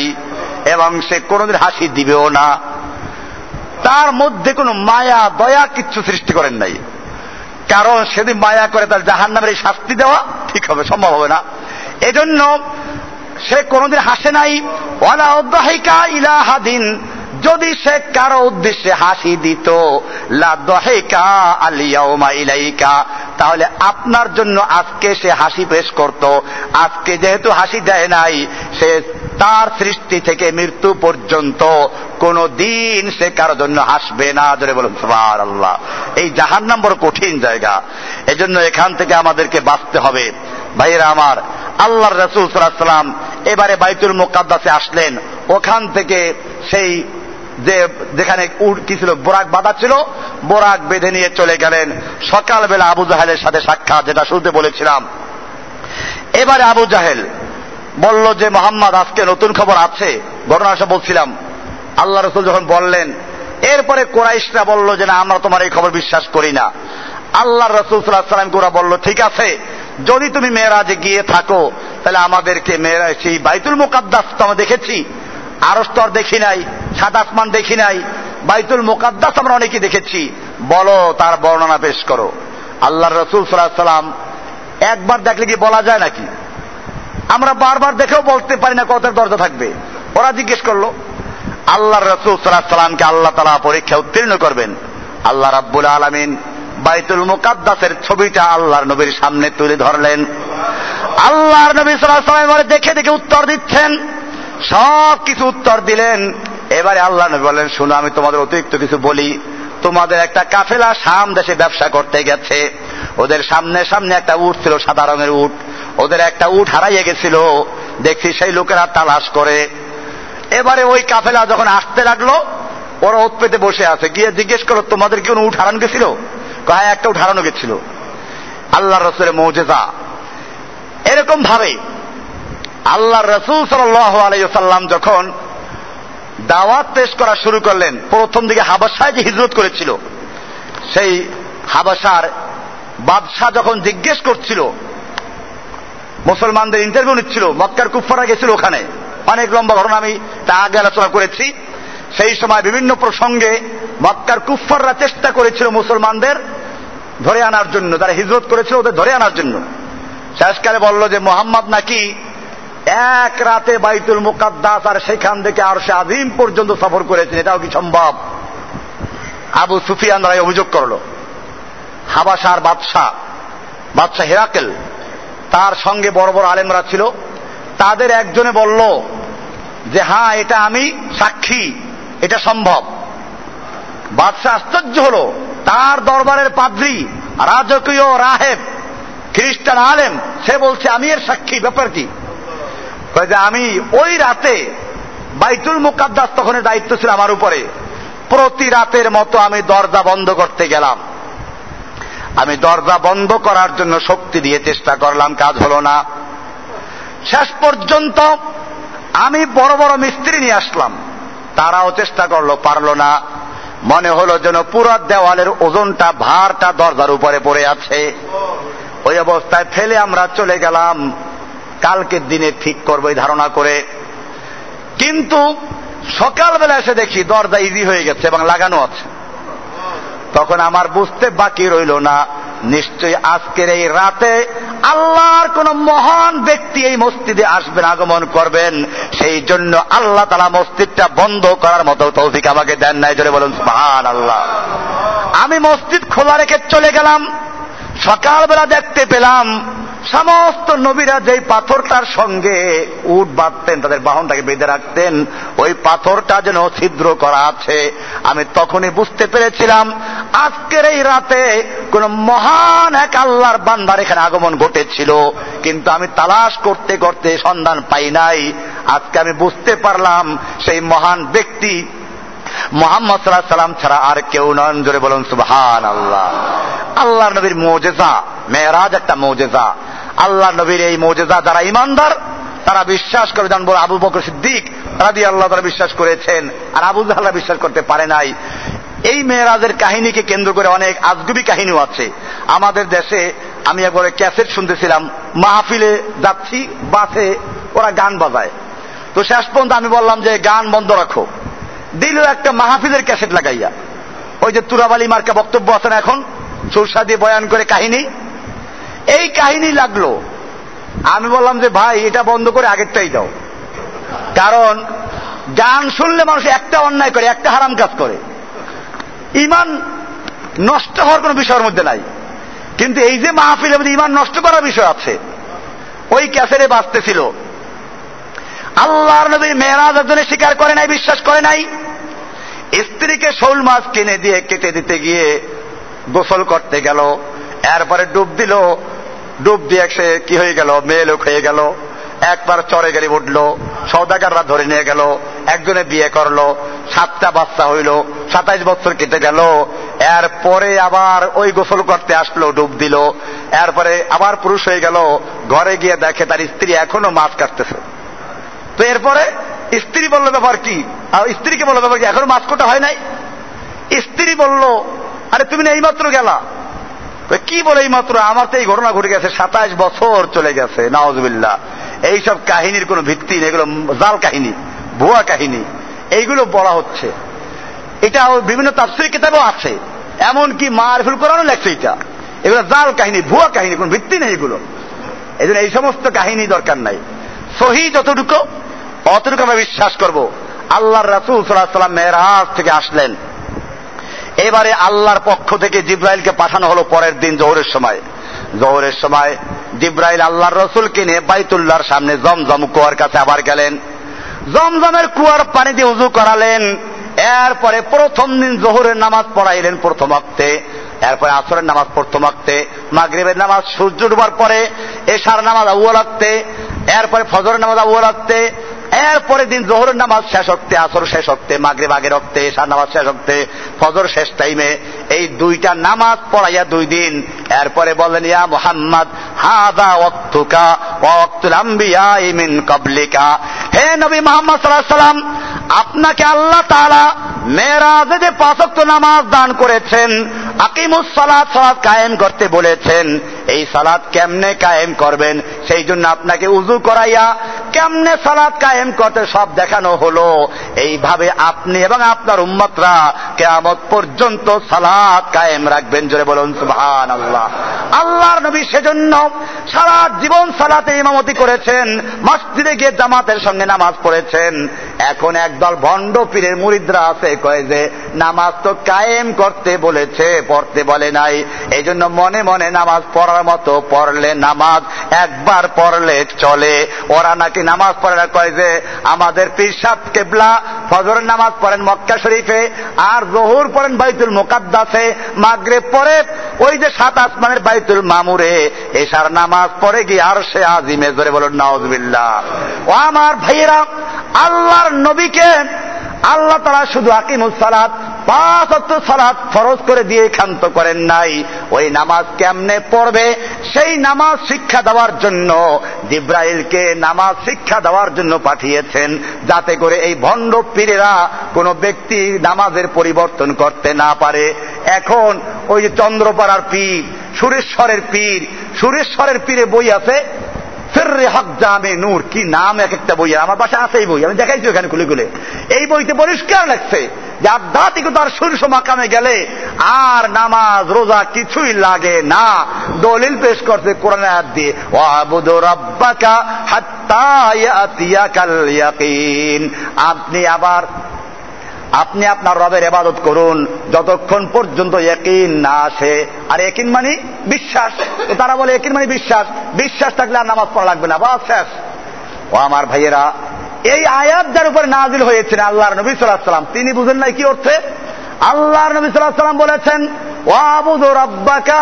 এবং সে কোনোদিন হাসি দিবেও না। তার মধ্যে কোনো মায়া দয়া কিচ্ছু সৃষ্টি করেন নাই, কারণ সেদিন মায়া করে তার জাহান্নামের এই শাস্তি দেওয়া ঠিক হবে, সম্ভব হবে না। এজন্য সে কোনোদিন হাসে নাই। ওয়ালা উদাহিকা ইলাহাদিন, যদি সে কারো উদ্দেশ্যে হাসি দিত, লা দাহিকা আল ইয়াউমা ইলাইকা, তাহলে আপনার জন্য আজকে সে হাসি পেশ করত। আজকে যেহেতু হাসি দেয় নাই, সে তার সৃষ্টি থেকে মৃত্যু পর্যন্ত কোন দিন সে কারো জন্য হাসবে না। ধরে বলুন সুবহানাল্লাহ। এই জাহান্নাম বড় কঠিন জায়গা, এজন্য এখান থেকে আমাদেরকে বাঁচতে হবে। ভাইরা আমার, আল্লাহর রাসূল সাল্লাল্লাহু আলাইহি ওয়াসাল্লাম এবারে বাইতুল মুকাদ্দাসে আসলেন, ওখান থেকে সেই যেখানে উট কি ছিল বোরাক বাঁধা ছিল, বোরাক বেঁধে নিয়ে চলে গেলেন। সকালবেলা আবু জাহেলের সাথে সাক্ষাৎ, যেটা শুরুতে বলেছিলাম। এবারে আবু জাহেল বলল যে মোহাম্মদ আজকে নতুন খবর আছে, ঘটনা সব বলছিলাম আল্লাহ রাসূল যখন বললেন। এরপরে কুরাইশরা বলল যে না, আমরা তোমার এই খবর বিশ্বাস করি না। আল্লাহ রাসূল সাল্লাল্লাহু আলাইহি ওয়াসাল্লামকে ওরা বলল ঠিক আছে, যদি তুমি মেরাজে গিয়ে থাকো তাহলে আমাদেরকে মেরাজ সেই বাইতুল মুকাদ্দাস তো আমরা দেখেছি, আরশ তো আর দেখি নাই, সাত আসমান দেখি নাই, বাইতুল মুকাদ্দাস আমরা অনেকে দেখেছি, বলো তার বর্ণনা পেশ করো। আল্লাহর রাসূল সাল্লাল্লাহু আলাইহি ওয়াসাল্লাম একবার দেখলে কি বলা যায় নাকি? আমরা বারবার দেখেও বলতে পারি না কত দরজা থাকবে। ওরা জিজ্ঞেস করলো, আল্লাহর রাসূল সাল্লাল্লাহু আলাইহি ওয়াসাল্লামকে আল্লাহ তাআলা পরীক্ষা উত্তীর্ণ করবেন। আল্লাহ রাব্বুল আলামিন বাইতুল মুকাদ্দাসের ছবিটা আল্লাহর নবীর সামনে তুলে ধরলেন। আল্লাহর নবী সাল্লাল্লাহু আলাইহি ওয়াসাল্লাম এবারে দেখে দেখে উত্তর দিচ্ছেন, সব কিছু উত্তর দিলেন। এবারে আল্লাহ নবী বলেন, শুনো আমি তোমাদের অতিরিক্ত কিছু বলি। তোমাদের একটা কাফেলা শাম দেশে ব্যবসা করতে গেছে, ওদের সামনে সামনে একটা উট ছিল, সাদা রঙের উট। ওদের একটা উট হারাইয়ে গেছিল, দেখছি সেই লোকেরা তালাশ করে। এবারে ওই কাফেলা যখন আসতে লাগলো, ওরা ওত পেতে বসে আছে, গিয়ে জিজ্ঞেস করলো তোমাদের কি কোনো উট হারানো গেছিল? হ্যাঁ, একটা উট হারানো গেছিল। আল্লাহর রাসূলের মুজিজা। এরকম ভাবে আল্লাহর রাসূল সাল্লাল্লাহু আলাইহি ওয়াসাল্লাম যখন দাওয়াত পেশ করা শুরু করলেন, প্রথম দিকে হাবাসায় যে হিজরত করেছিল সেই হাবাসার বাদশা যখন জিজ্ঞেস করছিল, মুসলমানদের ইন্টারভিউ নিচ্ছিল, মক্কার কুফফাররা গেছিল ওখানে, অনেক লম্বা ঘটনা আমি তা আগে আলোচনা করেছি। সেই সময় বিভিন্ন প্রসঙ্গে মক্কার কুফফাররা চেষ্টা করেছিল মুসলমানদের ধরে আনার জন্য, যারা হিজরত করেছিল ওদের ধরে আনার জন্য। শেষকালে বলল যে মোহাম্মদ নাকি এক রাতে বাইতুল মুকাদ্দাস আর সেখান থেকে আরশে আযীম পর্যন্ত সফর করেছেন, এটাও কি সম্ভব? আবু সুফিয়ান রায় অভিযোগ করলো। হাবাসার বাদশাহ, বাদশাহ হেরাকেল, তার সঙ্গে বড় বড় আলেমরা ছিল, তাদের একজনে বলল যে হ্যাঁ এটা আমি সাক্ষী, এটা সম্ভব। বাদশাহ আশ্চর্য হলো, তার দরবারের পাদ্রী, রাজকীয় রাহেব, খ্রিস্টান আলেম, সে বলছে আমি এর সাক্ষী। ব্যাপার কি? আমি ওই রাতে বাইতুল মুকাদ্দাস, তখন দায়িত্ব ছিল আমার উপরে, প্রতি রাতের মতো আমি দরজা বন্ধ করতে গেলাম। আমি দরজা বন্ধ করার জন্য শক্তি দিয়ে চেষ্টা করলাম, কাজ হলো না। শেষ পর্যন্ত আমি বড় বড় মিস্ত্রি নিয়ে আসলাম, তারাও চেষ্টা করলো, পারলো না। মনে হলো যেন পুরো দেওয়ালের ওজনটা, ভারটা দরজার উপরে পড়ে আছে। ওই অবস্থায় ফেলে আমরা চলে গেলাম, কালকের দিনে ঠিক করবো এই ধারণা করে। কিন্তু সকালবেলা এসে দেখি দরজা ইজি হয়ে গেছে এবং লাগানো আছে। তখন আমার বুঝতে বাকি রইল না, নিশ্চয়ই আজকের এই রাতে আল্লাহর কোন মহান ব্যক্তি এই মসজিদে আসবেন, আগমন করবেন। সেই জন্য আল্লাহ তাআলা মসজিদটা বন্ধ করার মতো তৌফিক আমাকে দেন নাই। জোরে বলুন সুবহানাল্লাহ। আমি মসজিদ খোলা রেখে চলে গেলাম। সকালবেলা দেখতে পেলাম সমস্ত নবীরা যেই পাথরটার সঙ্গে উট বাঁধতেন, তাদের বাহনটাকে বেঁধে রাখতেন, ওই পাথরটা যেন ছিদ্র করা আছে। আমি তখনই বুঝতে পেরেছিলাম আজকের এই রাতে কোন মহান এক আল্লাহর বান্দার এখানে আগমন ঘটেছিল, কিন্তু আমি তালাশ করতে করতে সন্ধান পাই নাই। আজকে আমি বুঝতে পারলাম সেই মহান ব্যক্তি মুহাম্মদ সাল্লাল্লাহু আলাইহি ওয়াসাল্লাম ছাড়া আর কেউ নন। জোরে বলুন সুবহানাল্লাহ। আল্লাহর নবীর মুজিজা, মেরাজ একটা মুজিজা। আল্লাহর নবীর এই মুজিজা, যারা ঈমানদার তারা বিশ্বাস করে। জানবো আবু বকর সিদ্দিক রাদিয়াল্লাহু তাআলা বিশ্বাস করেছেন, আর আবু জাহেল বিশ্বাস করতে পারে নাই। এই মেরাজের কাহিনীকে কেন্দ্র করে অনেক আজগুবি কাহিনীও আছে। আমাদের দেশে আমি একবার ক্যাসেট শুনতেছিলাম, মাহফিলে যাচ্ছি, বাসে ওরা গান বাজায়। তো শেষ পর্যন্ত আমি বললাম যে গান বন্ধ রাখো, দিল একটা মাহফিলের ক্যাসেট লাগাইয়া। ওই যে তুরাবালি মার্কা বক্তব্য আছেন এখন, সুরসা দিয়ে বয়ান করে কাহিনী, এই কাহিনী লাগলো। আমি বললাম যে ভাই এটা বন্ধ করে আগেরটাই দাও, কারণ গান শুনলে মানুষ একটা অন্যায় করে, একটা হারাম কাজ করে, ইমান নষ্ট হওয়ার কোনো বিষয়ের মধ্যে নাই। কিন্তু এই যে মাহফিলের মধ্যে ইমান নষ্ট করার বিষয় আছে, ওই ক্যাসেটে বাজতেছিল। আল্লাহর নবীর মেরাজ একজনে স্বীকার করে নাই, বিশ্বাস করে নাই। স্ত্রীকে শোল মাছ কিনে দিয়ে কেটে দিতে গিয়ে গোসল করতে গেল, এরপরে ডুব দিল, ডুব দিয়ে সে কি হয়ে গেল, মেয়ে লোক হয়ে গেল। একবার চরে গাড়ি উঠলো, সওদাগাররা ধরে নিয়ে গেল, একজনে বিয়ে করলো, 7টা বাচ্চা হইল, 27 বছর কেটে গেল। এরপরে আবার ওই গোসল করতে আসলো, ডুব দিল, এরপরে আবার পুরুষ হয়ে গেল। ঘরে গিয়ে দেখে তার স্ত্রী এখনো মাছ কাটতেছে। তো এরপরে স্ত্রী বলল ব্যাপার কি, আর স্ত্রীকে বলল ব্যাপার কি, এখনো মাছ কাটা হয় নাই। স্ত্রী বলল, আরে তুমি না এইমাত্র গেলা। কি বলে এইমাত্র, আমার তো এই ঘটনা ঘটে গেছে, 27 বছর চলে গেছে। নাউজুবিল্লাহ, এইসব কাহিনীর কোনো ভিত্তি নেই, এগুলো জাল কাহিনী, ভুয়া কাহিনী, এইগুলো বলা হচ্ছে। এটা বিভিন্ন তাফসীর কিতাবেও আছে, এমনকি মারিফুল কোরআনও লেখছে। এটা এগুলো জাল কাহিনী, ভুয়া কাহিনী, কোনো ভিত্তি নেই এগুলো। এই জন্য এই সমস্ত কাহিনী দরকার নাই। সহি যতটুকু অতটুকু আমরা বিশ্বাস করবো। আল্লাহর রাসূল সাল্লাল্লাহু আলাইহি সাল্লাম মেরাজ থেকে আসলেন, এবারে আল্লাহর পক্ষ থেকে জিব্রাইলকে পাঠানো হলো পরের দিন যোহরের সময়। যোহরের সময় জিব্রাইল আল্লাহর রাসূলকে নিয়ে বাইতুল্লাহর সামনে জমজম কুয়ার কাছে আবার গেলেন, জমজমের কুয়ার পানি দিয়ে ওযু করালেন। এরপরে প্রথম দিন যোহরের নামাজ পড়াইলেন প্রথম ওয়াক্তে, এরপরে আসরের নামাজ প্রথম ওয়াক্তে, মাগরিবের নামাজ সূর্য ডুবার পরে, এশার নামাজ আউয়াল ওয়াক্তে, এরপরে ফজরের নামাজ আউয়াল ওয়াক্তে, এরপরে দিন জোহরের নামাজ শেষ ওয়াক্তে, আসর শেষ ওয়াক্তে, মাগরিব আগের ওয়াক্তে, এশার নামাজ শেষ ওয়াক্তে, ফজর শেষ টাইমে, এই 2টা নামাজ পড়াইয়া 2 দিন। এরপরে বলেন, ইয়া মুহাম্মদ হাযা ওয়াক্তুকা ওয়া ওয়াক্তুল আমবিয়া মিন ক্বাবলিকা। হে নবী মুহাম্মদ সাল্লাল্লাহু আলাইহি ওয়াসাল্লাম, আপনাকে আল্লাহ তাআলা মেরাজে যে 5 ওয়াক্ত নামাজ দান করেছেন, আকিমুস সালাত, সালাত কায়েম করতে বলেছেন, এই সালাত কেমনে কায়েম করবেন সেই জন্য আপনাকে উযু করাইয়া কেমনে সালাত কায়েম করতে সব দেখানো হলো। এইভাবে আপনি এবং আপনার উম্মতরা কিয়ামত পর্যন্ত সালাত কায়েম রাখবেন। জোরে বলুন সুবহানাল্লাহ। আল্লাহর নবী সেজন্য সারা জীবন সালাতে ইমামতি করেছেন, মসজিদে গিয়ে জামাতের সঙ্গে নামাজ পড়েছেন। এখন একদল ভণ্ড পীরের মুরিদরা আছে, কয় যে নামাজ তো কায়েম করতে বলেছে, পড়তে বলে নাই, এই জন্য মনে মনে নামাজ পড়ার মতো পড়লে নামাজ, একবার পড়লে চলে। ওরা নাকি নামাজ পড়ে না, কয় যে আমাদের পীর সাহেব কেবলা ফজরের নামাজ পড়েন মক্কা শরীফে, আর যোহর পড়েন বাইতুল মুকাদ্দাসে, মাগরিব পড়ে ওই যে 7 আসমানের বাইতুল মামুরে, এশার নামাজ পড়ে গিয়ে আরশে আজিমে। ধরে বলুন নাউজুবিল্লাহ। ও আমার ভাইয়েরা, আল্লাহর নবীকে আল্লাহ তাআলা শুধু আকিমুস সালাত, 5 ওয়াক্ত সালাত ফরজ করে দিয়ে ক্ষান্ত করেন নাই, ওই নামাজ কেমনে পড়বে সেই নামাজ শিক্ষা দেওয়ার জন্য জিবরাইলকে নামাজ শিক্ষা দেওয়ার জন্য পাঠিয়েছেন, যাতে করে এই ভণ্ড পীরেরা কোনো ব্যক্তি নামাজের পরিবর্তন করতে না পারে। এখন ওই যে চন্দ্রপাড়ার পীর, সুরেশ্বরের পীর, সুরেশ্বরের পীরে বই আছে ফিররে হক জামে নূর, কি নাম এক একটা বই, আমার বাসায় আছে এই বই, আমি দেখাইছি ওখানে খুলে খুলে। এই বইতে পরিষ্কার লাগছে যে আধ্যাত্মিকতার শীর্ষ মাকামে গেলে আর নামাজ রোজা কিছুই লাগে না। দলিল পেশ করতে কোরআন আয়াত দিয়ে, ওয়াবুদু রাব্বাকা হাত্তা ইয়াতিয়াকাল ইয়াকিন, আপনি আপনার রবের ইবাদত করুন যতক্ষণ পর্যন্ত ইয়াকিন না আসে। আর ইয়াকিন মানে বিশ্বাস, তারা বলে ইয়াকিন মানে বিশ্বাস, বিশ্বাস থাকলে আর নামাজ পড়া লাগবে না, বাস শেষ। ও আমার ভাইয়েরা, এই আয়াত যার উপরে নাযিল হয়েছিল আল্লাহর নবী সাল্লাল্লাহু আলাইহি সাল্লাম, তিনি বুঝেন নাই কি অর্থে। আল্লাহর নবী সাল্লাল্লাহু আলাইহি সাল্লাম বলেছেন, ওয়াবুদু রাব্বাকা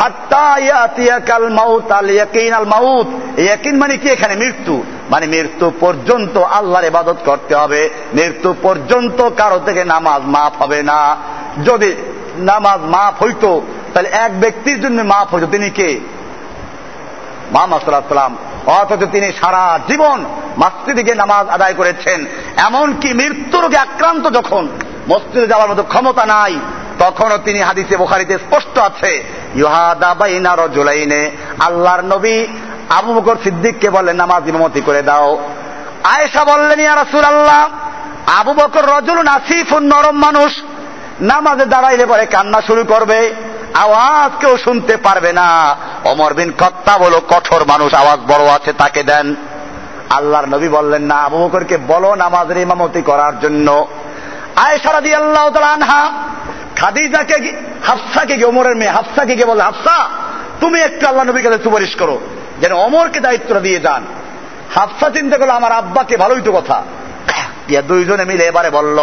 হাত্তা ইয়াতিয়াকাল মাউত, আল ইয়াকিন আল মাউত, ইয়াকিন মানে কি এখানে মৃত্যু, মানে মৃত্যু পর্যন্ত আল্লাহর ইবাদত করতে হবে, মৃত্যু পর্যন্ত কারো থেকে নামাজ মাফ হবে না। যদি নামাজ মাফ হইতো তাহলে এক ব্যক্তির জন্য মাফ হইতো, তিনি কে? মুহাম্মদ সাল্লাল্লাহু আলাইহি সাল্লাম। অথচ তিনি সারা জীবন মসজিদে গিয়ে নামাজ আদায় করেছেন, এমনকি মৃত্যু রোগে আক্রান্ত যখন মসজিদে যাওয়ার মতো ক্ষমতা নাই, তখনও তিনি, হাদিসে বুখারীতে স্পষ্ট আছে, ইউহাদা বাইনা রাজুলাইনে, আল্লাহর নবী আবু বকর সিদ্দিককে বললেন নামাজ ইমামতি করে দাও। আয়েশা বললেন, ইয়া রাসূলুল্লাহ, আবু বকর রাজুলুন আসিফুন, নরম মানুষ, নামাজে দাঁড়াইলে পরে কান্না শুরু করবে, আওয়াজ কেউ শুনতে পারবে না। ওমর বিন খাত্তাব হলো কঠোর মানুষ, আওয়াজ বড় আছে, তাকে দেন। আল্লাহর নবী বললেন, না, আবু বকরকে বলো নামাজের ইমামতি করার জন্য। আয়েশা রাদিয়াল্লাহু তাআলা আনহা খাদিজাকে, হাফসাকে গিয়ে, ওমরের মেয়ে হাফসাকে গিয়ে বলল, হাফসা তুমি একটু আল্লাহর নবীর কাছে সুপারিশ করো যেন ওমরকে দায়িত্বটা দিয়ে যান। হাফসা চিন্তা করলো আমার আব্বাকে, ভালোই তো কথা। দুইজনে মিলে এবারে বলল,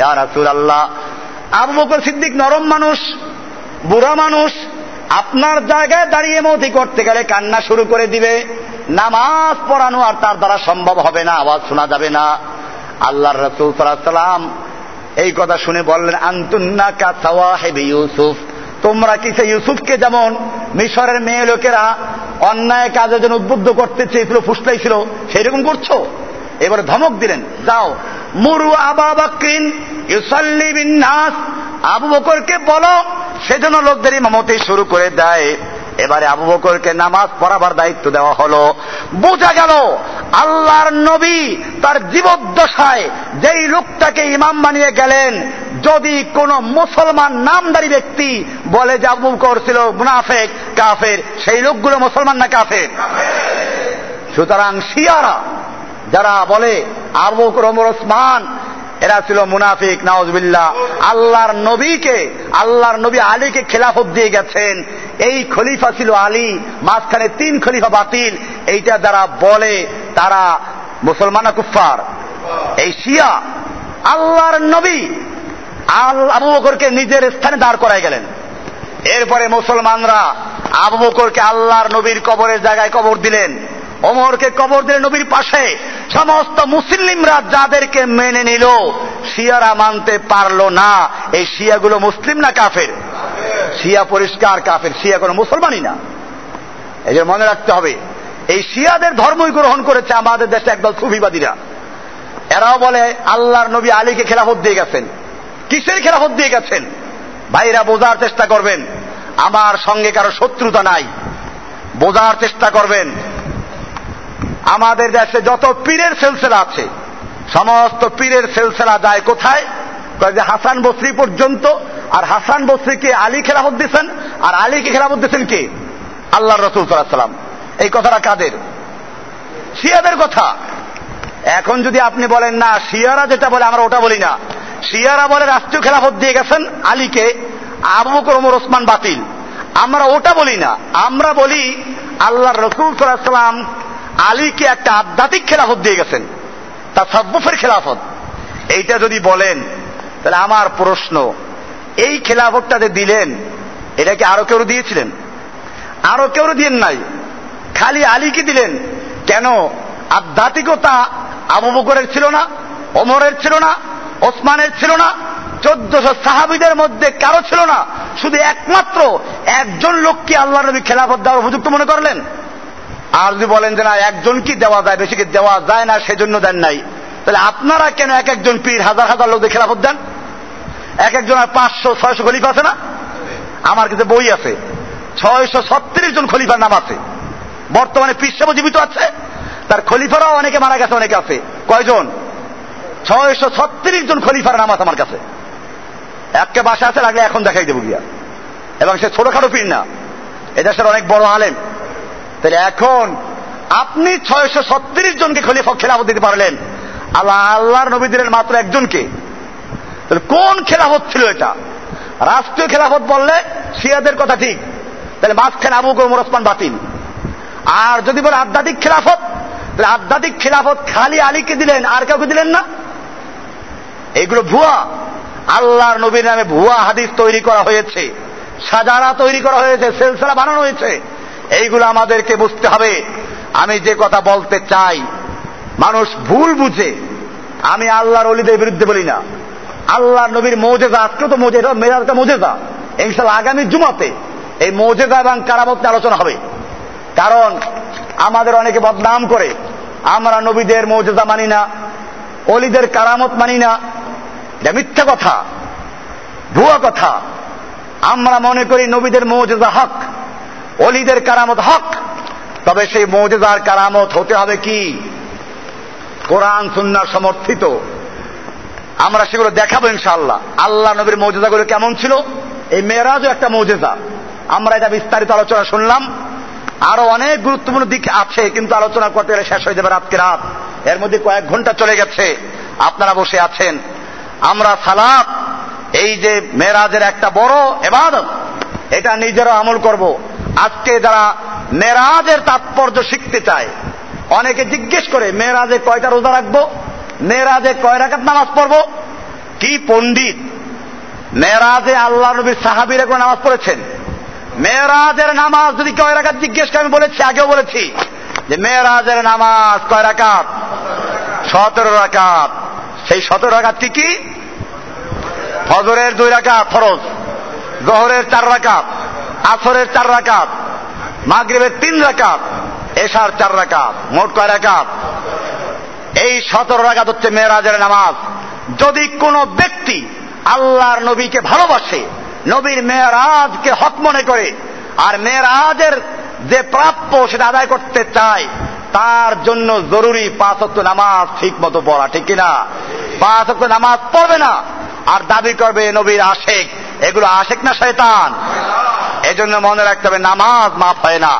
ইয়া রাসূলুল্লাহ, আবু বকর সিদ্দিক নরম মানুষ, বুড়া মানুষ, আপনার জায়গায় দাঁড়িয়ে মওতি করতে গেলে কান্না শুরু করে দিবে, নামাজ পড়ানো আর তার দ্বারা সম্ভব হবে না, আওয়াজ শোনা যাবে না। আল্লাহর রাসূল সাল্লাল্লাহু আলাইহি ওয়াসাল্লাম এই কথা শুনে বললেন, আনতুন্না কা সাওয়াহিবি ইউসুফ, তোমরা কি সেই ইউসুফকে যেমন মিশরের মেয়ে লোকেরা অন্যায় কাজে যেন উদ্বুদ্ধ করতে চেয়েছিল, ফুসলাইছিল, সেই রকম করছো। এবারে ধমক দিলেন, যাও মুরু আবা বকরিন ইউসাল্লি বিন নাস, আবু বকরকে বলো সেজন্য লোকদের ইমামতি শুরু করে দেয়। এবারে আবু বকরকে নামাজ পড়াবার দায়িত্ব দেওয়া হলো। বোঝা গেল আল্লাহর নবী তার জীবদ্দশায় যেই লোকটাকে ইমাম বানিয়ে গেলেন, যদি কোন মুসলমান নামদারি ব্যক্তি বলে যে আবু বকর ছিল মুনাফেক কাফের, সেই লোকগুলো মুসলমান না কাফের। সুতরাং শিয়ারা যারা বলে আবু বকর ওমর ওসমান এরা ছিল মুনাফিক, নাউজুবিল্লাহ। আল্লাহর নবী আলীকে খেলাফত দিয়ে গেছেন, এই খলিফা ছিল আলী, মাঝখানে তিন খলিফা বাতিল, এইটা যারা বলে তারা মুসলমান না কুফার? এই শিয়া। আল্লাহর নবী আবু বকরকে নিজের স্থানে দাঁড় করায় গেলেন। এরপরে মুসলমানরা আবু বকরকে আল্লাহর নবীর কবরের জায়গায় কবর দিলেন, ওমরকে কবর দিলেন নবীর পাশে। সমস্ত মুসলিমরা যাদেরকে মেনে নিল, শিয়ারা মানতে পারল না। এই শিয়াগুলো মুসলিম না কাফের? শিয়া পরিষ্কার কাফের, শিয়া কোনো মুসলমানই না। এই যে মনে রাখতে হবে, এই শিয়াদের ধর্মই গ্রহণ করেছে আমাদের দেশে একদল সুফিবাদীরা। এরাও বলে আল্লাহর নবী আলীকে খেলাফত দিয়ে গেছেন। কিসের খেলাফত দিয়ে গেছেন? ভাইরা, বোঝার চেষ্টা করবেন, আমার সঙ্গে কারো শত্রুতা নাই, বোঝার চেষ্টা করবেন। আমাদের দেশে যত পীরের সিলসিলা আছে, সমস্ত পীরের সিলসিলা যায় কোথায়? হাসান বসরি পর্যন্ত। আর হাসান বসরিকে আলী খেলাফত দিয়েছেন, আর আলীকে খেলাফত দিয়েছেন কে? আল্লাহর রাসূল সাল্লাল্লাহু আলাইহি ওয়াসাল্লাম। এই কথাটা কাদের? শিয়াদের কথা। এখন যদি আপনি বলেন না শিয়ারা যেটা বলে আমরা ওটা বলি না, শিয়ারা বলে রাষ্ট্রীয় খেলাফত দিয়ে গেছেন আলীকে, আবু বকর ওমর ওসমান বাতিল, আমরা ওটা বলি না। আমরা বলি আল্লাহর রাসূল সাল্লাল্লাহু আলাইহি ওয়াসাল্লাম আলীকে একটা আধ্যাত্মিক খেলাফত দিয়ে গেছেন, তাসাব্বুফের খেলাফত। এইটা যদি বলেন তাহলে আমার প্রশ্ন, এই খেলাফতটা যে দিলেন এটা কি আরো কেউ দিয়েছিলেন? আরো কেউ দিয়েন নাই, খালি আলীকে দিলেন। কেন? আধ্যাত্মিকতা আবু বকরের ছিল না, ওমরের ছিল না, ওসমানের ছিল না, 1400 সাহাবীদের মধ্যে কারো ছিল না। শুধু একমাত্র একজন লোককে আল্লাহর নবী খেলাফত দেওয়ার উপযুক্ত মনে করলেন। আর যদি বলেন যে না একজন কি দেওয়া যায়, বেশি কি দেওয়া যায় না, সেজন্য দেন নাই, তাহলে আপনারা কেন এক একজন পীর হাজার হাজার লোকদের খেলাফত দেন? এক একজন আর 500-600 খলিফা আছে না? আমার কাছে বই আছে, 636 জন খলিফার নাম আছে। বর্তমানে পীর সাহেব জীবিত আছে, তার খলিফারাও অনেকে মারা গেছে, অনেকে আছে। কয়জন? 636 জন খলিফার নাম আছে আমার কাছে। একটা বাসা আছে, লাগলে এখন দেখাই দেবো গিয়া। এবং সে ছোটখাটো পীর না, এদেশের অনেক বড় আলেম। তাহলে এখন আপনি 636 জনকে খলিফা খেলাফত দিতে পারলেন, আল্লাহর নবী দিলেন মাত্র একজনকে। তাহলে কোন খেলাফত ছিল এটা? রাষ্ট্রীয় খেলাফত বললে শিয়াদের কথা ঠিক, তাহলে মাঝখানে আবু বকর ওমর ওসমান বাতিল। আর যদি বলে আধ্যাত্মিক খেলাফত, তাহলে আধ্যাত্মিক খেলাফত খালি আলীকে দিলেন, আর কাউকে দিলেন না। এগুলো ভুয়া। আল্লাহর নবীর নামে ভুয়া হাদিস তৈরি করা হয়েছে, সাজারা তৈরি করা হয়েছে, সিলসিলা বানানো হয়েছে। এইগুলো আমাদেরকে বুঝতে হবে। আমি যে কথা বলতে চাই মানুষ ভুল বুঝে। আমি আল্লাহর ওলিদের বিরুদ্ধে বলি না, আল্লাহর নবীর মুজিজা, আজকে তো মুজিজা, মেরাজটা মুজিজা, ইনশাআল্লাহ আগামী জুমাতে এই মুজিজা এবং কারামত নিয়ে আলোচনা হবে। কারণ আমাদের অনেকে বদনাম করে, আমরা নবীদের মুজিজা মানি না, ওলিদের কারামত মানি না। এটা মিথ্যা কথা, ভুয়া কথা। আমরা মনে করি নবীদের মুজিজা হক, ওলিদের কারামত হক। তবে সেই মুজিজার কারামত হতে হবে কি? কোরআন সুন্নাহ সমর্থিত। আমরা সেগুলো দেখাবো ইনশাআল্লাহ। আল্লাহ নবীর মুজিজাগুলো কেমন ছিল? এই মেরাজও একটা মুজিজা। আমরা এটা বিস্তারিত আলোচনা শুনলাম, আরো অনেক গুরুত্বপূর্ণ দিক আছে, কিন্তু আলোচনা করতে গেলে শেষ হয়ে যাবে রাতকে রাত। এর মধ্যে কয়েক ঘন্টা চলে গেছে, আপনারা বসে আছেন। আমরা সালাত, এই যে মেরাজের একটা বড় ইবাদত, এটা নিজেরা আমল করব। আজকে যারা মেরাজের তাৎপর্য শিখতে চায়, অনেকে জিজ্ঞেস করে মেরাজে কয়টা রোজা রাখবো, মেরাজে কয় রাকাত নামাজ পড়বো। কি পণ্ডিত, মেরাজে আল্লাহ নবীর সাহাবীরা কোন নামাজ পড়েছেন? মেরাজের নামাজ যদি কয় রাকাত জিজ্ঞেস করে, আমি বলেছি, আগেও বলেছি যে মেরাজের নামাজ কয় রাকাত? 17 রাকাত। সেই 17 রাকাত কি? ফজরের 2 রাকাত ফরজ, জোহরের 4 রাকাত, আসরের 4 রাকাত, মাগরিবের 3 রাকাত, এশার 4 রাকাত, মোট কয় রাকাত? এই 17 রাকাত হচ্ছে মেরাজের নামাজ। যদি কোনো ব্যক্তি আল্লাহর নবীকে ভালোবাসে, নবীর মেরাজকে হক মনে করে, আর মেরাজের যে প্রাপ্য সেটা আদায় করতে চায়, তার জন্য জরুরি 5 ওয়াক্ত নামাজ ঠিক মতো পড়া, ঠিক কিনা? 5 ওয়াক্ত নামাজ পড়বে না আর দাবি করবে নবীর আশেক, এগুলো আশেক না, শয়তান। এজন্য মনে রাখতে হবে নামাজ মাফ হয় না।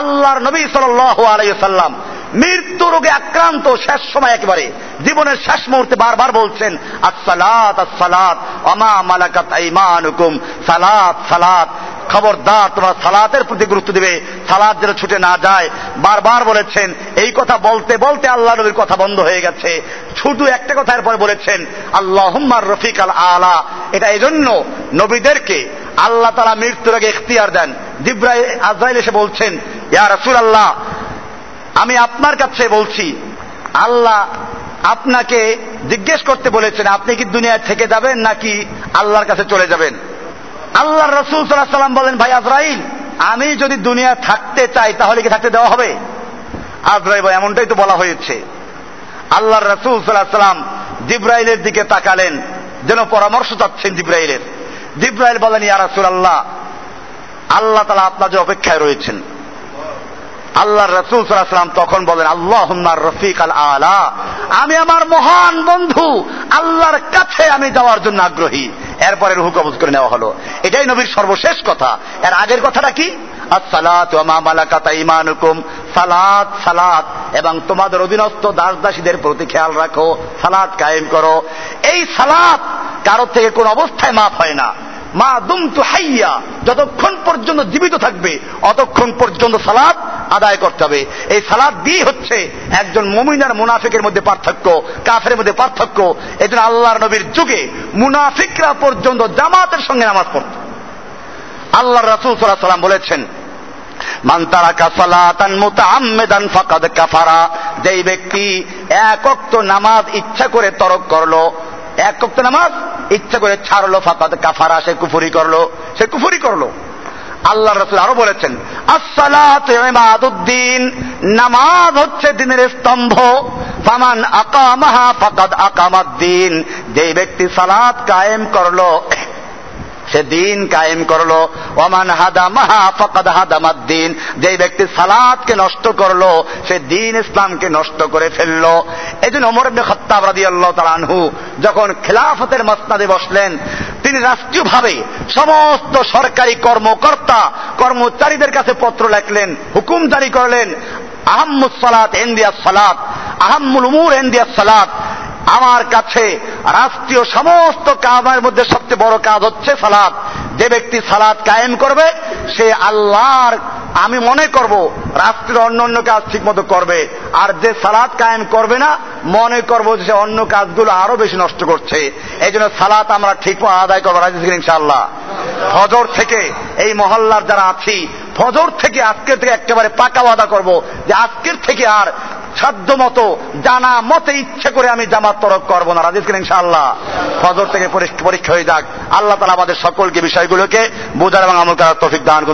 আল্লাহর নবী সাল্লাল্লাহু আলাইহি ওয়াসাল্লাম মৃত্যু রোগে আক্রান্ত শেষ সময়, একেবারে জীবনের শেষ মুহূর্তে বারবার বলছেন আসসালাত আসসালাত ওমা মালাকাত আইমানুকুম, সালাত সালাত, খবরদার তোমরা সালাতের প্রতি গুরুত্ব দিবে, সালাত যেন ছুটে না যায়। বারবার বলেছেন। এই কথা বলতে বলতে আল্লাহ নবীর কথা বন্ধ হয়ে গেছে, শুধু একটা কথা এরপর বলেছেন আল্লাহুম্মা রফিক আল আলা। এটা এজন্য নবীদেরকে আল্লাহ তাআলা মৃত্যুর আগে ইখতিয়ার দেন। জিবরাইল আজরাইল এসে বলছেন ইয়া রাসূলুল্লাহ, আমি আপনার কাছে বলছি, আল্লাহ আপনাকে জিজ্ঞেস করতে বলেছেন আপনি কি দুনিয়ায় থেকে যাবেন নাকি আল্লাহর কাছে চলে যাবেন। আল্লাহর রাসূল সাল্লাল্লাহু আলাইহি ওয়াসাল্লাম বলেন ভাই আজরাইল, আমি যদি দুনিয়া থাকতে চাই তাহলে কি থাকতে দেওয়া হবে? আজরাইল ভাই এমনটাই তো বলা হয়েছে। আল্লাহর রাসূল সাল্লাল্লাহু আলাইহি ওয়াসাল্লাম জিবরাইলের দিকে তাকালেন, যেন পরামর্শ চাচ্ছেন জিবরাইলের। জিবরাইল বলেন ইয়া রাসূলুল্লাহ, আল্লাহ তাআলা আপনার যে অপেক্ষায় রয়েছেন। আল্লাহর রাসূল সাল্লাল্লাহু আলাইহি ওয়াসাল্লাম তখন বলেন আল্লাহুম্মা রফিক আল আলা, আমি আমার মহান বন্ধু আল্লাহর কাছে আমি যাওয়ার জন্য আগ্রহী। এরপরে রূহ কবজ করে নেওয়া হলো। এটাই নবীর সর্বশেষ কথা। এর আগের কথাটা কি? আসসালাতু ওয়া মা মালাকাত আইমানুকুম, সালাত সালাত, এবং তোমাদের অধীনস্থ দাস দাসীদের প্রতি খেয়াল রাখো, সালাত কায়েম করো। এই সালাত কারোর থেকে কোন অবস্থায় মাফ হয় না। মা দুমতু হাইয়া, যতক্ষণ পর্যন্ত জীবিত থাকবে অতক্ষণ পর্যন্ত সালাত আদায় করতে হবে। এই সালাত দিয়ে হচ্ছে একজন মুমিন আর মুনাফিকের মধ্যে পার্থক্য, কাফেরের মধ্যে পার্থক্য। এজন্য আল্লাহর নবীর যুগে মুনাফিকরা পর্যন্ত জামাতের সঙ্গে নামাজ পড়ত। আল্লাহর রাসূল সাল্লাল্লাহু আলাইহি ওয়াসাল্লাম বলেছেন মান তারাকা সালাতান মুতাআম্মিদান ফাকাদ কাফারা, যেই ব্যক্তি এক ওয়াক্ত নামাজ ইচ্ছা করে তরক করলো, এক ওয়াক্ত নামাজ ইচ্ছা করে ছাড়লো, ফাকাদ কাফারা, সে কুফরি করলো, সে কুফরি করলো। আল্লাহর রাসূল আরো বলেছেন আসসালাতু ইমাদুদ্দিন, নামাজ হচ্ছে দ্বীনের স্তম্ভ, ফামান আকামাহা ফাকাদ আকামাদ্দিন, যেই ব্যক্তি সালাত কায়েম করলো সে দিন কায়েম করলো, ওমান হাদামাহা ফাকাদ হাদামাদ্দিন, যেই ব্যক্তি সালাতকে নষ্ট করলো সে দিন ইসলামকে নষ্ট করে ফেললো। এজন্য ওমর ইবনে খাত্তাব রাদিয়াল্লাহু তাআলা আনহু যখন খেলাফতের মসনদে বসলেন, তিনি রাষ্ট্রীয়ভাবে সমস্ত সরকারি কর্মকর্তা কর্মচারীদের কাছে পত্র লিখলেন, হুকুম জারি করলেন আহাম্মুস সালাত ইনদিয়াস সালাত, আহাম্মুল উমুর ইনদিয়াস সালাত, আমার কাছে রাষ্ট্রীয় সমস্ত কাজের মধ্যে সবচেয়ে বড় কাজ হচ্ছে সালাত। যে ব্যক্তি সালাত কায়েম করবে সে আল্লাহর, আমি মনে করব, রাষ্ট্রের অন্যান্য কাজ ঠিকমতো করবে। আর যে সালাত কায়েম করবে না, মনে করব যে সে অন্য কাজগুলো আরো বেশি নষ্ট করছে। এই জন্য সালাত আমরা ঠিকমতো আদায় করবো ইনশাআল্লাহ। ফজর থেকে এই মহল্লার যারা আছি, ফজর থেকে আজকের থেকে একেবারে পাকা ওয়াদা করব যে আজকের থেকে আর সাধ্য মতো জানা মতে ইচ্ছে করে আমি জামাত তরক করবো না, রাজি কিনা ইনশাআল্লাহ। ফজর থেকে পরীক্ষা হয়ে যাক। আল্লাহ তাআলা আমাদের সকলকে বিষয়গুলোকে বোঝার এবং আমল করার তৌফিক দান করুন।